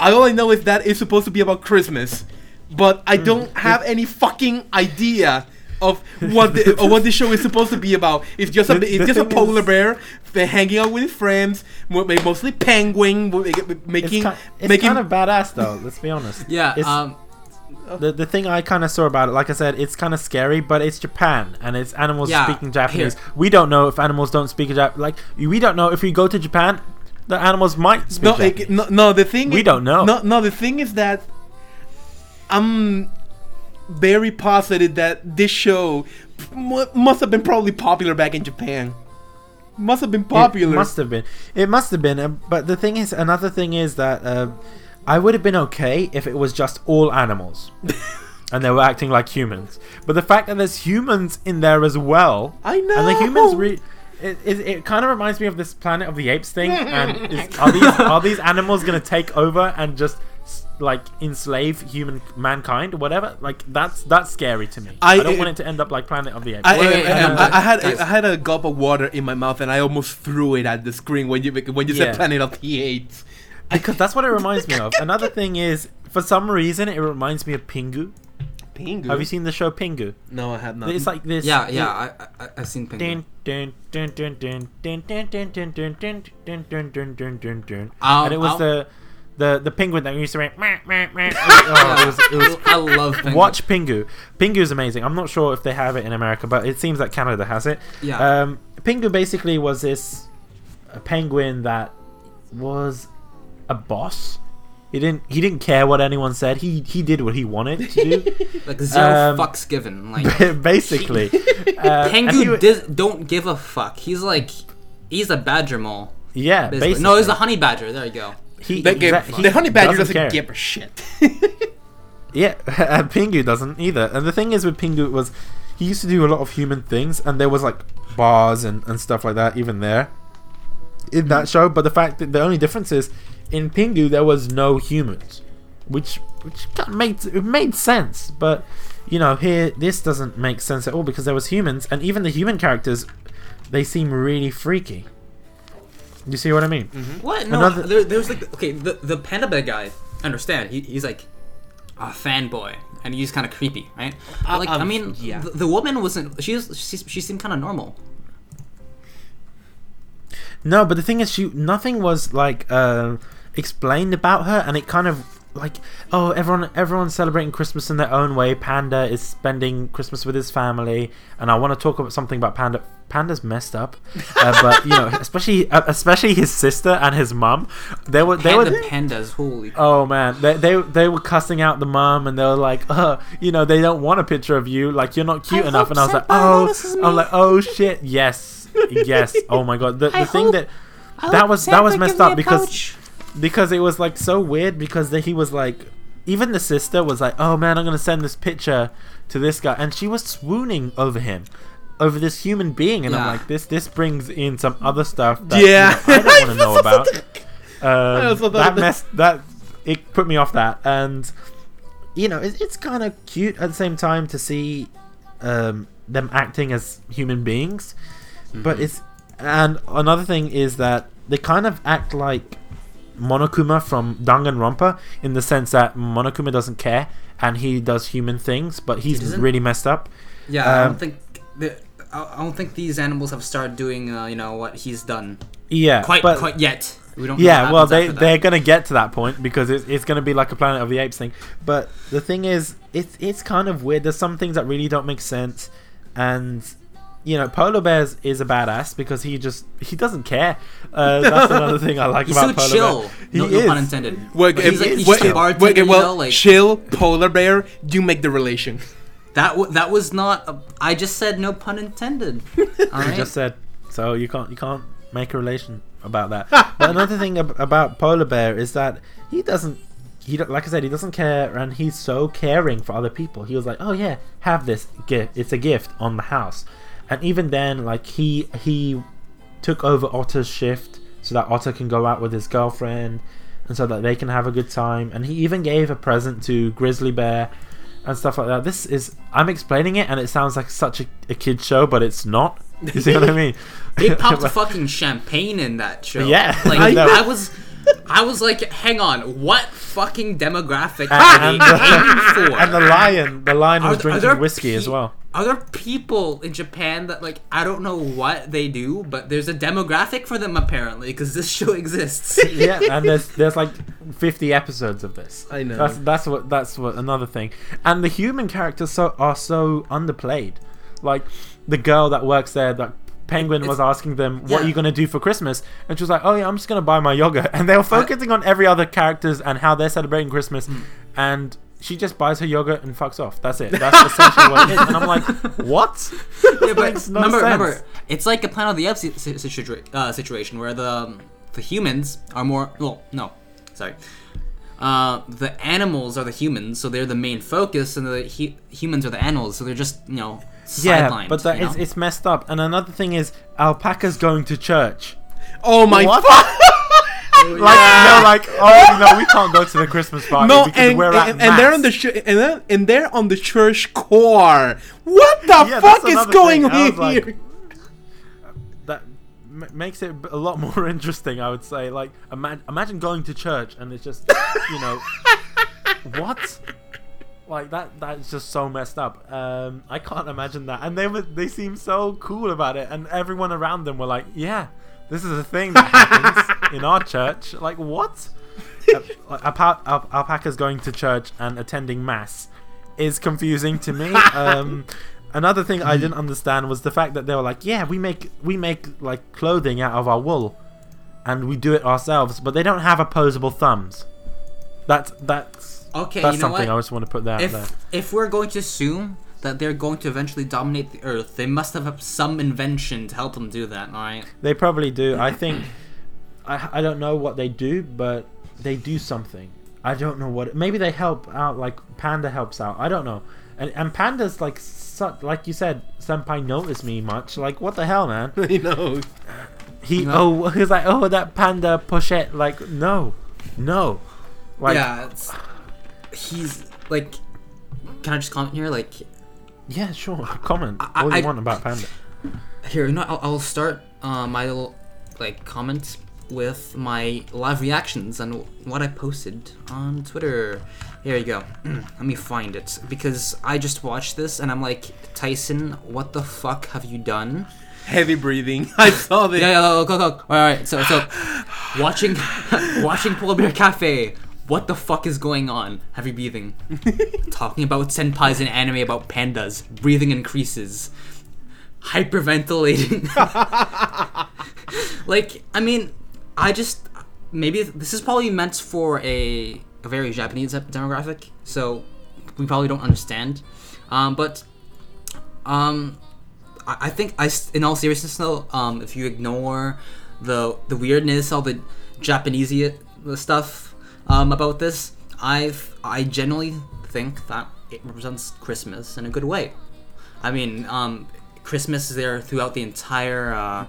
All I know is that it's supposed to be about Christmas, but I don't have any fucking idea of what the, or what the show is supposed to be about. It's just a, it's just a polar bear hanging out with his friends, mostly penguin, making... It's kind, it's making... kind of badass, though, let's be honest. Yeah, it's, um... The, the thing I kind of saw about it, like I said, it's kind of scary, but it's Japan, and it's animals yeah, speaking Japanese. Here. We don't know if animals don't speak Japanese. Like, we don't know if we go to Japan, the animals might speak no, Japanese. It, no, no, the thing... We is, don't know. No, no, the thing is that... Um... very positive that this show m- must have been probably popular back in Japan. Must have been popular. It must have been. It must have been. Uh, but the thing is, another thing is that uh, I would have been okay if it was just all animals. And they were acting like humans. But the fact that there's humans in there as well. I know. And the humans... Re- It, it, it kind of reminds me of this Planet of the Apes thing. And is, are, these, are these animals going to take over and just... like enslave human mankind or whatever? Like that's that's scary to me. I, I don't it, want it to end up like Planet of the Apes. I, I, I, I, I had I had a gulp of water in my mouth and I almost threw it at the screen when you when you yeah. said Planet of the Apes. Because that's what it reminds me of. Another thing is, for some reason, it reminds me of Pingu. Pingu. Have you seen the show Pingu? No, I have not. It's like this. Yeah, yeah, I, I, I've seen Pingu. And it was the. The the penguin that we used to make. Meh, meh, meh. Oh, it was, it was, I love Pingu. Watch Pingu. Pingu's amazing. I'm not sure if they have it in America, but it seems that Canada has it. Yeah. Um, Pingu basically was this a penguin that was a boss. He didn't he didn't care what anyone said. He he did what he wanted to do. Like zero um, fucks given. Like basically. uh, Pingu dis- don't give a fuck. He's like he's a badger mole. Yeah, basically. basically. No, he's a honey badger. There you go. He, that game, he the honey badger doesn't, doesn't give a shit. Yeah, and Pingu doesn't either. And the thing is with Pingu was he used to do a lot of human things, and there was like bars and, and stuff like that even there in that show. But the fact that the only difference is in Pingu there was no humans, which which made it made sense. But you know here this doesn't make sense at all because there was humans, and even the human characters they seem really freaky. You see what I mean? Mm-hmm. What? No, Another... there, there's like, okay, the, the panda bear guy, understand, he, he's like a fanboy, and he's kind of creepy, right? But like, um, I mean, yeah. the, the woman wasn't, she, was, she, she seemed kind of normal. No, but the thing is, she nothing was, like, uh, explained about her, and it kind of, like, oh, everyone, everyone's celebrating Christmas in their own way, Panda is spending Christmas with his family, and I want to talk about something about Panda... Panda's messed up, uh, but you know, especially uh, especially his sister and his mum. They were they Panda were pandas. Holy oh man, they they they were cussing out the mum, and they were like, uh, you know, they don't want a picture of you. Like you're not cute I enough. And I was like, oh, I'm like, oh shit, yes, yes. Oh my god, the, the thing that that was that was messed up because pouch. because it was like so weird because that he was like. Even the sister was like, oh man, I'm gonna send this picture to this guy, and she was swooning over him. Over this human being, and yeah. I'm like, this this brings in some other stuff that yeah. you know, I don't want to know about. Um, that mess that it put me off that, and you know, it's, it's kind of cute at the same time to see um, them acting as human beings. Mm-hmm. But it's and another thing is that they kind of act like Monokuma from Danganronpa in the sense that Monokuma doesn't care and he does human things, but he's he really messed up. Yeah, um, I don't think. The, I don't think these animals have started doing, uh, you know, what he's done. Yeah, quite, but, quite yet. We don't. Yeah, know well, they they're gonna get to that point because it's it's gonna be like a Planet of the Apes thing. But the thing is, it's it's kind of weird. There's some things that really don't make sense, and you know, Polar Bears is a badass because he just, he doesn't care. Uh, that's another thing I like he's about so Polar chill. Bear. He's so chill. No pun intended. We're, he's like, he's we're, just a bartender, well, you know, like... Chill, Polar Bear, you make the relation. That w- that was not... A, I just said no pun intended. All right? You just said, so you can't you can't make a relation about that. But another thing ab- about Polar Bear is that he doesn't... He don't, like I said, he doesn't care, and he's so caring for other people. He was like, oh yeah, have this gift. It's a gift on the house. And even then, like, he he took over Otter's shift so that Otter can go out with his girlfriend and so that they can have a good time. And he even gave a present to Grizzly Bear and stuff like that. This is... I'm explaining it, and it sounds like such a, a kid's show, but it's not. You see what I mean? They popped like, fucking champagne in that show. Yeah. Like, I, know. I was... I was like, hang on, what fucking demographic are they aiming for? And the lion, the lion was drinking whiskey pe- as well. Are there people in Japan that, like, I don't know what they do, but there's a demographic for them apparently because this show exists. Yeah, and there's there's like fifty episodes of this. I know. That's that's what that's what another thing. And the human characters so are so underplayed. Like the girl that works there that. Penguin it's, was asking them, what yeah. are you going to do for Christmas? And she was like, oh yeah, I'm just going to buy my yogurt. And they were focusing on every other characters and how they're celebrating Christmas. Mm. And she just buys her yogurt and fucks off. That's it. That's essentially what it is. And I'm like, what? Yeah, but makes no remember, sense. remember, it's like a Planet of the Apes situa- uh, situation where the, um, the humans are more... Well, no. Sorry. Uh, the animals are the humans, so they're the main focus, and the he- humans are the animals, so they're just, you know... Yeah, but that is, it's messed up. And another thing is alpacas going to church. Oh my fuck! Like yeah. they're like, oh no, we can't go to the Christmas party no, because and, we're and, at and mass. They're on the sh- and they're, and they're on the church choir. What the yeah, fuck is going on like, here? That m- makes it a lot more interesting, I would say. Like, ima- imagine going to church and it's just, you know, what? Like that that's just so messed up. Um, I can't imagine that. And they were they seemed so cool about it, and everyone around them were like, yeah, this is a thing that happens in our church. Like what? Alp- alp- alpacas going to church and attending mass is confusing to me. Um, another thing I didn't understand was the fact that they were like, yeah, we make we make like clothing out of our wool and we do it ourselves, but they don't have opposable thumbs. That's that's Okay, That's you know something what? I just want to put that if, there. If we're going to assume that they're going to eventually dominate the Earth, they must have some invention to help them do that, alright? They probably do. I think... I, I don't know what they do, but they do something. I don't know what... It, maybe they help out, like Panda helps out. I don't know. And, and Panda's like... Su- like you said, Senpai noticed me much. Like, what the hell, man? He knows. He... No. Oh, he's like, oh, that Panda pochette. Like, no. No. Like, yeah, it's... He's like, can I just comment here? Like, yeah, sure, comment I, all you I, want about Panda. Here, you know, I'll, I'll start uh, my little like comment with my live reactions and what I posted on Twitter. Here you go. Let me find it because I just watched this and I'm like, Tyson, what the fuck have you done? Heavy breathing. I saw this. Yeah, yeah, go, go, go. All right, so so watching watching Polar Bear Cafe. What the fuck is going on? Heavy breathing. Talking about senpais in anime about pandas. Breathing increases. Hyperventilating. Like, I mean, I just... Maybe this is probably meant for a, a very Japanese demographic, so we probably don't understand. Um, but um, I, I think, I, in all seriousness though, um, if you ignore the the weirdness, all the Japanese stuff... Um, about this, I've I generally think that it represents Christmas in a good way. I mean, um, Christmas is there throughout the entire uh,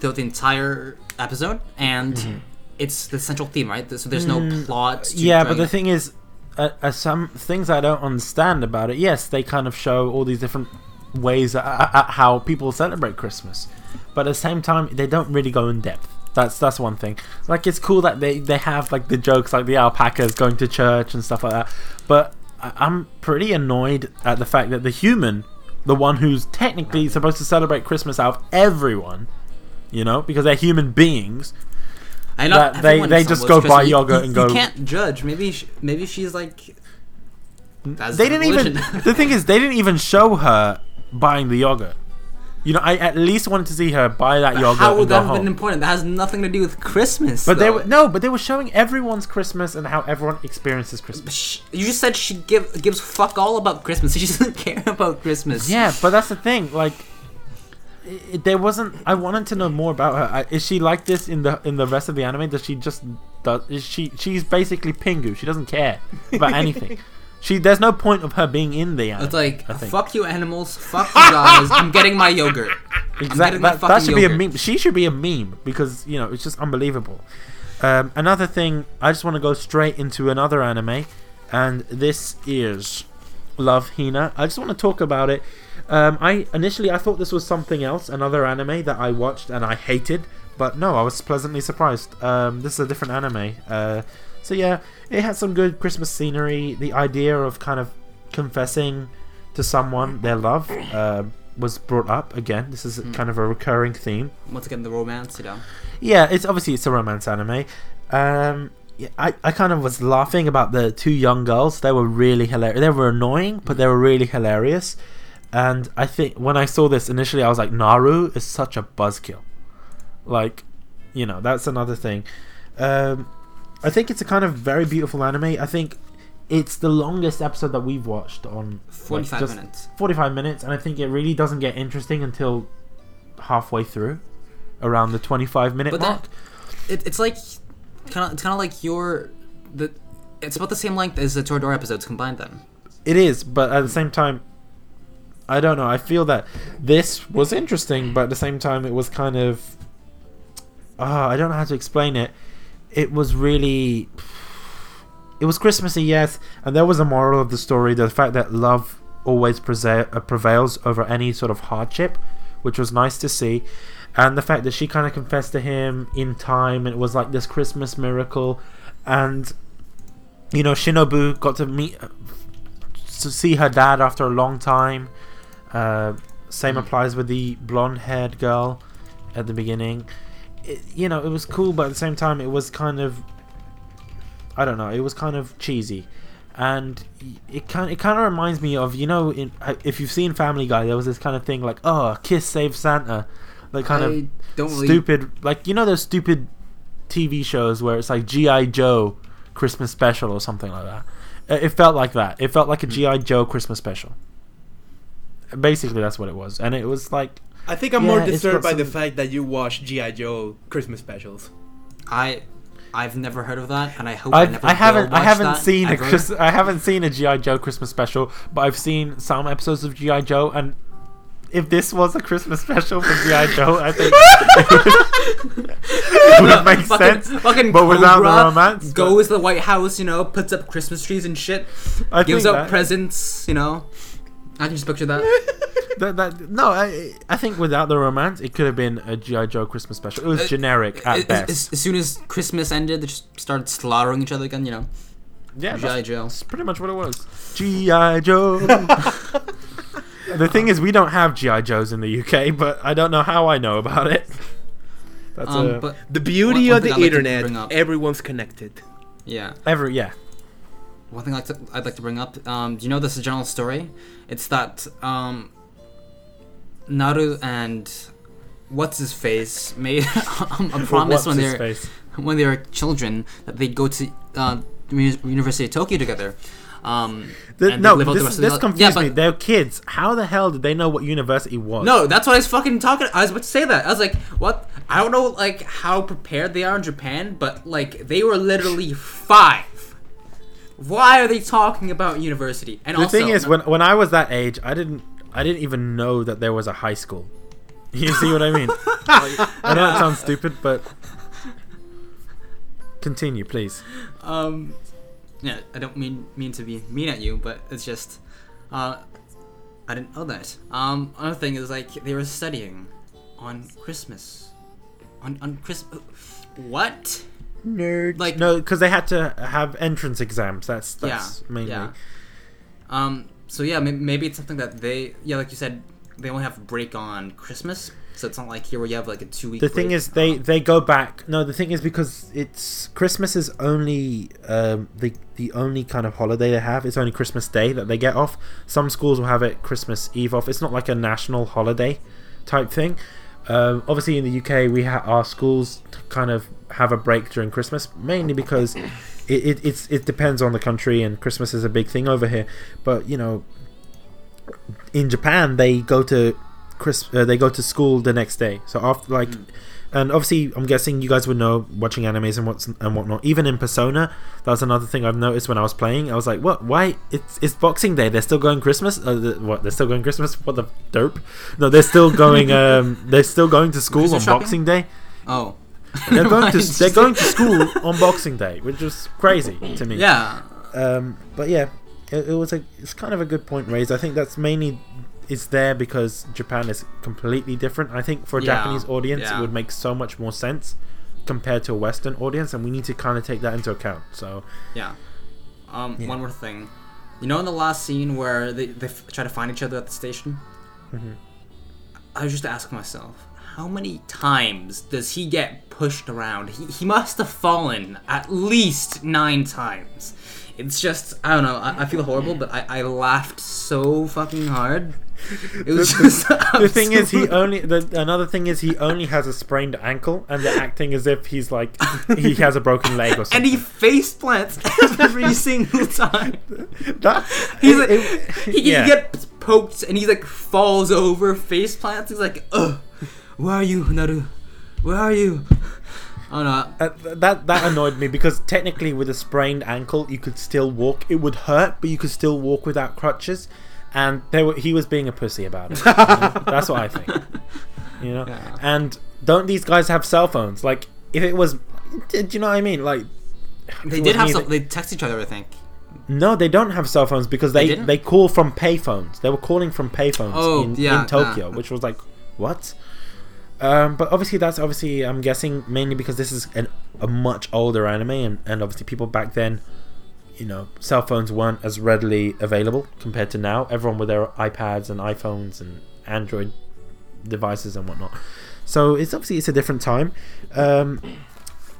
throughout the entire episode, and mm-hmm. it's the central theme, right? So there's no mm, plot. To yeah, but the it. thing is, uh, uh, some things I don't understand about it. Yes, they kind of show all these different ways at, at how people celebrate Christmas, but at the same time, they don't really go in depth. That's that's one thing. Like, it's cool that they, they have, like, the jokes, like the alpacas going to church and stuff like that. But I, I'm pretty annoyed at the fact that the human, the one who's technically supposed to celebrate Christmas out of everyone, you know, because they're human beings, I know that they, they just go buy yogurt and go... You can't judge. Maybe she, maybe she's, like... That's they didn't religion. even... The thing is, they didn't even show her buying the yogurt. You know, I at least wanted to see her buy that but yogurt. How would that have been important? That has nothing to do with Christmas. But though. they were no, but they were showing everyone's Christmas and how everyone experiences Christmas. She, you just said she give, gives fuck all about Christmas. She doesn't care about Christmas. Yeah, but that's the thing. Like, it, there wasn't. I wanted to know more about her. I, is she like this in the in the rest of the anime? Does she just does? Is she she's basically Pingu. She doesn't care about anything. She, there's no point of her being in the anime. It's like, fuck you animals, fuck you guys, I'm getting my yogurt. Exactly. That, that should yogurt. be a meme. She should be a meme because, you know, it's just unbelievable. Um, another thing, I just want to go straight into another anime, and this is Love Hina. I just want to talk about it. Um, I initially, I thought this was something else, another anime that I watched and I hated, but no, I was pleasantly surprised. Um, this is a different anime. Uh... So yeah, it had some good Christmas scenery. The idea of kind of confessing to someone their love uh, was brought up again. This is mm. kind of a recurring theme. Once again, the romance, you know. Yeah, it's obviously it's a romance anime. Um, yeah, I I kind of was laughing about the two young girls. They were really hilarious. They were annoying, but they were really hilarious. And I think when I saw this initially, I was like, Naru is such a buzzkill. Like, you know, that's another thing. Um, I think it's a kind of very beautiful anime. I think it's the longest episode that we've watched on forty-five like minutes. forty-five minutes, and I think it really doesn't get interesting until halfway through, around the twenty-five minute but mark. That, it, it's like kind of it's kind of like your the it's about the same length as the Toradora episodes combined. Then it is, but at the same time, I don't know. I feel that this was interesting, but at the same time, it was kind of uh, I don't know how to explain it. It was really, it was Christmassy, yes, and there was a moral of the story, the fact that love always prevails over any sort of hardship, which was nice to see, and the fact that she kind of confessed to him in time, and it was like this Christmas miracle, and, you know, Shinobu got to meet, to see her dad after a long time, uh, same mm. applies with the blonde-haired girl at the beginning. It, you know, it was cool, but at the same time, it was kind of, I don't know, it was kind of cheesy, and it kind it kind of reminds me of, you know, in, if you've seen Family Guy, there was this kind of thing like, oh, kiss save Santa, that kind I of don't stupid, really... like, you know, those stupid T V shows where it's like G I Joe Christmas Special or something like that. It felt like that. It felt like a mm-hmm. G I Joe Christmas Special. Basically, that's what it was, and it was like. I think I'm yeah, more disturbed by some... the fact that you watch G I. Joe Christmas specials. I, I've never heard of that, and I hope I've, I never. I haven't. I haven't seen ever. a. I haven't seen a G I. Joe Christmas special, but I've seen some episodes of G I. Joe, and if this was a Christmas special for G I. Joe, I think it would, it would no, make fucking, sense. Fucking but without the romance, goes but... to the White House, you know, puts up Christmas trees and shit, I gives out that... presents, you know. I can just picture that. that, that no, I, I think without the romance, it could have been a G I. Joe Christmas special. It was uh, generic at uh, best. As, as soon as Christmas ended, they just started slaughtering each other again, you know. Yeah, G I. Joe. That's pretty much what it was. G I. Joe. The thing is, we don't have G I. Joes in the U K, but I don't know how I know about it. That's um, a, but the beauty one, one of the internet, like everyone's connected. Yeah. Every, yeah. One thing I'd like to, I'd like to bring up, um, do you know this is a general story? It's that um, Naru and what's-his-face made a promise when they were, when they were children that they'd go to uh, University of Tokyo together. Um, the, and no, live this, this confused yeah, but, me. They're kids. How the hell did they know what university was? No, that's what I was fucking talking. I was about to say that. I was like, what? I don't know like how prepared they are in Japan, but like they were literally five. Why are they talking about university? And the also, thing is, when when I was that age, I didn't I didn't even know that there was a high school. You see what I mean? I know that sounds stupid, but continue, please. Um, yeah, I don't mean mean to be mean at you, but it's just, uh, I didn't know that. Um, another thing is like they were studying on Christmas, on on Christmas. What? Nerd. Like, no, because they had to have entrance exams. That's that's yeah, mainly. Yeah. Um. So yeah, maybe, maybe it's something that they yeah, like you said, they only have break on Christmas. So it's not like here where you have like a two-week break. The thing is, they, they go back. No, the thing is because it's Christmas is only um, the the only kind of holiday they have. It's only Christmas Day that they get off. Some schools will have it Christmas Eve off. It's not like a national holiday type thing. Um, obviously, in the U K, we ha- our schools kind of have a break during Christmas, mainly because it, it it's it depends on the country, and Christmas is a big thing over here. But you know, in Japan, they go to Chris, uh, they go to school the next day. So after like, mm. and obviously, I'm guessing you guys would know watching animes and what's and whatnot. Even in Persona, that's another thing I've noticed when I was playing. I was like, what? Why? It's it's Boxing Day. They're still going Christmas. Uh, the, what? They're still going Christmas. What the dope? No, they're still going. Um, they're still going to school on shopping? Boxing Day. Oh, they're going to they're going to school on Boxing Day, which is crazy to me. Yeah. Um, but yeah, it, it was a it's kind of a good point raised. I think that's mainly. It's there because Japan is completely different. I think for a yeah, Japanese audience, yeah. it would make so much more sense compared to a Western audience, and we need to kind of take that into account. So, yeah. Um, yeah. One more thing, you know, in the last scene where they they f- try to find each other at the station, mm-hmm. I was just ask myself, how many times does he get pushed around? He he must have fallen at least nine times. It's just I don't know. I, I feel horrible, but I, I laughed so fucking hard. It was just the thing is he only the, another thing is he only has a sprained ankle and they're acting as if he's like he has a broken leg or something, and he face plants every single time. That he's it, like it, he, yeah. he gets poked and he like falls over, face plants. He's like, ugh, where are you, Naru? Where are you? Oh no! Uh, that that annoyed me because technically with a sprained ankle you could still walk. It would hurt, but you could still walk without crutches. And they were, he was being a pussy about it. You know? That's what I think. You know. Yeah. And don't these guys have cell phones? Like, if it was, do you know what I mean? Like, they did have. Some, they text each other, I think. No, they don't have cell phones because they they, they call from payphones. They were calling from payphones oh, in, yeah, in Tokyo, yeah. which was like what? Um, but obviously, that's obviously I'm guessing mainly because this is an, a much older anime, and, and obviously people back then. You know, cell phones weren't as readily available compared to now. Everyone with their iPads and iPhones and Android devices and whatnot. So it's obviously it's a different time. Um,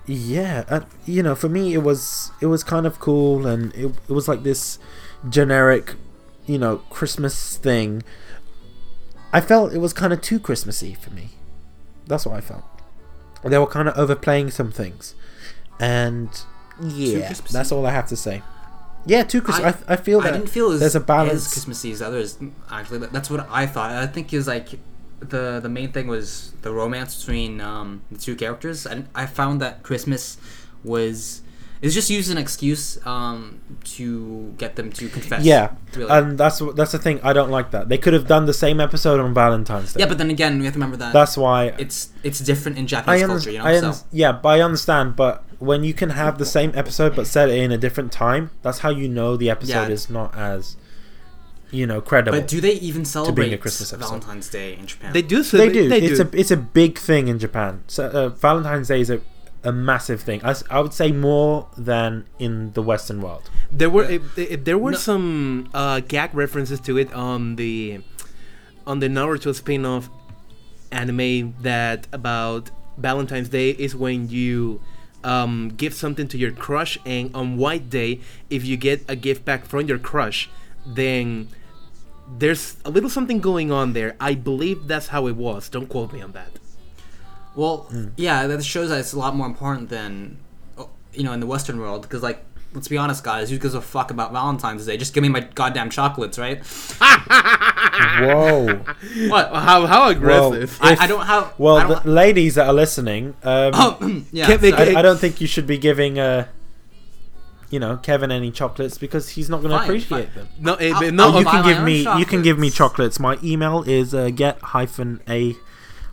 yeah, uh, you know, for me it was it was kind of cool, and it it was like this generic, you know, Christmas thing. I felt it was kind of too Christmassy for me. That's what I felt. They were kind of overplaying some things, and. Yeah, that's all I have to say. Yeah, too Christmas. I, I, I feel that I didn't feel as, there's a balance. As Christmassy as others, actually. That's what I thought. I think it was like the the main thing was the romance between um, the two characters. And I found that Christmas was it was just used as an excuse um, to get them to confess. Yeah, really. And that's that's the thing. I don't like that. They could have done the same episode on Valentine's Day. Yeah, but then again, we have to remember that that's why it's it's different in Japanese under- culture. You know, under- so. Yeah, but I understand, but. When you can have the same episode but set it in a different time, that's how you know the episode yeah. is not as, you know, credible. But do they even celebrate a Christmas Valentine's Day in Japan? They do. So they, they do. They it's do. a it's a big thing in Japan. So uh, Valentine's Day is a, a massive thing. I, I would say more than in the Western world. There were yeah. it, it, there were no. some uh, gag references to it on the on the Naruto spin-off anime that about Valentine's Day is when you. Um, give something to your crush, and on White Day, if you get a gift back from your crush, then there's a little something going on there. I believe that's how it was. Don't quote me on that. Well, mm. yeah, that shows that it's a lot more important than, you know, in the Western world, because, like, let's be honest, guys, who gives a fuck about Valentine's Day? Just give me my goddamn chocolates, right? Whoa. What? How how aggressive. Well, if, I, I don't have... Well, don't the ha- ladies that are listening, um, oh, yeah, so. I, I don't think you should be giving, uh, you know, Kevin any chocolates because he's not going to appreciate fine. them. No, it, I'll, no I'll you, can give me, you can give me chocolates. My email is uh, get dash a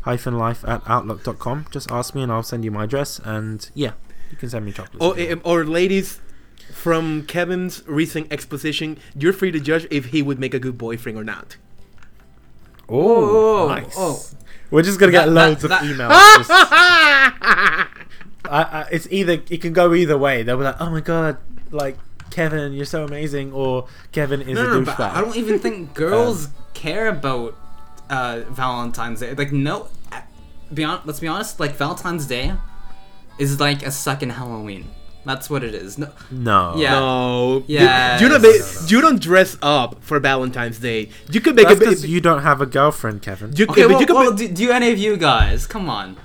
dash life at outlook dot com. Just ask me and I'll send you my address. And, yeah, you can send me chocolates. Or, um, or ladies... From Kevin's recent exposition, you're free to judge if he would make a good boyfriend or not. Oh, nice. Oh. We're just going to get that, loads that, of that. emails. Just, I, I, it's either, it can go either way. They'll be like, oh my God, like, Kevin, you're so amazing, or Kevin is no, a douchebag. No, I don't even think girls um, care about uh, Valentine's Day. Like, no, be on, let's be honest, like, Valentine's Day is like a second Halloween. That's what it is. No. No. Yeah. No. Yeah. You, you, don't make, no, no, no. you don't dress up for Valentine's Day. You could make That's because ba- you don't have a girlfriend, Kevin. You, okay, well, you well be- do, do any of you guys? Come on.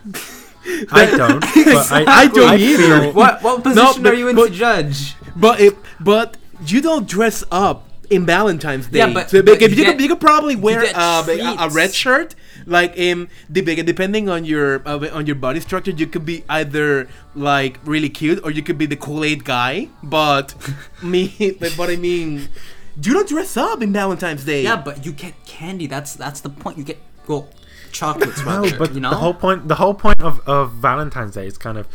I don't. But exactly. I, I don't I either. What, what position no, but, are you in but, to judge? But if, but you don't dress up in Valentine's Day. Yeah, but, so but if you, you, get, could, you could probably wear uh, a, a red shirt. Like, um, depending on your uh, on your body structure, you could be either like really cute or you could be the Kool-Aid guy. But me, but I mean, you don't dress up in Valentine's Day. Yeah, but you get candy. That's that's the point. You get well, chocolates. No, rather, but you know? the whole point the whole point of, of Valentine's Day is kind of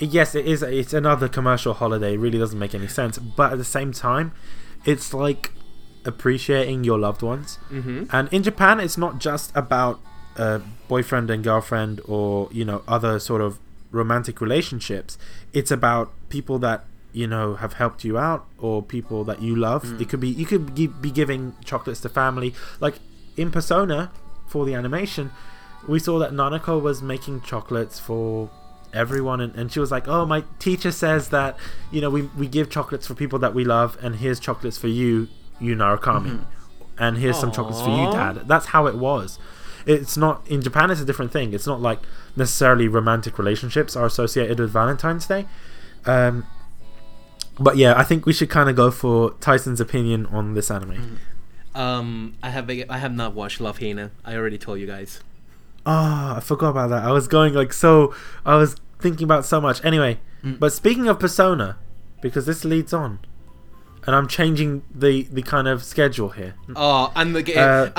yes, it is. It's another commercial holiday. It really doesn't make any sense. But at the same time, it's like appreciating your loved ones, mm-hmm. and in Japan, it's not just about uh, boyfriend and girlfriend or you know other sort of romantic relationships. It's about people that you know have helped you out or people that you love. Mm. It could be you could be giving chocolates to family, like in Persona for the animation. We saw that Nanako was making chocolates for everyone, and, and she was like, oh, my teacher says that you know we we give chocolates for people that we love, and here's chocolates for you. Yu Narukami, mm-hmm. and here's Aww. some chocolates for you, Dad. That's how it was. It's not in Japan. It's a different thing. It's not like necessarily romantic relationships are associated with Valentine's Day. Um, but yeah, I think we should kind of go for Tyson's opinion on this anime. Um, I have I have not watched Love Hina. I already told you guys. Oh, I forgot about that. I was going like so. I was thinking about so much. Anyway, mm. but speaking of Persona, because this leads on. And I'm changing the, the kind of schedule here. Oh, and uh,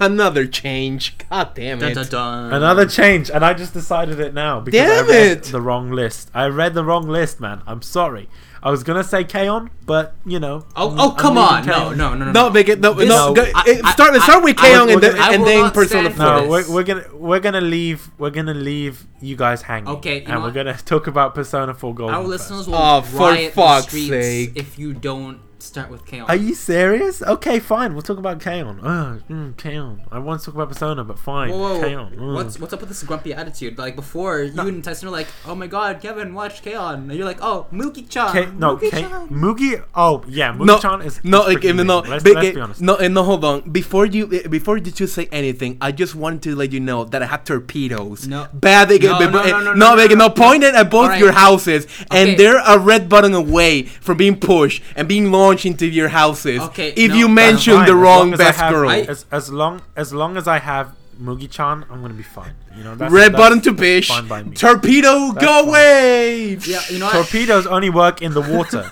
another change. God damn it. Dun, dun, dun. Another change. And I just decided it now because damn I read it. the wrong list. I read the wrong list, man. I'm sorry. I was going to say K-On, but, you know. Oh, I'm, oh come I'm on. No, no, no, no. No, make it. No, this, no. Go, I, I, start, start with K-On and, gonna, and then Persona four. No, we're, we're going we're gonna to leave, leave you guys hanging. Okay. You and know we're going to talk about Persona four Golden. Our listeners will oh, riot for fuck's the streets sake. If you don't start with K-On. Are you serious? Okay, fine. We'll talk about K-On. Uh, mm, K-On. I want to talk about Persona, but fine. Whoa, K-On. Mm. What's, what's up with this grumpy attitude? Like, before, no. you and Tyson were like, oh my god, Kevin, watch K-On. And you're like, oh, Mugi-chan. K- no, Mugi-chan. K- Mugi. Oh, yeah, Mugi-chan no, is. No, is okay, no, no. Let's, but, let's be honest. No, no, hold on. Before you before you two say anything, I just wanted to let you know that I have torpedoes. No. Bad. No, no, no, no, no, no, no, no, no, no. Pointed at both right. your houses, okay. and they're a red button away from being pushed and being launched into your houses. Okay. If no, you mention the wrong best have, girl, I, as, as long as long as I have Mugi-chan, I'm gonna be fine. You know, that's, red that's, button to bish. Torpedo, that's go fine. away. Yeah, you know, torpedoes I, only work in the water.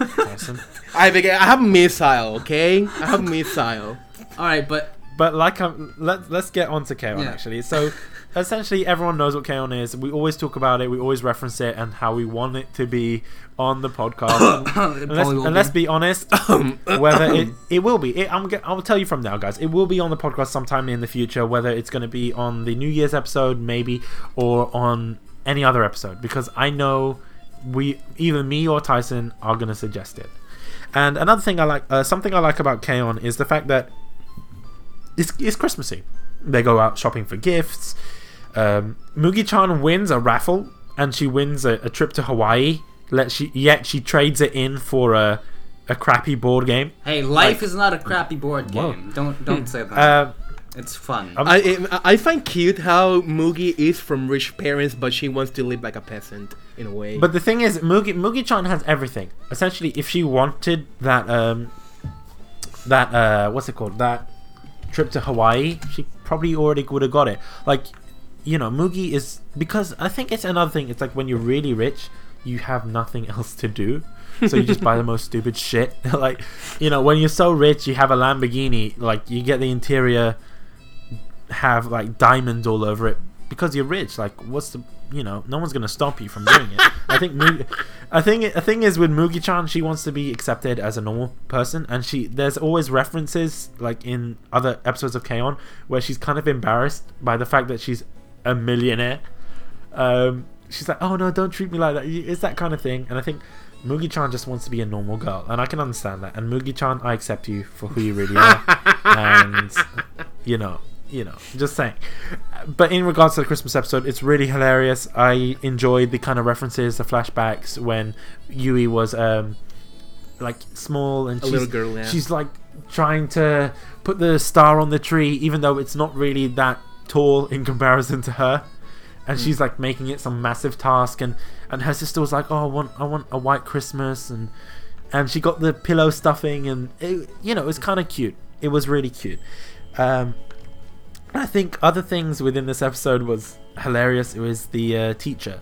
I have I have a missile. Okay, I have a missile. All right, but but like I'm, let let's get on to K-On yeah. actually. So essentially, everyone knows what K-On is. We always talk about it. We always reference it and how we want it to be on the podcast. and, let's, and let's be honest, whether it, it will be. It, I'm I'll tell you from now, guys. It will be on the podcast sometime in the future, whether it's going to be on the New Year's episode, maybe, or on any other episode. Because I know we, either me or Tyson are going to suggest it. And another thing I like, uh, something I like about K-On is the fact that it's, it's Christmassy. They go out shopping for gifts. Um, Mugi-chan wins a raffle, and she wins a, a trip to Hawaii. Let she yet she trades it in for a a crappy board game. Hey, life like, is not a crappy board game. Whoa. Don't don't say that. Uh, it's fun. I'm, I I find cute how Mugi is from rich parents, but she wants to live like a peasant in a way. But the thing is, Mugi Mugi-chan has everything. Essentially, if she wanted that um that uh what's it called that trip to Hawaii, she probably already would have got it. Like, you know, Mugi is because I think it's another thing. It's like when you're really rich, you have nothing else to do, so you just buy the most stupid shit. Like, you know, when you're so rich, you have a Lamborghini, like you get the interior have like diamonds all over it because you're rich. Like, what's the, you know, no one's gonna stop you from doing it. I think Mugi, I think the thing is with Mugi-chan, she wants to be accepted as a normal person, and she there's always references like in other episodes of K-On where she's kind of embarrassed by the fact that she's a millionaire. Um, she's like, oh no, don't treat me like that. It's that kind of thing. And I think Mugi-chan just wants to be a normal girl, and I can understand that. And Mugi-chan, I accept you for who you really are. And you know, you know, just saying. But in regards to the Christmas episode, it's really hilarious. I enjoyed the kind of references, the flashbacks when Yui was um like small and a she's, little girl, yeah. She's like trying to put the star on the tree, even though it's not really that tall in comparison to her. And mm. she's like making it some massive task, and, and her sister was like, "Oh, I want I want a white Christmas," and and she got the pillow stuffing, and it, you know, it was kind of cute. It was really cute. Um, I think other things within this episode was hilarious. It was the uh, teacher.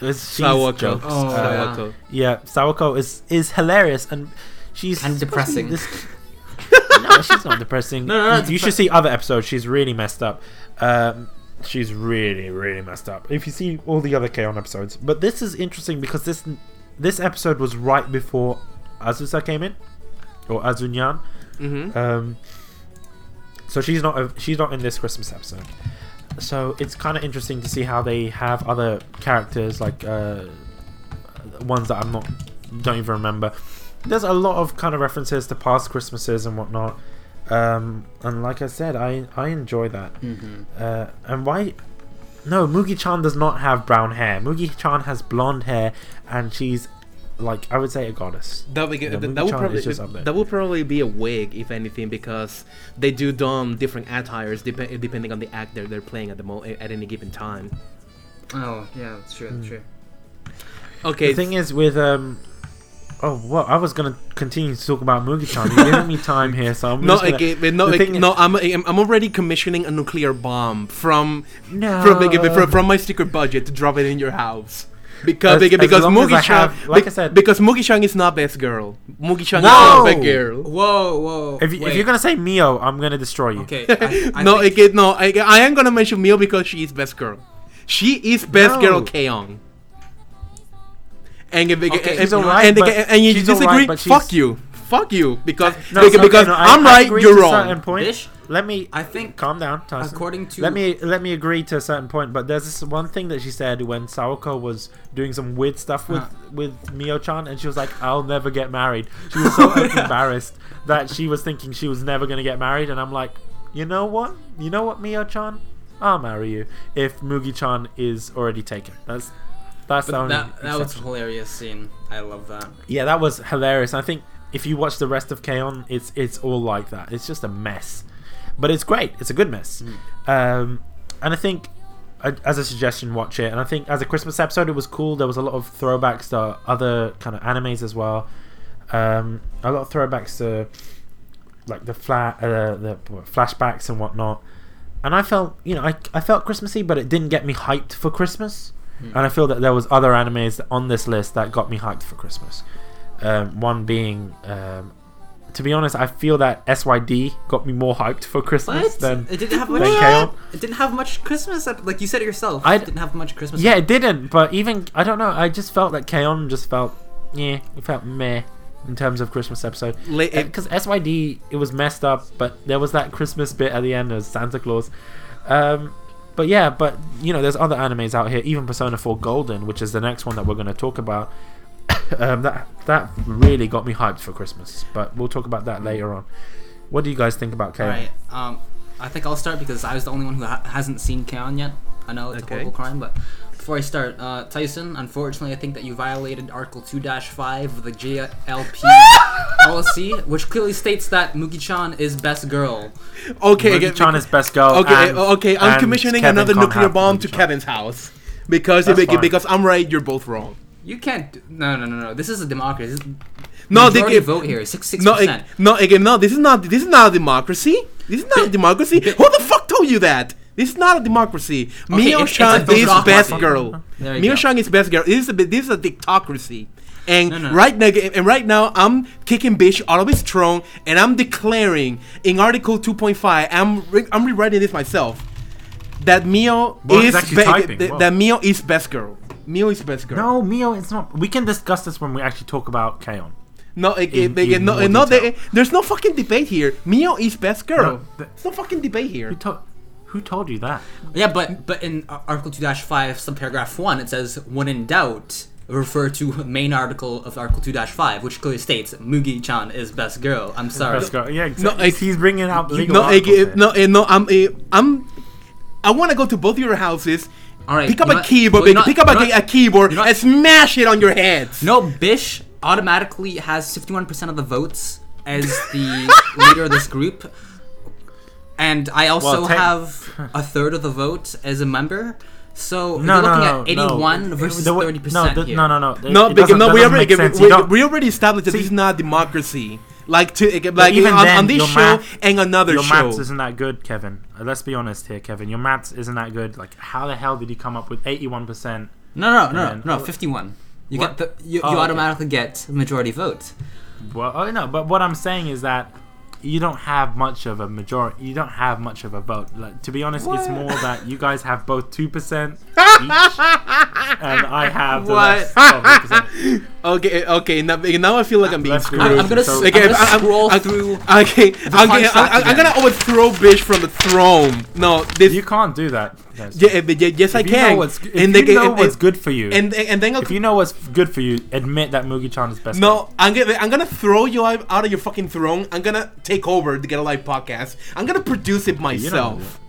It was Sawako. Jokes. Oh, uh, Sawako. Yeah, Sawako is is hilarious, and she's and depressing. This... no, she's not depressing. No, no, no, you depre- should see other episodes. She's really messed up. Um, she's really, really messed up. If you see all the other K-On episodes, but this is interesting because this this episode was right before Azusa came in, or Azunyan. Mm-hmm. Um, so she's not a, she's not in this Christmas episode. So it's kind of interesting to see how they have other characters, like uh, ones that I'm not don't even remember. There's a lot of kind of references to past Christmases and whatnot. Um, and like I said, I I enjoy that. Mm-hmm. Uh, and why? No, Mugi-chan does not have brown hair. Mugi-chan has blonde hair, and she's. Like, I would say a goddess. That, we get, yeah, that, that, would probably, that would probably be a wig, if anything, because they do don different attires dep- depending on the act they're, they're playing at the mo- at any given time. Oh, yeah, that's true, that's mm. true. Okay. The thing is with... um, Oh, well, I was going to continue to talk about Mugi-chan. You're giving me time here, so I'm not again. Gonna... No, like, no, I'm I'm already commissioning a nuclear bomb from no. from, from my secret budget to drop it in your house. Because as, because Mugi-chan, like I said, because Mugi-chan is not best girl. Mugi-chan whoa! Is not best girl. Whoa, whoa! If, you, if you're gonna say Mio, I'm gonna destroy you. Okay. I, I no, think... it, no, I, I am gonna mention Mio because she is best girl. She is best no. girl K-On. And if, okay, if, right, and, and, and you disagree, right, fuck you, fuck you, because I, no, because, because no, I, I'm I right, you're wrong. Point. Let me. I think. Calm down, Tyson. According to. Let me let me agree to a certain point, but there's this one thing that she said when Sawako was doing some weird stuff with, huh. with Mio-chan, and she was like, "I'll never get married." She was so embarrassed that she was thinking she was never gonna get married, and I'm like, you know what? You know what, Mio-chan? I'll marry you if Mugi-chan is already taken. That's that's the only that that was a hilarious scene. I love that. Yeah, that was hilarious. I think if you watch the rest of K-On, it's it's all like that. It's just a mess. But it's great. It's a good mess. Mm. Um, and I think, uh, as a suggestion, watch it. And I think as a Christmas episode, it was cool. There was a lot of throwbacks to other kind of animes as well. Um, a lot of throwbacks to like the, fla- uh, the flashbacks and whatnot. And I felt, you know, I, I felt Christmassy, but it didn't get me hyped for Christmas. Mm. And I feel that there was other animes on this list that got me hyped for Christmas. Um, one being... Um, to be honest, I feel that S Y D got me more hyped for Christmas what? than it didn't have much. K-On. It didn't have much Christmas, like you said it yourself. I d- it didn't have much Christmas. Yeah, it didn't. But even I don't know. I just felt that K-On just felt yeah, it felt meh in terms of Christmas episode. Because Le- S Y D it was messed up, but there was that Christmas bit at the end as Santa Claus. Um, but yeah, but you know, there's other animes out here. Even Persona four Golden, which is the next one that we're going to talk about. Um, that that really got me hyped for Christmas, but we'll talk about that later on. What do you guys think about K-On? Right, um, I think I'll start because I was the only one who ha- hasn't seen K-On yet. I know it's okay. a horrible crime, but before I start, uh, Tyson, unfortunately, I think that you violated Article two dash five of the J L P policy, which clearly states that Mugi-chan is best girl. Okay, Mugi-chan is best girl. Okay, and, okay, I'm commissioning Kevin another nuclear bomb Mugi-chan. to Kevin's house because it, because I'm right, you're both wrong. You can't. Do, no, no, no, no. This is a democracy. This is, no, they can vote here. Six, six no, percent. It, no, again, no. This is not. This is not a democracy. This is not a democracy. Who the fuck told you that? This is not a democracy. Okay, Mio-chan is best girl. Mio-chan is best girl. This is a. This is a dictocracy. And no, no, right no. now, and right now, I'm kicking bitch out of his throne, and I'm declaring in Article two point five. I'm re- I'm rewriting this myself. That Mio well, is be- th- that Mio is best girl. Mio is best girl. No, Mio is not. We can discuss this when we actually talk about K-On. No, it, in, it, in no, no they, there's no fucking debate here. Mio is best girl. No, th- there's no fucking debate here. Who, to- who told you that? Yeah, but but in Article two dash five, subparagraph one, it says, when in doubt, refer to main article of Article two dash five, which clearly states Mugi-chan is best girl. I'm sorry. Best girl. Yeah, exactly. No, I, he's bringing up legal no, I, no, no, I'm, I'm, I want to go to both your houses. All right, pick up a not, keyboard, well, not, pick up a, not, a keyboard not, and smash it on your heads. No, Bish automatically has fifty-one percent of the votes as the leader of this group. And I also well, te- have a third of the vote as a member. So no, you're looking no, at eighty-one no. versus the, thirty percent no, the, here. No, no, no. It, no, it because, no we, already, we, we already established that See, this is not democracy. Like, to, like even on, then, on this show math, and another your show. Your maths isn't that good, Kevin. Let's be honest here, Kevin. Your maths isn't that good. Like, how the hell did you come up with eighty-one percent? No, no, no, no, no, fifty-one. You what? get the, you, oh, you automatically okay. get majority vote. Well, oh, no, but what I'm saying is that you don't have much of a majority. You don't have much of a vote. Like, to be honest, what? It's more that you guys have both two percent each, and I have the what? less twelve percent. Okay, okay. Now, now I feel like I'm being screwed. I'm, I'm gonna, so, okay, I'm gonna I'm, scroll I'm, through. Okay, okay I'm, I'm, I'm gonna overthrow Bish from the throne. No, this, you can't do that. Yeah, but yes, if I can. You know if and you they, know and, what's good for you, and and then I'll, if you know what's good for you, admit that Mugi-chan is best. No, girl. I'm gonna I'm gonna throw you out of your fucking throne. I'm gonna take over the Get a Life podcast. I'm gonna produce it myself.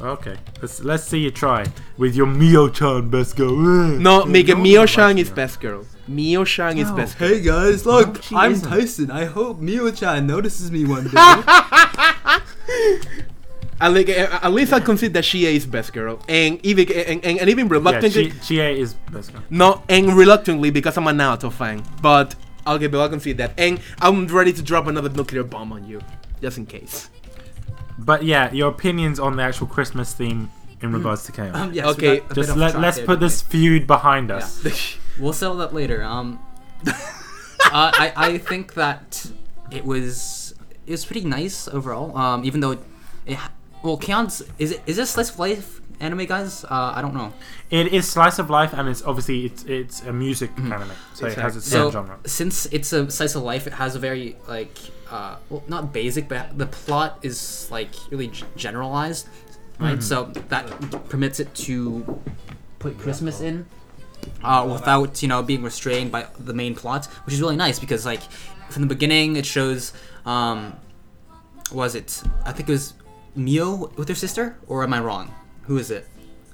Okay, let's let's see you try with your Mio-chan best girl. No, make a Mio-chan is best girl. Mio-chan is best girl. Hey guys, look, no, I'm isn't. Tyson. I hope Mio-chan notices me one day. I like, at least I consider that Shie is best girl, and even and, and, and even reluctantly, yeah, Shie is best girl. No, and reluctantly because I'm a Naoto fan, but okay, but I can see that, and I'm ready to drop another nuclear bomb on you, just in case. But yeah, your opinions on the actual Christmas theme in regards mm. to K-On. Um, yes, okay, just let, let's there, put this it? feud behind us. Yeah. We'll settle that later. Um, uh, I I think that it was it was pretty nice overall. Um, even though it. it Well, K-On's is it is this slice of life anime, guys? Uh, I don't know. It is slice of life, and it's obviously it's it's a music mm-hmm. anime, so exactly. it has its own so, genre. Since it's a slice of life, it has a very like uh, well, not basic, but the plot is like really g- generalized, right? Mm-hmm. So that permits it to put Christmas in uh, without you know being restrained by the main plot, which is really nice because like from the beginning it shows um, was it? I think it was. Mio with her sister, or am I wrong? Who is it?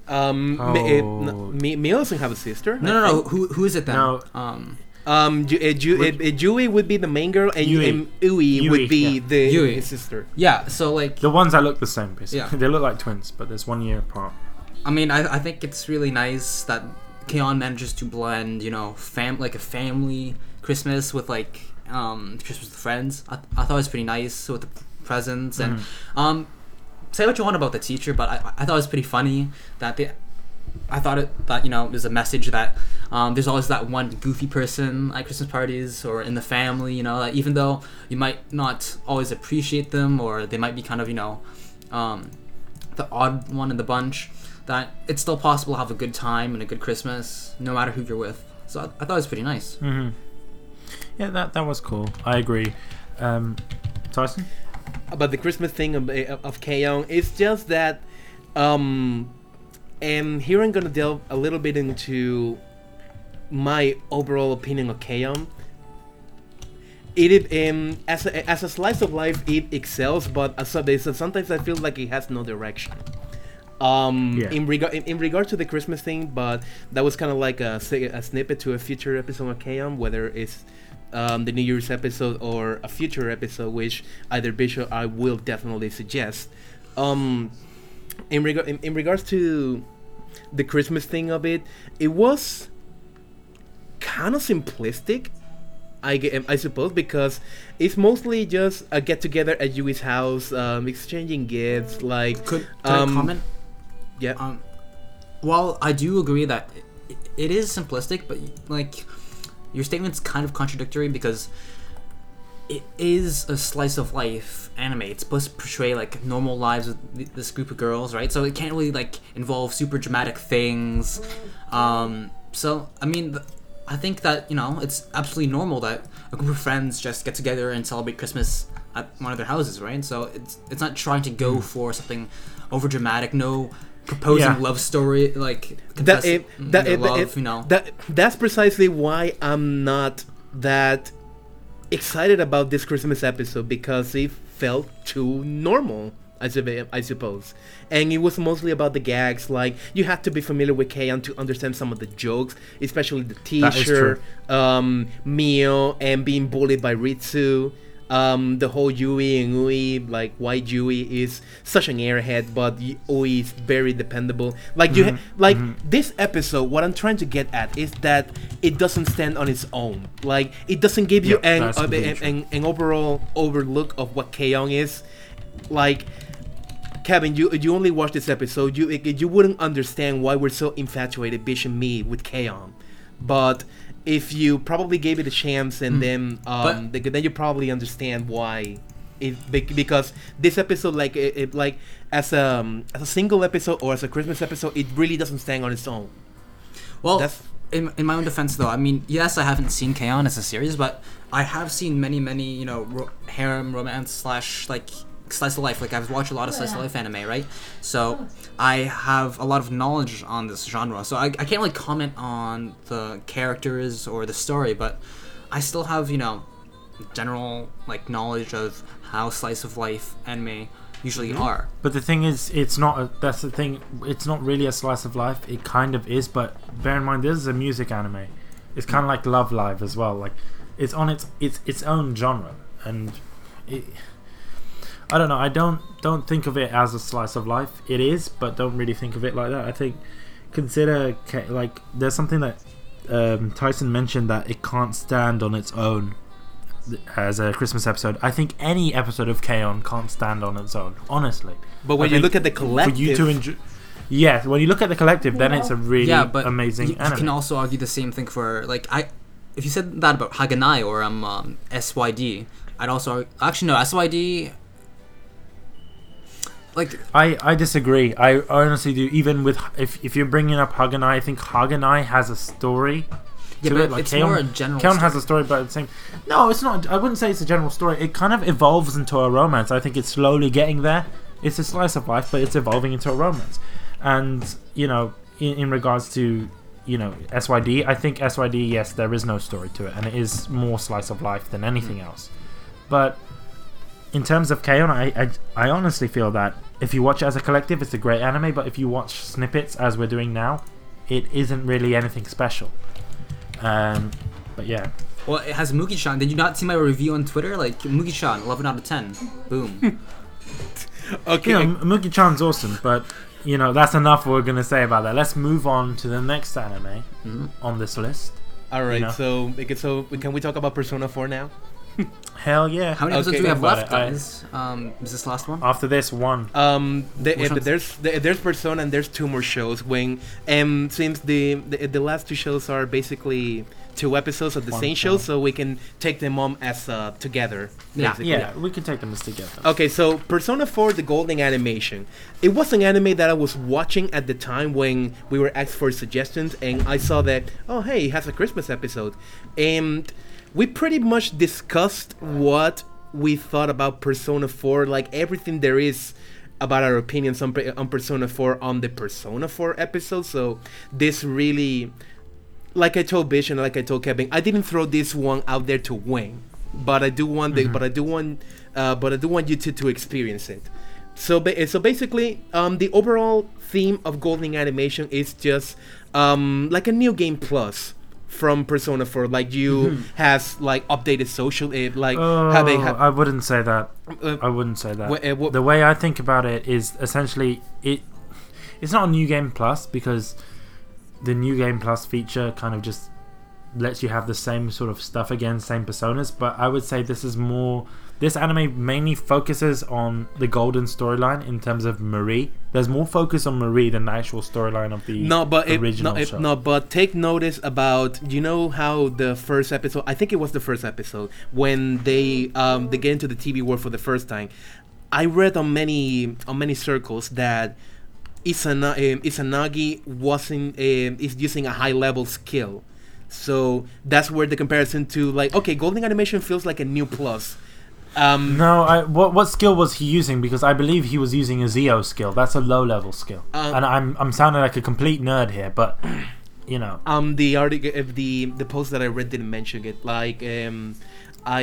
Um, oh. Mi- it, no, Mi- Mio doesn't have a sister. No, no, no. Who, who is it then? No. Um, um, Ju- uh, Ju- uh, Yui would be the main girl, and Yui, Yui would be yeah. the Yui. sister. Yeah. So like the ones that look the same, basically. Yeah. They look like twins, but there's one year apart. I mean, I, I think it's really nice that K-On manages to blend, you know, fam like a family Christmas with like um Christmas with friends. I, I thought it was pretty nice with the presents and mm. um. Say what you want about the teacher, but I, I thought it was pretty funny that they, I thought it that you know there's a message that um, there's always that one goofy person at Christmas parties or in the family, you know, like even though you might not always appreciate them or they might be kind of you know um, the odd one in the bunch, that it's still possible to have a good time and a good Christmas no matter who you're with. So I, I thought it was pretty nice. Mm-hmm. Yeah, that that was cool. I agree, um, Tyson. About the Christmas thing of, of K-On, it's just that, um, and here I'm gonna delve a little bit into my overall opinion of K-On. It, um, as a, as a slice of life, it excels, but as a, so sometimes I feel like it has no direction. Um, yeah. in regard in, in regard to the Christmas thing, but that was kind of like a, a snippet to a future episode of K-On, whether it's. Um, the New Year's episode or a future episode, which either Bishop I will definitely suggest. Um, in, reg- in in regards to the Christmas thing of it, it was kind of simplistic, I, g- I suppose, because it's mostly just a get together at Yui's house, um, exchanging gifts. Like, could um, I comment? Yeah. Um, while I do agree that it, it is simplistic, but like. Your statement's kind of contradictory because it is a slice of life anime. It's supposed to portray like normal lives with this group of girls, right? So it can't really like involve super dramatic things. Um, so I mean, th- I think that you know it's absolutely normal that a group of friends just get together and celebrate Christmas at one of their houses, right? So it's it's not trying to go for something over dramatic. No proposing yeah. love story, like that, it, that, it, love, it, you know. That that's precisely why I'm not that excited about this Christmas episode, because it felt too normal, I suppose. And it was mostly about the gags, like, you had to be familiar with K-On to understand some of the jokes, especially the teacher, um, Mio, and being bullied by Ritsu, um, the whole Yui and Ui, like, why Yui is such an airhead, but Ui is very dependable. Like, mm-hmm. you, ha- like mm-hmm. this episode, what I'm trying to get at is that it doesn't stand on its own. Like, it doesn't give yep, you an, uh, an, an, an overall overlook of what K-On is. Like, Kevin, you you only watched this episode. You you wouldn't understand why we're so infatuated, Bish and me, with K-On. But if you probably gave it a chance, and mm. then um, but- then you probably understand why. It, because this episode, like it, it like as a as a single episode or as a Christmas episode, it really doesn't stand on its own. Well, That's- in in my own defense, though, I mean, yes, I haven't seen K-On as a series, but I have seen many many you know ro- harem romance slash like. Slice of life, like I've watched a lot of slice of life anime, right? So I have a lot of knowledge on this genre. So I, I can't really comment on the characters or the story, but I still have, you know, general like knowledge of how slice of life anime usually are. But the thing is, it's not. A, that's the thing. It's not really a slice of life. It kind of is, but bear in mind this is a music anime. It's kind of like Love Live as well. Like it's on its its its own genre, and it. I don't know. I don't don't think of it as a slice of life. It is, but don't really think of it like that. I think consider like there's something that um, Tyson mentioned that it can't stand on its own as a Christmas episode. I think any episode of K-On can't stand on its own, honestly. But when I you look at the collective, for you to enjoy, yeah, when you look at the collective, then yeah. it's a really yeah, but amazing. You, anime. You can also argue the same thing for like I, if you said that about Haganai or um, um S Y D, I'd also actually no S Y D. Like I, I disagree. I honestly do. Even with if if you're bringing up Haganai, I think Haganai has a story. Yeah, to but it. Like it's K-On, more a general. K-On has a story, but at the same. No, it's not. I wouldn't say it's a general story. It kind of evolves into a romance. I think it's slowly getting there. It's a slice of life, but it's evolving into a romance. And you know, in, in regards to you know S Y D, I think S Y D. Yes, there is no story to it, and it is more slice of life than anything mm. else. But. In terms of K-On, I, I I honestly feel that if you watch it as a collective, it's a great anime, but if you watch snippets, as we're doing now, it isn't really anything special. Um, but yeah. Well, it has Mugi-chan. Did you not see my review on Twitter? Like, Mugi-chan, eleven out of ten. Boom. Okay. You know, Mugi-chan's awesome, but, you know, that's enough we're going to say about that. Let's move on to the next anime mm-hmm. on this list. All right, you know? so, so can we talk about Persona four now? Hell yeah! How many episodes okay, do we have left, guys? I, um, is this last one? After this one, um, the, uh, there's the, there's Persona and there's two more shows. When um, since the, the the last two shows are basically two episodes of the one same show, so we can take them on as uh, together. Yeah. yeah, yeah, we can take them as together. Okay, so Persona four, the Golden animation. It was an anime that I was watching at the time when we were asked for suggestions, and I saw that oh hey, it has a Christmas episode, and. We pretty much discussed what we thought about Persona four, like everything there is about our opinions on, on Persona four on the Persona four episode. So this really, like I told Bish and like I told Kevin, I didn't throw this one out there to win, but I do want the, mm-hmm. but I do want, uh, but I do want you to, to experience it. So ba- so basically, um, the overall theme of Golden Animation is just um, like a new game plus. From Persona four, like you mm-hmm. has like updated social, like oh, having. Ha- I wouldn't say that. Uh, I wouldn't say that. Wh- uh, wh- the way I think about it is essentially it. It's not a new game plus because the new game plus feature kind of just lets you have the same sort of stuff again, same personas. But I would say this is more. This anime mainly focuses on the Golden storyline in terms of Marie. There's more focus on Marie than the actual storyline of the no, but original it, no, show. It, no, but take notice about, you know how the first episode, I think it was the first episode, when they um, they get into the T V world for the first time. I read on many on many circles that Isana, um, Izanagi wasn't um, is using a high-level skill. So that's where the comparison to like, okay, Golden Animation feels like a new plus. Um, no, I, what what skill was he using? Because I believe he was using a Zeo skill. That's a low level skill, um, and I'm I'm sounding like a complete nerd here, but you know. Um, the article, the the post that I read didn't mention it. Like, um, I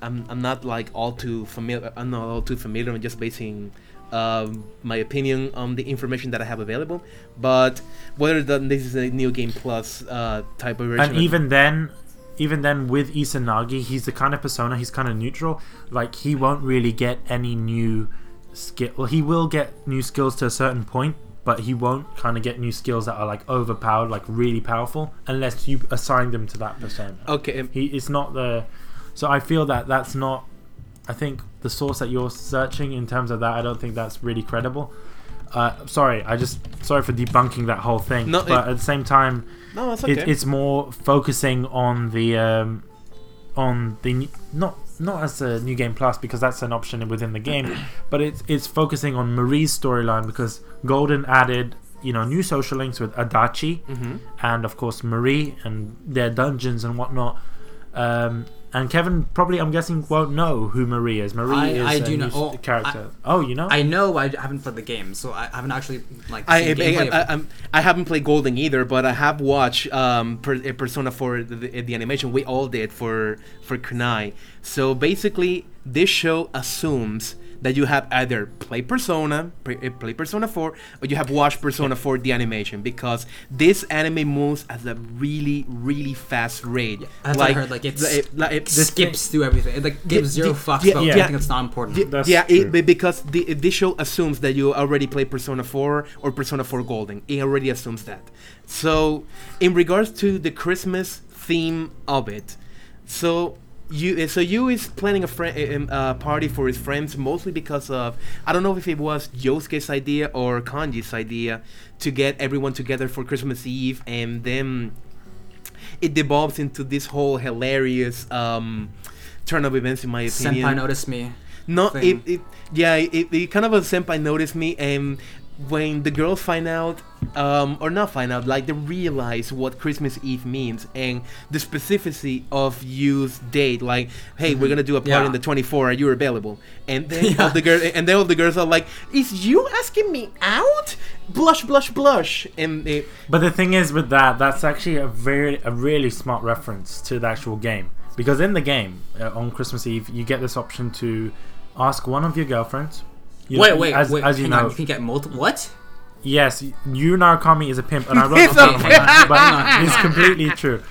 I'm I'm not like all too familiar. I'm not all too familiar. I'm just basing uh, my opinion on the information that I have available. But whether the, this is a Neo Game Plus uh, type of version, and even of- then. Even then, with Izanagi, he's the kind of persona, he's kind of neutral. Like, he won't really get any new skill. Well, he will get new skills to a certain point, but he won't kind of get new skills that are, like, overpowered, like, really powerful, unless you assign them to that persona. Okay. He, it's not the... So I feel that that's not... I think the source that you're searching in terms of that, I don't think that's really credible. Uh, sorry, I just... Sorry for debunking that whole thing. No, but it, at the same time... No, that's okay. It, it's more focusing on the... Um, on the... Not not as a New Game Plus, because that's an option within the game. But it's, it's focusing on Marie's storyline, because Golden added, you know, new social links with Adachi. Mm-hmm. And, of course, Marie and their dungeons and whatnot. Um... And Kevin probably, I'm guessing, won't know who Marie is. Marie I, is I a do know. Oh, character. I, oh, you know? I know. I haven't played the game, so I haven't actually like. I I, I, I I haven't played Golden either, but I have watched um, per, Persona four the, the, the animation. We all did for for Kunai. So basically, this show assumes that you have either played Persona, play Persona four, or you have watched Persona four the animation, because this anime moves at a really, really fast rate. Yeah, that's like, what I heard. Like it's, it, like, it skips through everything. It like gives yeah, zero fucks yeah, about yeah. anything that's not important. Yeah, that's yeah it, because the, this show assumes that you already played Persona four or Persona four Golden. It already assumes that. So, in regards to the Christmas theme of it, so. You, so Yu is planning a friend, uh, party for his friends, mostly because of, I don't know if it was Yosuke's idea or Kanji's idea to get everyone together for Christmas Eve, and then it devolves into this whole hilarious um, turn of events, in my opinion. Senpai noticed me. No, it, it, yeah, it, it kind of a senpai noticed me, and when the girls find out, um, or not find out, like they realize what Christmas Eve means and the specificity of Yu's date. Like, hey, we're gonna do a party yeah. on the twenty-fourth. Are you available? And then yeah. all the girls, and then all the girls are like, "Is you asking me out? Blush, blush, blush." And it- but the thing is, with that, that's actually a very, a really smart reference to the actual game, because in the game uh, on Christmas Eve, you get this option to ask one of your girlfriends. You wait, know, wait, as, wait, as you hang know, on, you can get multiple... What? Yes, Yu Narukami is a pimp, and I wrote it down, but it's completely true.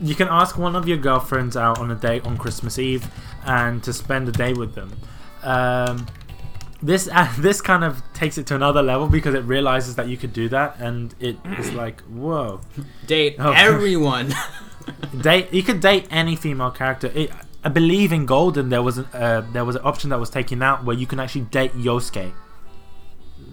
You can ask one of your girlfriends out on a date on Christmas Eve, and to spend a day with them. Um, this uh, this kind of takes it to another level, because it realizes that you could do that, and it is like, whoa. Date oh. everyone. Date. You could date any female character. It, I believe in Golden there was an uh, there was an option that was taken out where you can actually date Yosuke.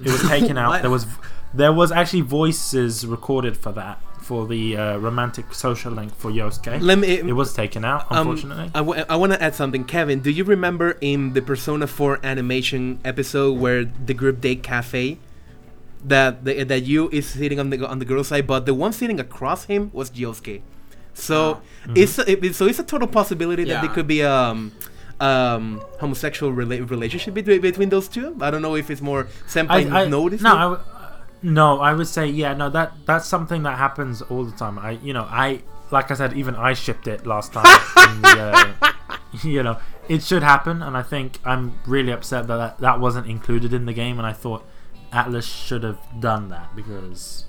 It was taken out. There was there was actually voices recorded for that, for the uh, romantic social link for Yosuke. Let me, it was taken out, unfortunately. Um, I, w- I want to add something, Kevin. Do you remember in the Persona four animation episode where the group date cafe? That the, that Yu is sitting on the on the girl's side, but the one sitting across him was Yosuke. So yeah. it's mm-hmm. it, so it's a total possibility yeah. that there could be a um, um, homosexual rela- relationship between, between those two. I don't know if it's more senpai I, I, noticed. No, I w- no, I would say yeah. No, that that's something that happens all the time. I you know I like I said even I shipped it last time. in the, uh, you know it should happen, and I think I'm really upset that, that that wasn't included in the game. And I thought Atlas should have done that, because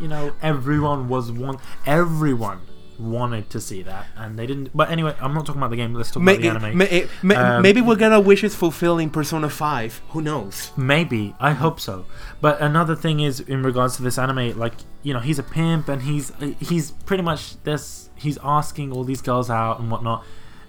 you know everyone was one. Everyone. Wanted to see that, and they didn't. But anyway, I'm not talking about the game. Let's talk maybe, about the anime. May, may, um, maybe we'll get our wishes fulfilled in Persona five. Who knows? Maybe. I hope so. But another thing is, in regards to this anime, like you know, he's a pimp, and he's he's pretty much this. He's asking all these girls out and whatnot,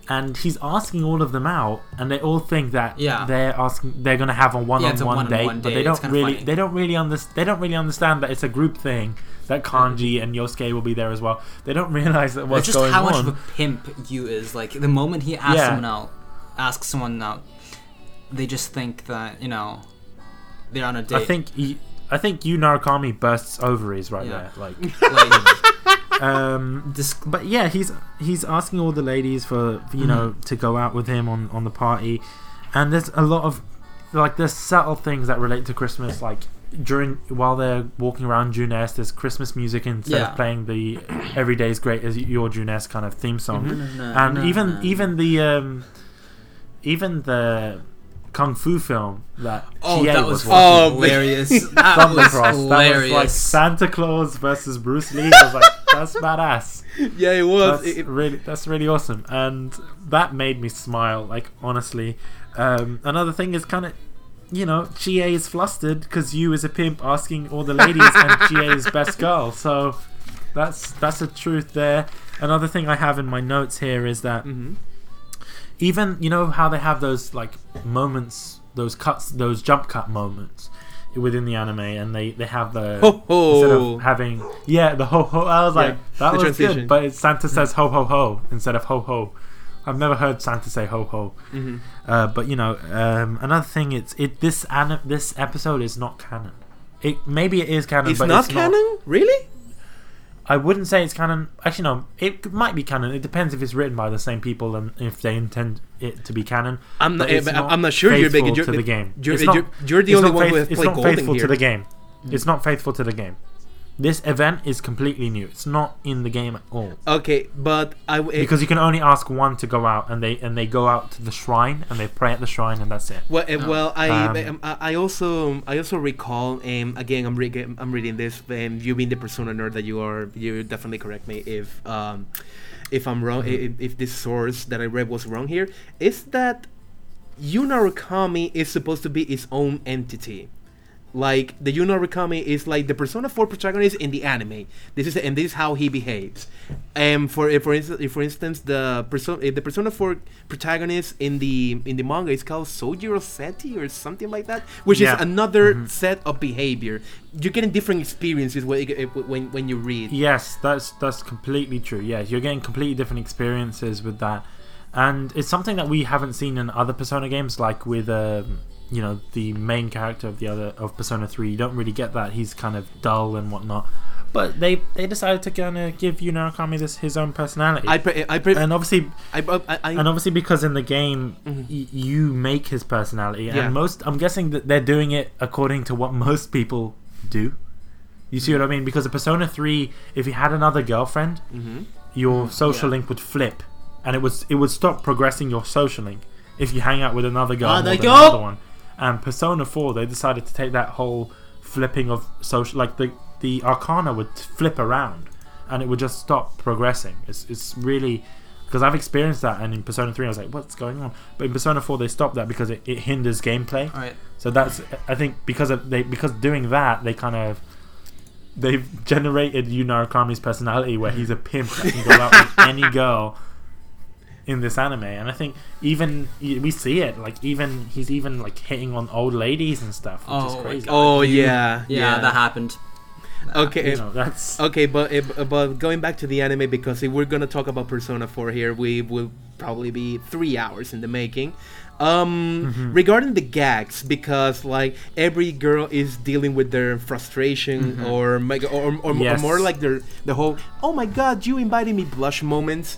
and he's asking all of them out, and they all think that yeah. they're asking. They're gonna have a one-on-one yeah, date, but they don't really. Funny. They don't really understand. They don't really understand that it's a group thing. That Kanji and Yosuke will be there as well. They don't realize that what's going on. It's just how much of a pimp Yu is. Like the moment he asks yeah. someone out, asks someone out, they just think that you know they're on a date. I think he, I think Yu Narukami bursts ovaries right yeah. there. Like, like um, disc- but yeah, he's he's asking all the ladies for, for you mm. know, to go out with him on, on the party, and there's a lot of like there's subtle things that relate to Christmas, like during while they're walking around Juness, there's Christmas music instead yeah. of playing the "Every Day is Great as Your Juness" kind of theme song, mm-hmm. no, no, and no, even no. even the um, even the Kung Fu film that oh, T A that was, was oh, hilarious. That was Cross. hilarious. That was like Santa Claus versus Bruce Lee. I was like, that's badass. Yeah, it was. That's it, really, that's really awesome, and that made me smile. Like honestly, um, another thing is kind of, you know, Chie is flustered because Yu is a pimp asking all the ladies, and Chie is best girl. So that's that's a truth there. Another thing I have in my notes here is that. Mm-hmm. Even, you know, how they have those, like, moments, those cuts, those jump cut moments within the anime, and they, they have the... Ho-ho! Instead of having... Yeah, the ho-ho. I was yeah, like, that was transition. Good, but it's, Santa says ho-ho-ho instead of ho-ho. I've never heard Santa say ho-ho. Mm-hmm. Uh, but, you know, um, another thing, it's it this anim- this episode is not canon. It Maybe it is canon, it's but it's canon? not... It's not canon? Really? I wouldn't say it's canon. Actually, no. It might be canon. It depends if it's written by the same people and if they intend it to be canon. I'm not. But not I'm not sure. You're big. You're, to the game. You're, it's not, you're, you're the only one who has played Golden here. It's not faithful to the game. It's not faithful to the game. This event is completely new. It's not in the game at all. Okay, but I w- because you can only ask one to go out, and they and they go out to the shrine and they pray at the shrine, and that's it. Well, no. well, I um, I also I also recall. Um, again, I'm re- I'm reading this. Um, you being the Persona nerd that you are, you definitely correct me if um, if I'm wrong. Mm-hmm. If, if this source that I read was wrong here, is that Yu Narukami is supposed to be its own entity. Like the Yu Narukami is like the Persona four protagonist in the anime. This is and this is how he behaves. And um, for for instance, for instance, the Persona the Persona four protagonist in the in the manga is called Sojiro Seti or something like that, which yeah. is another mm-hmm. set of behavior. You're getting different experiences when when when you read. Yes, that's that's completely true. Yeah, you're getting completely different experiences with that, and it's something that we haven't seen in other Persona games, like with. Um, you know, the main character of the other of Persona three, you don't really get that. He's kind of dull and whatnot, but they they decided to kind of give Yu Narukami this his own personality. I pre- I pre- and obviously I, I, I, and obviously because in the game mm-hmm. y- you make his personality, yeah. and most I'm guessing that they're doing it according to what most people do. You see what I mean? Because in Persona three, if you had another girlfriend, mm-hmm. your social yeah. link would flip, and it was it would stop progressing your social link if you hang out with another girl ah, more than another one. And Persona four, they decided to take that whole flipping of social, like the the arcana would flip around, and it would just stop progressing. It's it's really because I've experienced that, and in Persona three, I was like, what's going on? But in Persona four, they stopped that because it, it hinders gameplay. All right. So that's I think because of they because doing that, they kind of they've generated Yu Narukami's personality where he's a pimp that can go out with any girl. In this anime, and I think even we see it, like even he's even like hitting on old ladies and stuff, which oh, is crazy. Oh like, yeah, yeah, yeah, that happened. That okay, happened. You know, that's okay, but but going back to the anime, because if we're gonna talk about Persona four here, we will probably be three hours in the making. Um, mm-hmm. Regarding the gags, because like every girl is dealing with their frustration mm-hmm. or or or, yes. or more like their the whole oh my god, you invited me blush moments.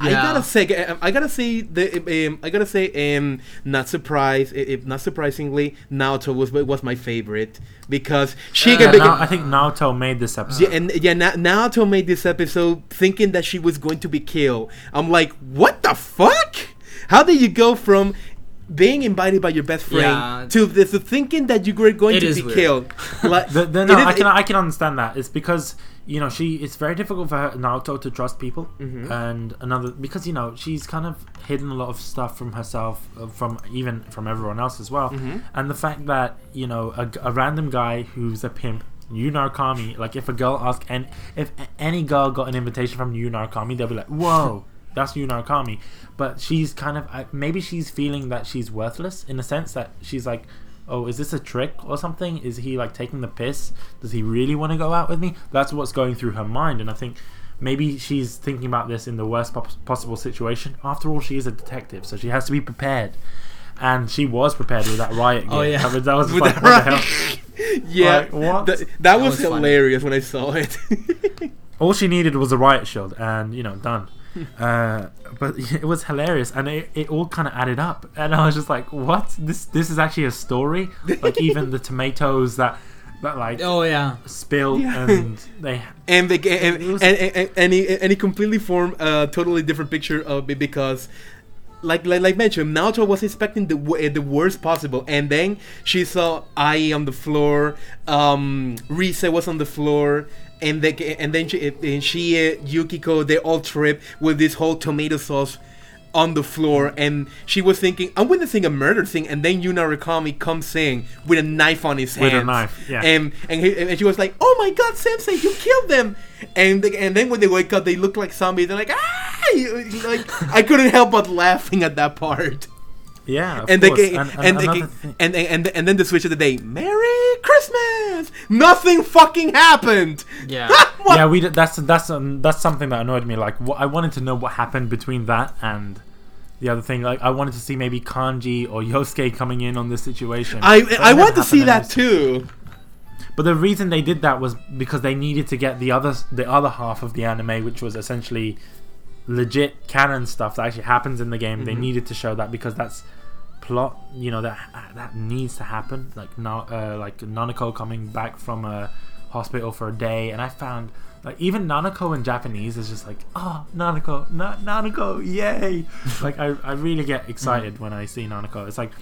Yeah. I gotta say, I gotta say, the, um, I gotta say, um, not surprised, if not surprisingly, Naoto was was my favorite because she. Uh, yeah, begin- Na- I think Naoto made this episode. Yeah, and yeah, Na- Naoto made this episode thinking that she was going to be killed. I'm like, what the fuck? How did you go from being invited by your best friend yeah. to this to thinking that you were going it to be weird. Killed? Like, the, the, no, I can it, I can understand that. It's because. You know, she. It's very difficult for her, Naoto, to trust people, mm-hmm. and another because you know she's kind of hidden a lot of stuff from herself, from even from everyone else as well. Mm-hmm. And the fact that you know a, a random guy who's a pimp, Yu Narukami, like if a girl asked and if any girl got an invitation from Yu Narukami, they'll be like, "Whoa, that's Yu Narukami." But she's kind of maybe she's feeling that she's worthless in the sense that she's like. Oh, is this a trick or something? Is he like taking the piss? Does he really want to go out with me? That's what's going through her mind, and I think maybe she's thinking about this in the worst po- possible situation. After all, she is a detective, so she has to be prepared, and she was prepared with that riot game. Oh yeah, I mean, that was like, that what the hell? Yeah, like, what? Th- that, that was, was hilarious when I saw it. all she needed was a riot shield, and you know, done. Uh, but it was hilarious, and it, it all kind of added up, and I was just like, what? This this is actually a story? Like, even the tomatoes that that like oh yeah spilled yeah. and they and they and and, and, and, he, and he completely formed a totally different picture of it, because like like, like mentioned, Naoto was expecting the w- the worst possible, and then she saw Ai on the floor, um, Risa was on the floor. And, they, and then she, and she uh, Yukiko, they all trip with this whole tomato sauce on the floor. And she was thinking, I'm witnessing a murder scene. And then Yu Narukami comes in with a knife on his hand. With hands. a knife, yeah. And and, he, and she was like, oh my God, Sensei, you killed them. And they, and then when they wake up, they look like zombies. They're like, ah! Like, I couldn't help but laughing at that part. Yeah, of and course. They, and, and, and, they, and, and, and then the switch of the day, Merry Christmas! Nothing fucking happened! Yeah, yeah. We did, that's that's um, that's something that annoyed me. Like, what, I wanted to know what happened between that and the other thing. Like, I wanted to see maybe Kanji or Yosuke coming in on this situation. I but I want to see that too. But the reason they did that was because they needed to get the other the other half of the anime, which was essentially legit canon stuff that actually happens in the game. Mm-hmm. They needed to show that because that's plot, you know, that that needs to happen, like uh, like Nanako coming back from a hospital for a day, and I found like even Nanako in Japanese is just like, oh, Nanako, na- Nanako, yay! Like I, I really get excited mm-hmm. when I see Nanako. It's like,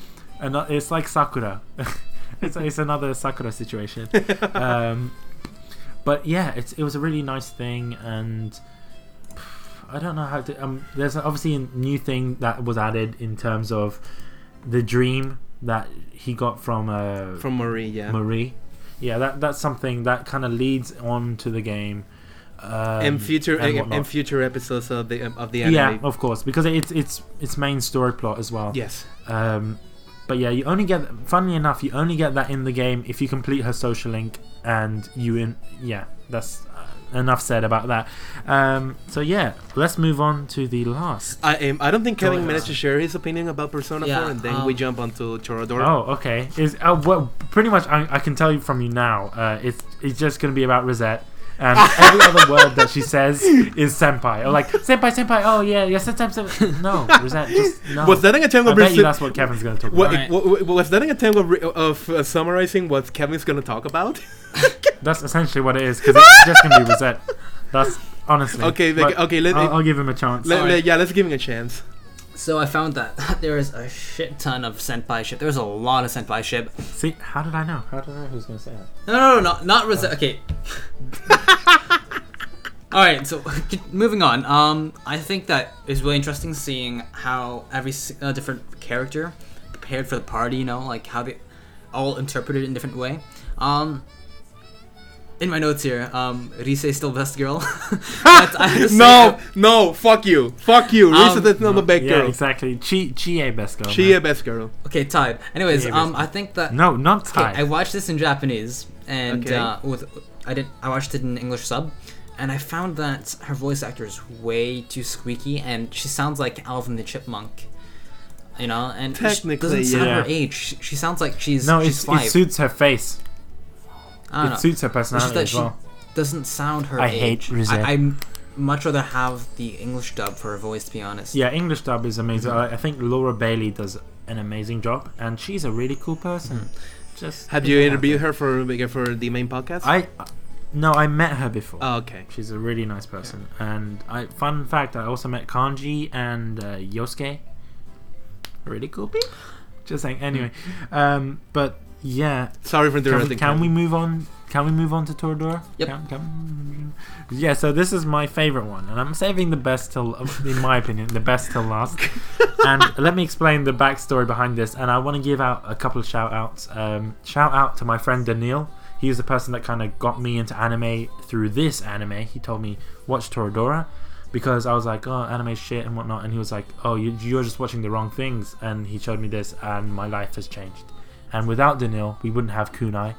and it's like Sakura. it's it's another Sakura situation. Um, but yeah, it's it was a really nice thing, and I don't know how to. Um, there's obviously a new thing that was added in terms of the dream that he got from uh, from Marie, yeah, Marie, yeah. That that's something that kind of leads on to the game, um, and future and, and future episodes of the of the anime. Yeah, of course, because it's it's it's main story plot as well. Yes. Um, but yeah, you only get. Funnily enough, you only get that in the game if you complete her social link, and you in. Yeah, that's enough said about that. Um, so yeah, let's move on to the last. I am. Um, I don't think Kevin Toradora. managed to share his opinion about Persona yeah, four, and then um, we jump onto Toradora. Oh, okay. Is uh, well, pretty much. I, I can tell you from you now. Uh, it's it's just going to be about Rosette, and every other word that she says is senpai. Or like senpai, senpai. Oh yeah, yeah. Sometimes no, Rosette. Just no. Was that an attempt? I bet you that's what Kevin's going to talk what, about. It, right. Was that an attempt of, of uh, summarizing what Kevin's going to talk about? That's essentially what it is, because it's just gonna be Rosette. That's honestly okay. Like, okay, let, I'll, I'll give him a chance. Let, let, yeah, let's give him a chance. So I found that there is a shit ton of senpai ship. There's a lot of senpai ship. See, how did I know? How did I know who's gonna say that? No, no, no, not, not Rosette. Okay. All right. So moving on. Um, I think that is really interesting seeing how every uh, different character prepared for the party. You know, like how they all interpreted it in a different way. Um. In my notes here, um, Risa is still best girl. I no, no, fuck you. Fuck you. Risa um, is not no, the best yeah, girl. Yeah, exactly. Chi, Chie best girl. Chie man. best girl. Okay, tied. Anyways, Chie um, I think that... No, not tied. Okay, I watched this in Japanese, and okay. uh, with I did. I watched it in English sub, and I found that her voice actor is way too squeaky, and she sounds like Alvin the Chipmunk. You know, and technically, she doesn't sound yeah. her age. She, she sounds like she's No, she's it, five. It suits her face. It know. suits her personality that as well. She doesn't sound her I age. hate I, I much rather have the English dub for her voice, to be honest. Yeah, English dub is amazing. Mm-hmm. I, I think Laura Bailey does an amazing job, and she's a really cool person. Mm-hmm. Just have you interviewed her for for the main podcast? I uh, no, I met her before. Oh, okay. She's a really nice person, okay. and I, fun fact, I also met Kanji and uh, Yosuke. Really cool people. Just saying. Anyway, mm-hmm. um, but. Yeah. Sorry for interrupting. Can, can we move on? Can we move on to Toradora? Yep. Can, can. Yeah. So this is my favorite one, and I'm saving the best till, in my opinion, the best till last. And let me explain the backstory behind this. And I want to give out a couple of shout outs. Um, shout out to my friend Daniil. He was the person that kind of got me into anime through this anime. He told me watch Toradora because I was like, oh, anime shit and whatnot. And he was like, oh, you, you're just watching the wrong things. And he showed me this, and my life has changed. And without Daniil, we wouldn't have Kunai,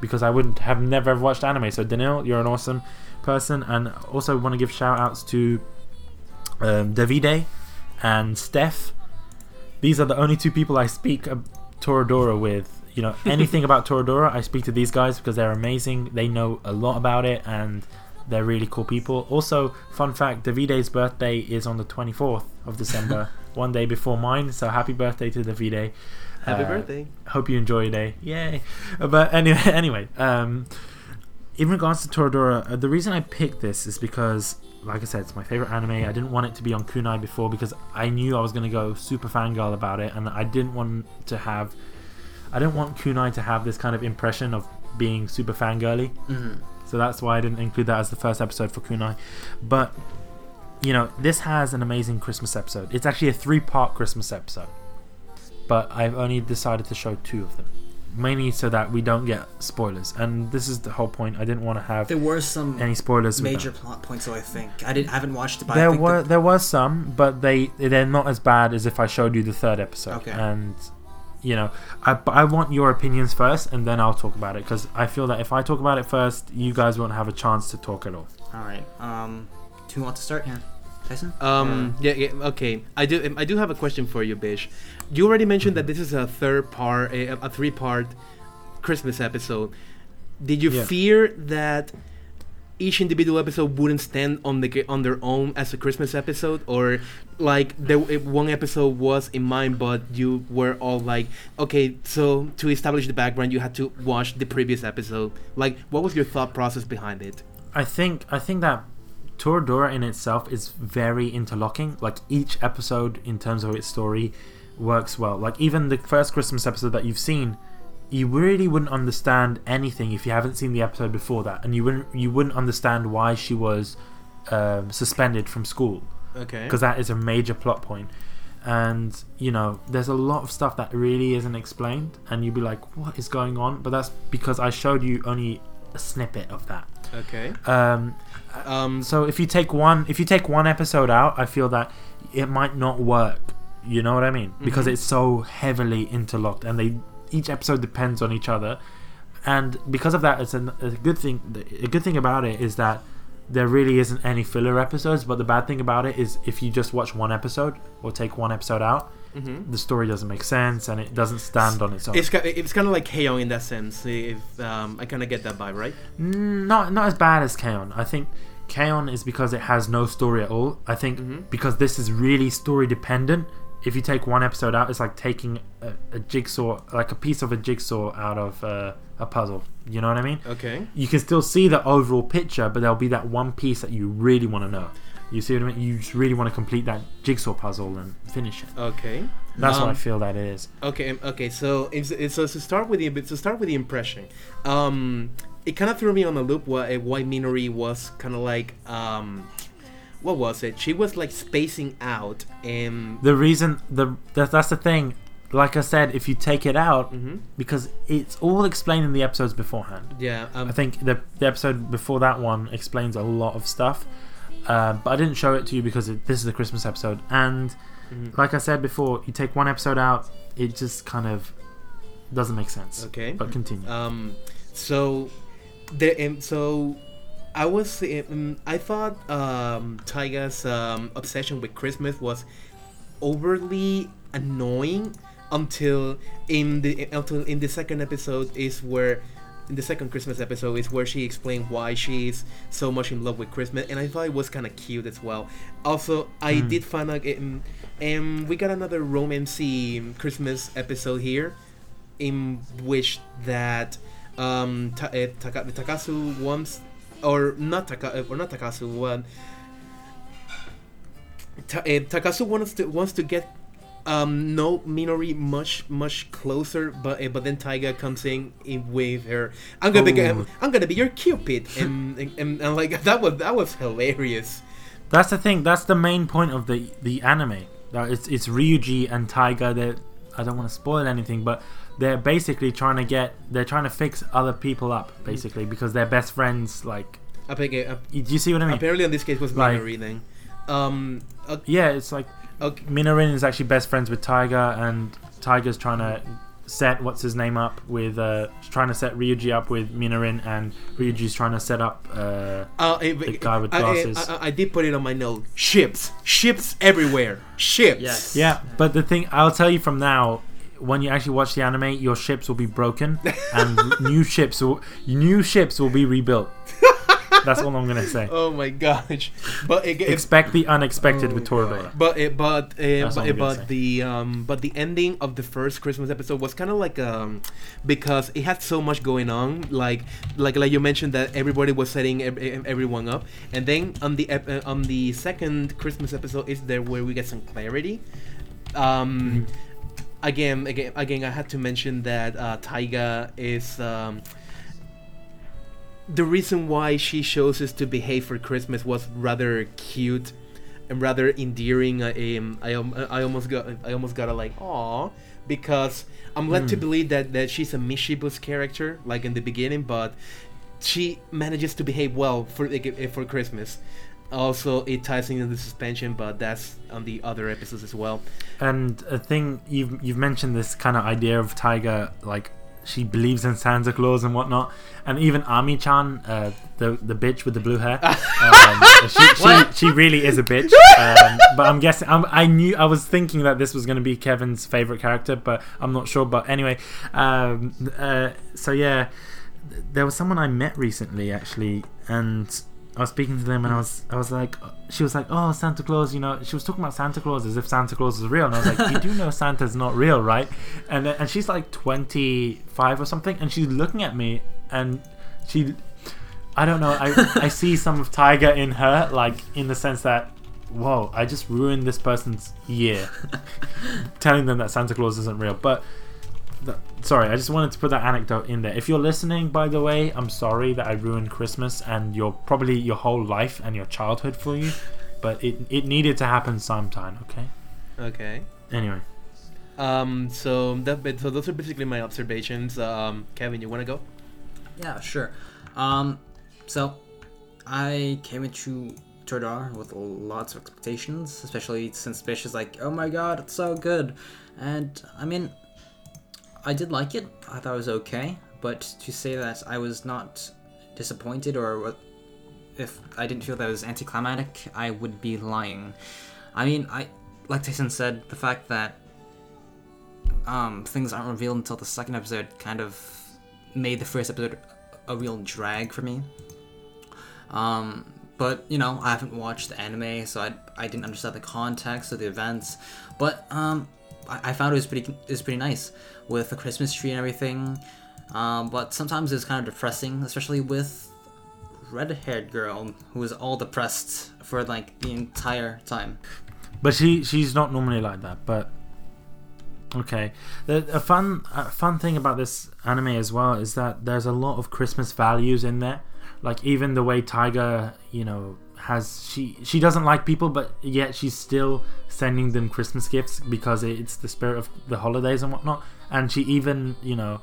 because I wouldn't have never watched anime. So Daniil, you're an awesome person, and also want to give shout outs to um, Davide and Steph. These are the only two people I speak uh, Toradora with. You know, anything about Toradora, I speak to these guys because they're amazing. They know a lot about it, and They're really cool people. Also, fun fact, Davide's birthday is on the twenty-fourth of December, one day before mine. So happy birthday to Davide. Happy uh, birthday. Hope you enjoy your day. Yay. But anyway, anyway, um, in regards to Toradora, uh, the reason I picked this is because, like I said, it's my favorite anime. I didn't want it to be on Kunai before because I knew I was going to go super fangirl about it, and I didn't want to have... I didn't want Kunai to have this kind of impression of being super fangirly. Mm-hmm. So that's why I didn't include that as the first episode for Kunai. But, you know, this has an amazing Christmas episode. It's actually a three-part Christmas episode, but I've only decided to show two of them, mainly so that we don't get spoilers. And this is the whole point. I didn't want to have there were some any spoilers major plot points though. I think I didn't I haven't watched it, but there I think were the... there were some, but they they're not as bad as if I showed you the third episode. Okay. And you know, I I want your opinions first, and then I'll talk about it, because I feel that if I talk about it first, you guys won't have a chance to talk at all. All right. Um, do you want to start? Yeah. Um, yeah. Yeah, yeah, okay. I do. I do have a question for you, Bish. You already mentioned that this is a third part, a, a three-part Christmas episode. Did you yeah. fear that each individual episode wouldn't stand on the on their own as a Christmas episode, or like there one episode was in mind, but you were all like, okay, so to establish the background, you had to watch the previous episode. Like, what was your thought process behind it? I think. I think that Toradora in itself is very interlocking. Like, each episode in terms of its story works well. Like, even the first Christmas episode that you've seen, you really wouldn't understand anything if you haven't seen the episode before that, and you wouldn't you wouldn't understand why she was um, suspended from school. Okay. Because that is a major plot point, and you know, there's a lot of stuff that really isn't explained, and you'd be like, what is going on? But that's because I showed you only a snippet of that. Okay. Um, um, so if you take one, if you take one episode out, I feel that it might not work. You know what I mean? Because mm-hmm. it's so heavily interlocked, and they each episode depends on each other. And because of that, it's a, a good thing. A good thing about it is that there really isn't any filler episodes. But the bad thing about it is if you just watch one episode or take one episode out, mm-hmm. the story doesn't make sense and it doesn't stand on its own. It's it's kind of like K-On in that sense. If um, I kind of get that vibe, right? Not not as bad as K-On. I think K-On is because it has no story at all. I think mm-hmm. because this is really story dependent. If you take one episode out, it's like taking a, a jigsaw, like a piece of a jigsaw out of uh, a puzzle. You know what I mean? Okay. You can still see the overall picture, but there'll be that one piece that you really want to know. You see what I mean? You just really want to complete that jigsaw puzzle and finish it. Okay. That's um, what I feel that it is. Okay. Okay. So, it's, it's, so to start with the to start with the impression, um, it kind of threw me on a loop. Why, why Minori was kind of like. Um, What was it? She was like spacing out, and the reason the that, that's the thing. Like I said, if you take it out, mm-hmm. because it's all explained in the episodes beforehand. Yeah, um, I think the the episode before that one explains a lot of stuff, uh, but I didn't show it to you because it, this is a Christmas episode. And mm-hmm. like I said before, you take one episode out, it just kind of doesn't make sense. Okay, but continue. Um, so the um, so. I was, um, I thought um, Taiga's um, obsession with Christmas was overly annoying until in the until in the second episode is where, in the second Christmas episode is where she explained why she's so much in love with Christmas, and I thought it was kind of cute as well. Also, I mm. did find out, and um, we got another romancey Christmas episode here, in which that um, ta- uh, Taka- Takasu wants. Or not Taka, or not Takasu. One. Ta- uh, Takasu wants to wants to get um, no Minori much much closer, but uh, but then Taiga comes in, in with her. I'm gonna oh. be I'm, I'm gonna be your Cupid, and, and, and and like that was that was hilarious. That's the thing. That's the main point of the the anime. It's it's Ryuji and Taiga. That I don't want to spoil anything, but. They're basically trying to get... They're trying to fix other people up, basically, because they're best friends, like... I think, uh, do you see what I mean? Apparently, in this case, was Minorin. Like, then. Um, okay. Yeah, it's like... Okay. Minorin is actually best friends with Taiga, and Taiga's trying to set what's-his-name up with... Uh, trying to set Ryuji up with Minorin, and Ryuji's trying to set up uh, uh, the guy with glasses. I, I, I, I did put it on my note. Ships. Ships everywhere. Ships. Yes. Yeah, but the thing... I'll tell you from now... When you actually watch the anime, your ships will be broken, and new ships will new ships will be rebuilt. That's all I'm gonna say. Oh my gosh! But it, expect it, the unexpected oh with Toradora. But it, but uh, but, but the um but the ending of the first Christmas episode was kind of like um because it had so much going on, like like like you mentioned that everybody was setting ev- everyone up, and then on the ep- on the second Christmas episode is there where we get some clarity. Um, mm-hmm. again again again I had to mention that uh, Taiga is um. The reason why she chooses to behave for Christmas was rather cute and rather endearing. Um, I, um, I almost got I almost got a like aww because I'm led mm. to believe that, that she's a mischievous character like in the beginning, but she manages to behave well for for Christmas. Also, it ties into the suspension, but that's on the other episodes as well. And a thing you've you've mentioned this kind of idea of Taiga like. She believes in Santa Claus and whatnot, and even Ami-chan, uh, the the bitch with the blue hair, um, she, she she really is a bitch. Um, but I'm guessing I'm, I knew I was thinking that this was going to be Kevin's favorite character, but I'm not sure. But anyway, um, uh, so yeah, there was someone I met recently actually, and I was speaking to them, and I was I was like, she was like, oh Santa Claus, you know, she was talking about Santa Claus as if Santa Claus was real, and I was like, you do know Santa's not real, right? And then, and she's like twenty-five or something, and she's looking at me, and she, I don't know, I I see some of Taiga in her, like in the sense that, whoa, I just ruined this person's year, telling them that Santa Claus isn't real, but. The, sorry, I just wanted to put that anecdote in there. If you're listening, by the way, I'm sorry that I ruined Christmas and your probably your whole life and your childhood for you, but it it needed to happen sometime. Okay. Okay. Anyway. Um. So that. So those are basically my observations. Um. Kevin, you want to go? Yeah. Sure. Um. So, I came into Toradora with lots of expectations, especially since Bish is like, oh my god, it's so good, and I mean. I did like it. I thought it was okay, but to say that I was not disappointed or if I didn't feel that it was anticlimactic, I would be lying. I mean, I like Tyson said, the fact that um, things aren't revealed until the second episode kind of made the first episode a real drag for me. Um, but you know, I haven't watched the anime, so I I didn't understand the context of the events. But um, I, I found it was pretty it was pretty nice. With the Christmas tree and everything, um, but sometimes it's kind of depressing, especially with red-haired girl who is all depressed for like the entire time. But she she's not normally like that. But okay, the, a fun a fun thing about this anime as well is that there's a lot of Christmas values in there, like even the way Taiga, you know. Has she she doesn't like people, but yet she's still sending them Christmas gifts because it's the spirit of the holidays and whatnot. And she even, you know,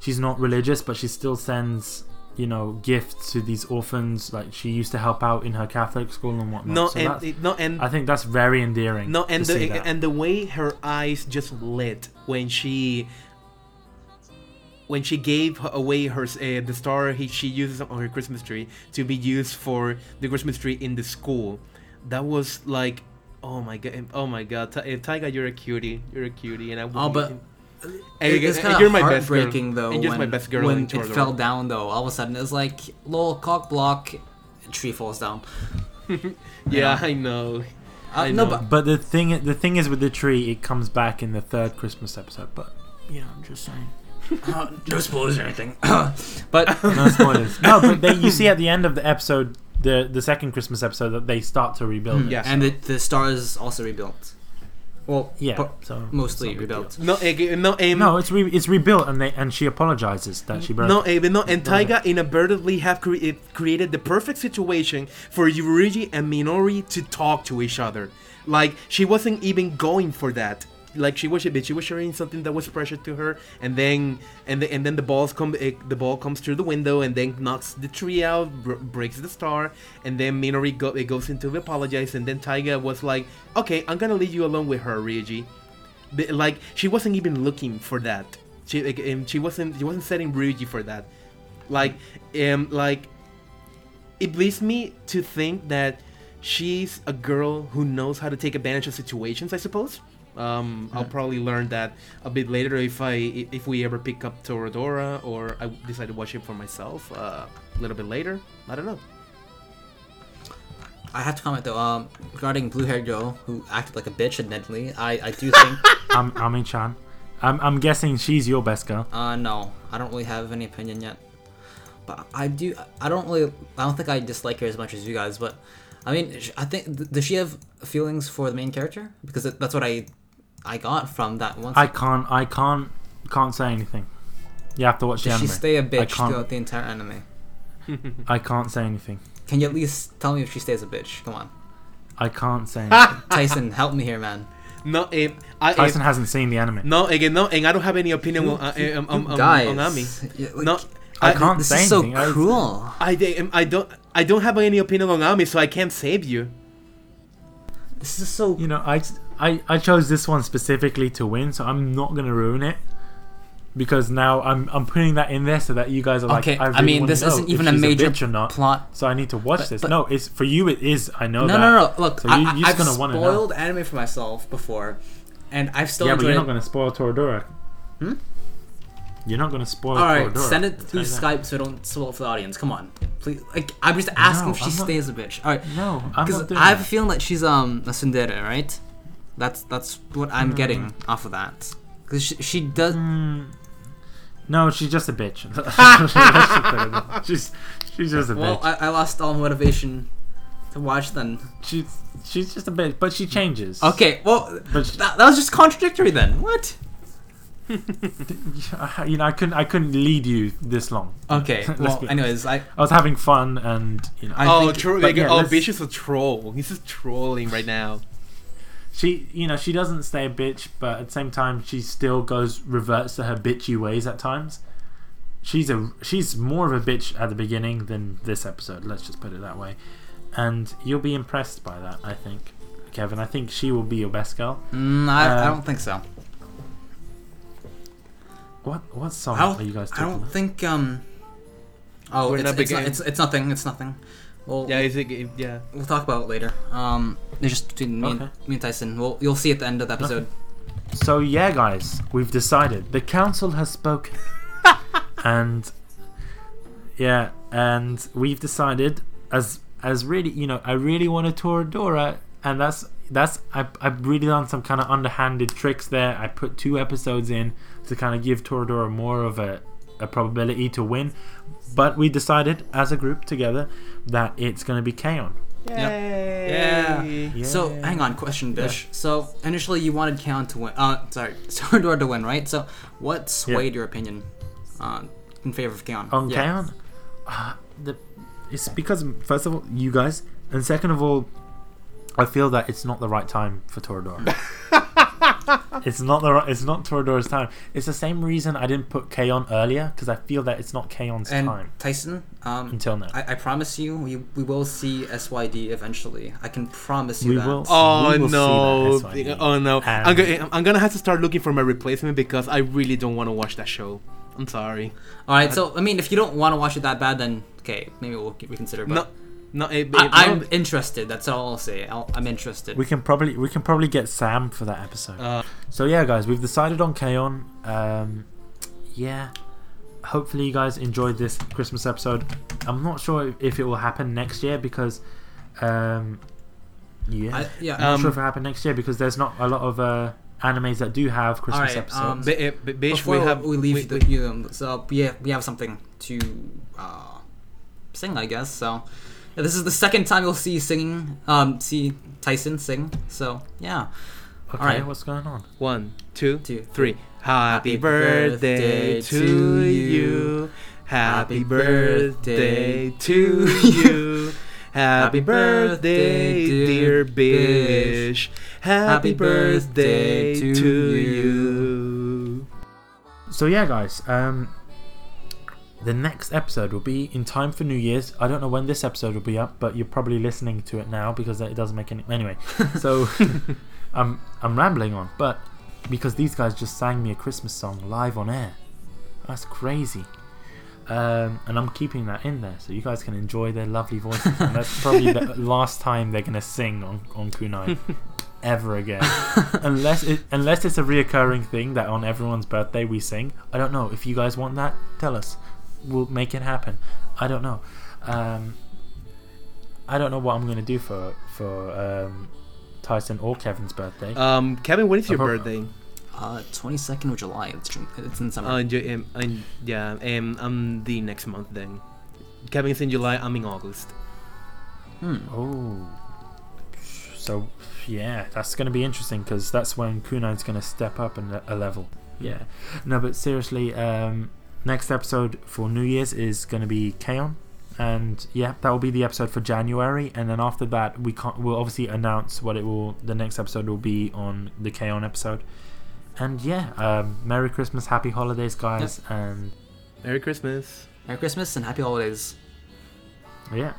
she's not religious, but she still sends, you know, gifts to these orphans. Like she used to help out in her Catholic school and whatnot. No, so and no, and I think that's very endearing. No, and the and the way her eyes just lit when she. When she gave away her uh, the star he, she uses on her Christmas tree to be used for the Christmas tree in the school, that was like, oh my god, oh my god, Ta- Taiga, you're a cutie, you're a cutie, and I. Oh, but and, it, it's kind of heartbreaking though. And you're when, my best girl when it fell down though, all of a sudden it's like little cock block, tree falls down. yeah, know? I know. Uh, I know. No, but, but the thing the thing is with the tree, it comes back in the third Christmas episode. But you know, I'm just saying. Uh, no spoilers or anything, but no spoilers. No, but they, you see at the end of the episode, the the second Christmas episode, that they start to rebuild. Mm, yeah, and the, the star is also rebuilt. Well, yeah, but so mostly rebuilt. No, no, um, no, it's re- it's rebuilt, and they and she apologizes that she broke. No, um, no, and Taiga inadvertently have cre- created the perfect situation for Yurigi and Minori to talk to each other. Like she wasn't even going for that. Like she was a bitch. She was sharing something that was pressured to her, and then and the, and then the balls come. It, the ball comes through the window, and then knocks the tree out, br- breaks the star, and then Minori go, it goes into apologize, and then Taiga was like, "Okay, I'm gonna leave you alone with her, Ryuji." But, like she wasn't even looking for that. She um, she wasn't she wasn't setting Ryuji for that. Like um like it leads me to think that she's a girl who knows how to take advantage of situations. I suppose. Um, I'll probably learn that a bit later if I if we ever pick up Toradora or I decide to watch it for myself uh, a little bit later. I don't know. I have to comment though, um, regarding blue-haired girl who acted like a bitch admittedly, I, I do think... um, Ami-chan. I'm, I'm guessing she's your best girl. Uh, no. I don't really have any opinion yet. But I do... I don't really... I don't think I dislike her as much as you guys, but... I mean, I think... Does she have feelings for the main character? Because that's what I I got from that one. I can't... I can't... Can't say anything. You have to watch the anime. Does she stay a bitch throughout the entire anime? I can't say anything. Can you at least tell me if she stays a bitch? Come on. I can't say anything. Tyson, help me here, man. No, eh, I, Tyson eh, hasn't seen the anime. No, again, no, and I don't have any opinion who, on, uh, um, um, guys, on Ami. Yeah, like, no, I, I can't this say is anything. This so cruel. I, I don't, I don't have any opinion on Ami, so I can't save you. This is so. You know, I, I, I chose this one specifically to win, so I'm not gonna ruin it. Because now I'm I'm putting that in there so that you guys are like, okay, I, really I mean, this isn't even a major a not, plot. So I need to watch but, this. But, no, it's for you. It is. I know no, that. No, no, no. Look, so you, I, you're I've just gonna spoiled anime for myself before, and I've still yeah, enjoyed. But you're not going to spoil Toradora. Hmm? You're not going to spoil. All right, Toradora. Send it through Skype that. So I don't spoil it for the audience. Come on, please. Like, I'm just asking no, if she I'm stays not, a bitch. All right. No, I'm not doing I have that. A feeling that she's um a tsundere, right? That's that's what I'm mm. getting off of that. Because she, she does. Mm. No, she's just a bitch. she's she's just a well, bitch. Well, I, I lost all motivation to watch then. She's she's just a bitch, but she changes. Okay, well, but she, that, that was just contradictory then. What? you know, I couldn't I couldn't lead you this long. Okay. Well, anyways, I I was having fun and you know. I oh, tro- like, yeah, oh, bitch is a troll. He's just trolling right now. She, you know, she doesn't stay a bitch, but at the same time, she still goes reverts to her bitchy ways at times. She's a she's more of a bitch at the beginning than this episode. Let's just put it that way, and you'll be impressed by that. I think, Kevin. I think she will be your best girl. Mm, I, um, I don't think so. What what song are you guys talking about? I don't about? think. Um, oh, it's, it's, not, it's it's nothing. It's nothing. Well, yeah, is it, yeah, we'll talk about it later. Um, it's just between me, okay. and, me and Tyson. We'll, you'll see at the end of the episode. Okay. So yeah, guys, we've decided. The council has spoken, and yeah, and we've decided as as really, you know, I really want a Toradora, and that's that's I I've really done some kind of underhanded tricks there. I put two episodes in to kind of give Toradora more of a a probability to win. But we decided as a group together that it's going to be K-On. Yay. Yep. Yeah. Yay. So, hang on, question, Bish. Yeah. So, initially you wanted K-On to win. Uh, sorry, Toradora to win, right? So, what swayed yeah. your opinion uh, in favor of K-On? On yeah. K-On? Uh, the, it's because, first of all, you guys. And second of all, I feel that it's not the right time for Toradora. It's not the it's not Toradora's time. It's the same reason I didn't put K-On earlier because I feel that it's not K-On's and time. Tyson, um, until now, I, I promise you, we we will see S Y D eventually. I can promise you we that. Will, oh, we will no. see that oh no! Oh no! I'm gonna I'm gonna have to start looking for my replacement because I really don't want to watch that show. I'm sorry. All right, I, so I mean, if you don't want to watch it that bad, then okay, maybe we'll reconsider. But. No. No, it, it, I, I'm no, interested. That's all I'll say. I'll, I'm interested. We can probably we can probably get Sam for that episode. Uh, so yeah, guys, we've decided on K-On. Um, yeah, hopefully you guys enjoyed this Christmas episode. I'm not sure if it will happen next year because, um, yeah, I, yeah, I'm not um, sure if it will happen next year because there's not a lot of uh, animes that do have Christmas right, episodes. Um, but, uh, but before we, have, we leave we, the, we, you, um, so yeah, we have something to uh, sing, I guess. So. Yeah, this is the second time you'll see singing, um, see Tyson sing. So yeah. Okay, all right. What's going on? One, two, two, three. Happy birthday to you. Happy birthday to you. Happy birthday, dear Bish. Happy birthday to you. So yeah, guys. Um. The next episode will be in time for New Year's. I don't know when this episode will be up, but you're probably listening to it now because it doesn't make any... Anyway, so I'm I'm rambling on, but because these guys just sang me a Christmas song live on air. That's crazy. Um, and I'm keeping that in there so you guys can enjoy their lovely voices. And that's probably the last time they're going to sing on, on Kunai ever again. unless it, unless it's a reoccurring thing that on everyone's birthday we sing. I don't know. If you guys want that, tell us. We'll make it happen. I don't know. Um, I don't know what I'm going to do for for um, Tyson or Kevin's birthday. Um, Kevin, what is your probably, birthday? Uh, twenty-second of July. It's, it's in summer. Uh, um, I'm, yeah, um, I'm the next month then. Kevin's in July, I'm in August. Hmm. Oh. So, yeah, that's going to be interesting because that's when Kunai's going to step up in a level. Yeah. No, but seriously, um, next episode for New Year's is going to be K-On. And yeah, that will be the episode for January, and then after that we can't, we'll obviously announce what it will, the next episode will be on the K-On episode. And yeah, um, Merry Christmas, Happy Holidays, guys. Yep. And Merry Christmas. Merry Christmas and Happy Holidays. Yeah.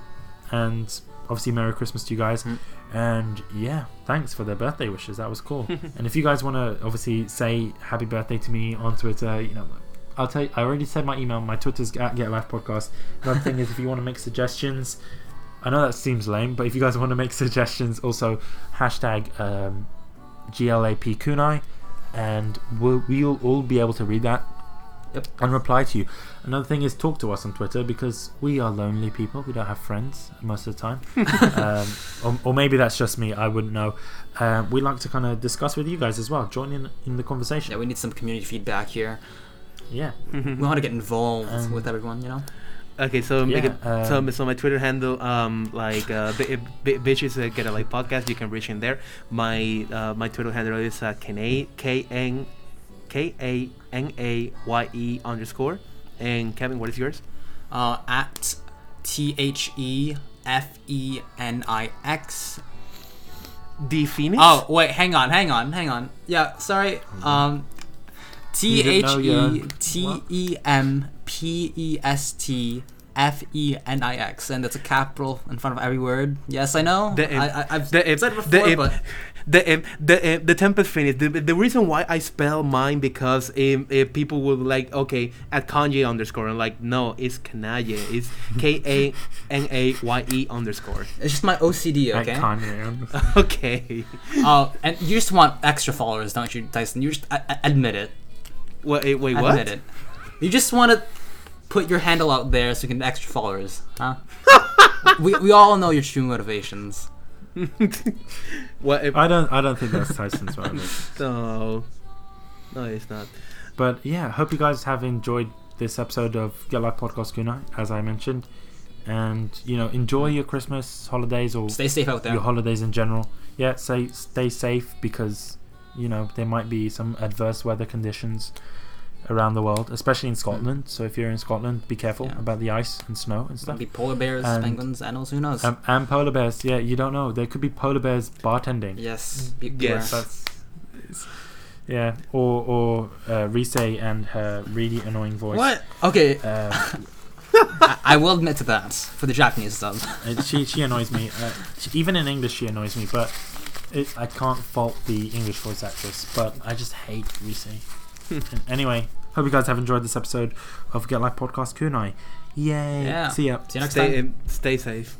And obviously Merry Christmas to you guys. Mm. And yeah, thanks for their birthday wishes. That was cool. And if you guys want to obviously say happy birthday to me on Twitter, you know, I'll tell you, I already said my email. My Twitter's at Get Life Podcast. Another thing is, if you want to make suggestions, I know that seems lame, but if you guys want to make suggestions, also hashtag um, G L A P Kunai, and we'll, we'll all be able to read that. Yep. And reply to you. Another thing is, talk to us on Twitter, because we are lonely people. We don't have friends most of the time. um, or, or maybe that's just me. I wouldn't know. Uh, we like to kind of discuss with you guys as well. Join in in the conversation. Yeah, we need some community feedback here. Yeah, mm-hmm. We want to get involved um, with everyone, you know. Okay, so yeah, make it, uh, so, so my Twitter handle, um, like uh, b- b- bitches uh, Get a Life Podcast. You can reach in there. My uh, my Twitter handle is uh, K N K A N A Y E underscore. And Kevin, what is yours? Uh, at T H E F E N I X. The Phoenix. Oh wait, hang on, hang on, hang on. Yeah, sorry. Mm-hmm. Um. T H E T E M P E S T F E N I X, and that's a capital in front of every word. Yes, I know. The I, I, I've the said it before, the but... The um, the um, the Tempest Phoenix. The, the reason why I spell mine because um, if people will like, okay, at Kanye underscore, and like, no, it's Kanaye. It's K A N A Y E underscore. It's just my O C D, okay? At Kanye. Okay. Oh, uh, and you just want extra followers, don't you, Tyson? You just a- admit it. What, wait, wait, what? Admit it. You just want to put your handle out there so you can get extra followers, huh? we we all know your true motivations. What if- I don't I don't think that's Tyson's one. No, no, it's not. But yeah, hope you guys have enjoyed this episode of Get Life Podcast Kunai, as I mentioned. And you know, enjoy your Christmas holidays, or stay safe out there. Your holidays in general. Yeah, say stay safe because you know there might be some adverse weather conditions around the world, especially in Scotland. Mm. So if you're in Scotland, be careful yeah. about the ice and snow and stuff. There'll be polar bears, and, penguins, and also who knows? Um, and polar bears, yeah, you don't know. There could be polar bears bartending. Yes, be- yes. That's, yeah, or or uh, Rise and her really annoying voice. What? Okay. Um, I, I will admit to that for the Japanese stuff. she she annoys me. Uh, she, even in English, she annoys me. But it, I can't fault the English voice actress. But I just hate Rise. Anyway, hope you guys have enjoyed this episode of Get Life Podcast Kunai. Yay. Yeah. See ya. See you next stay, time. Um, stay safe.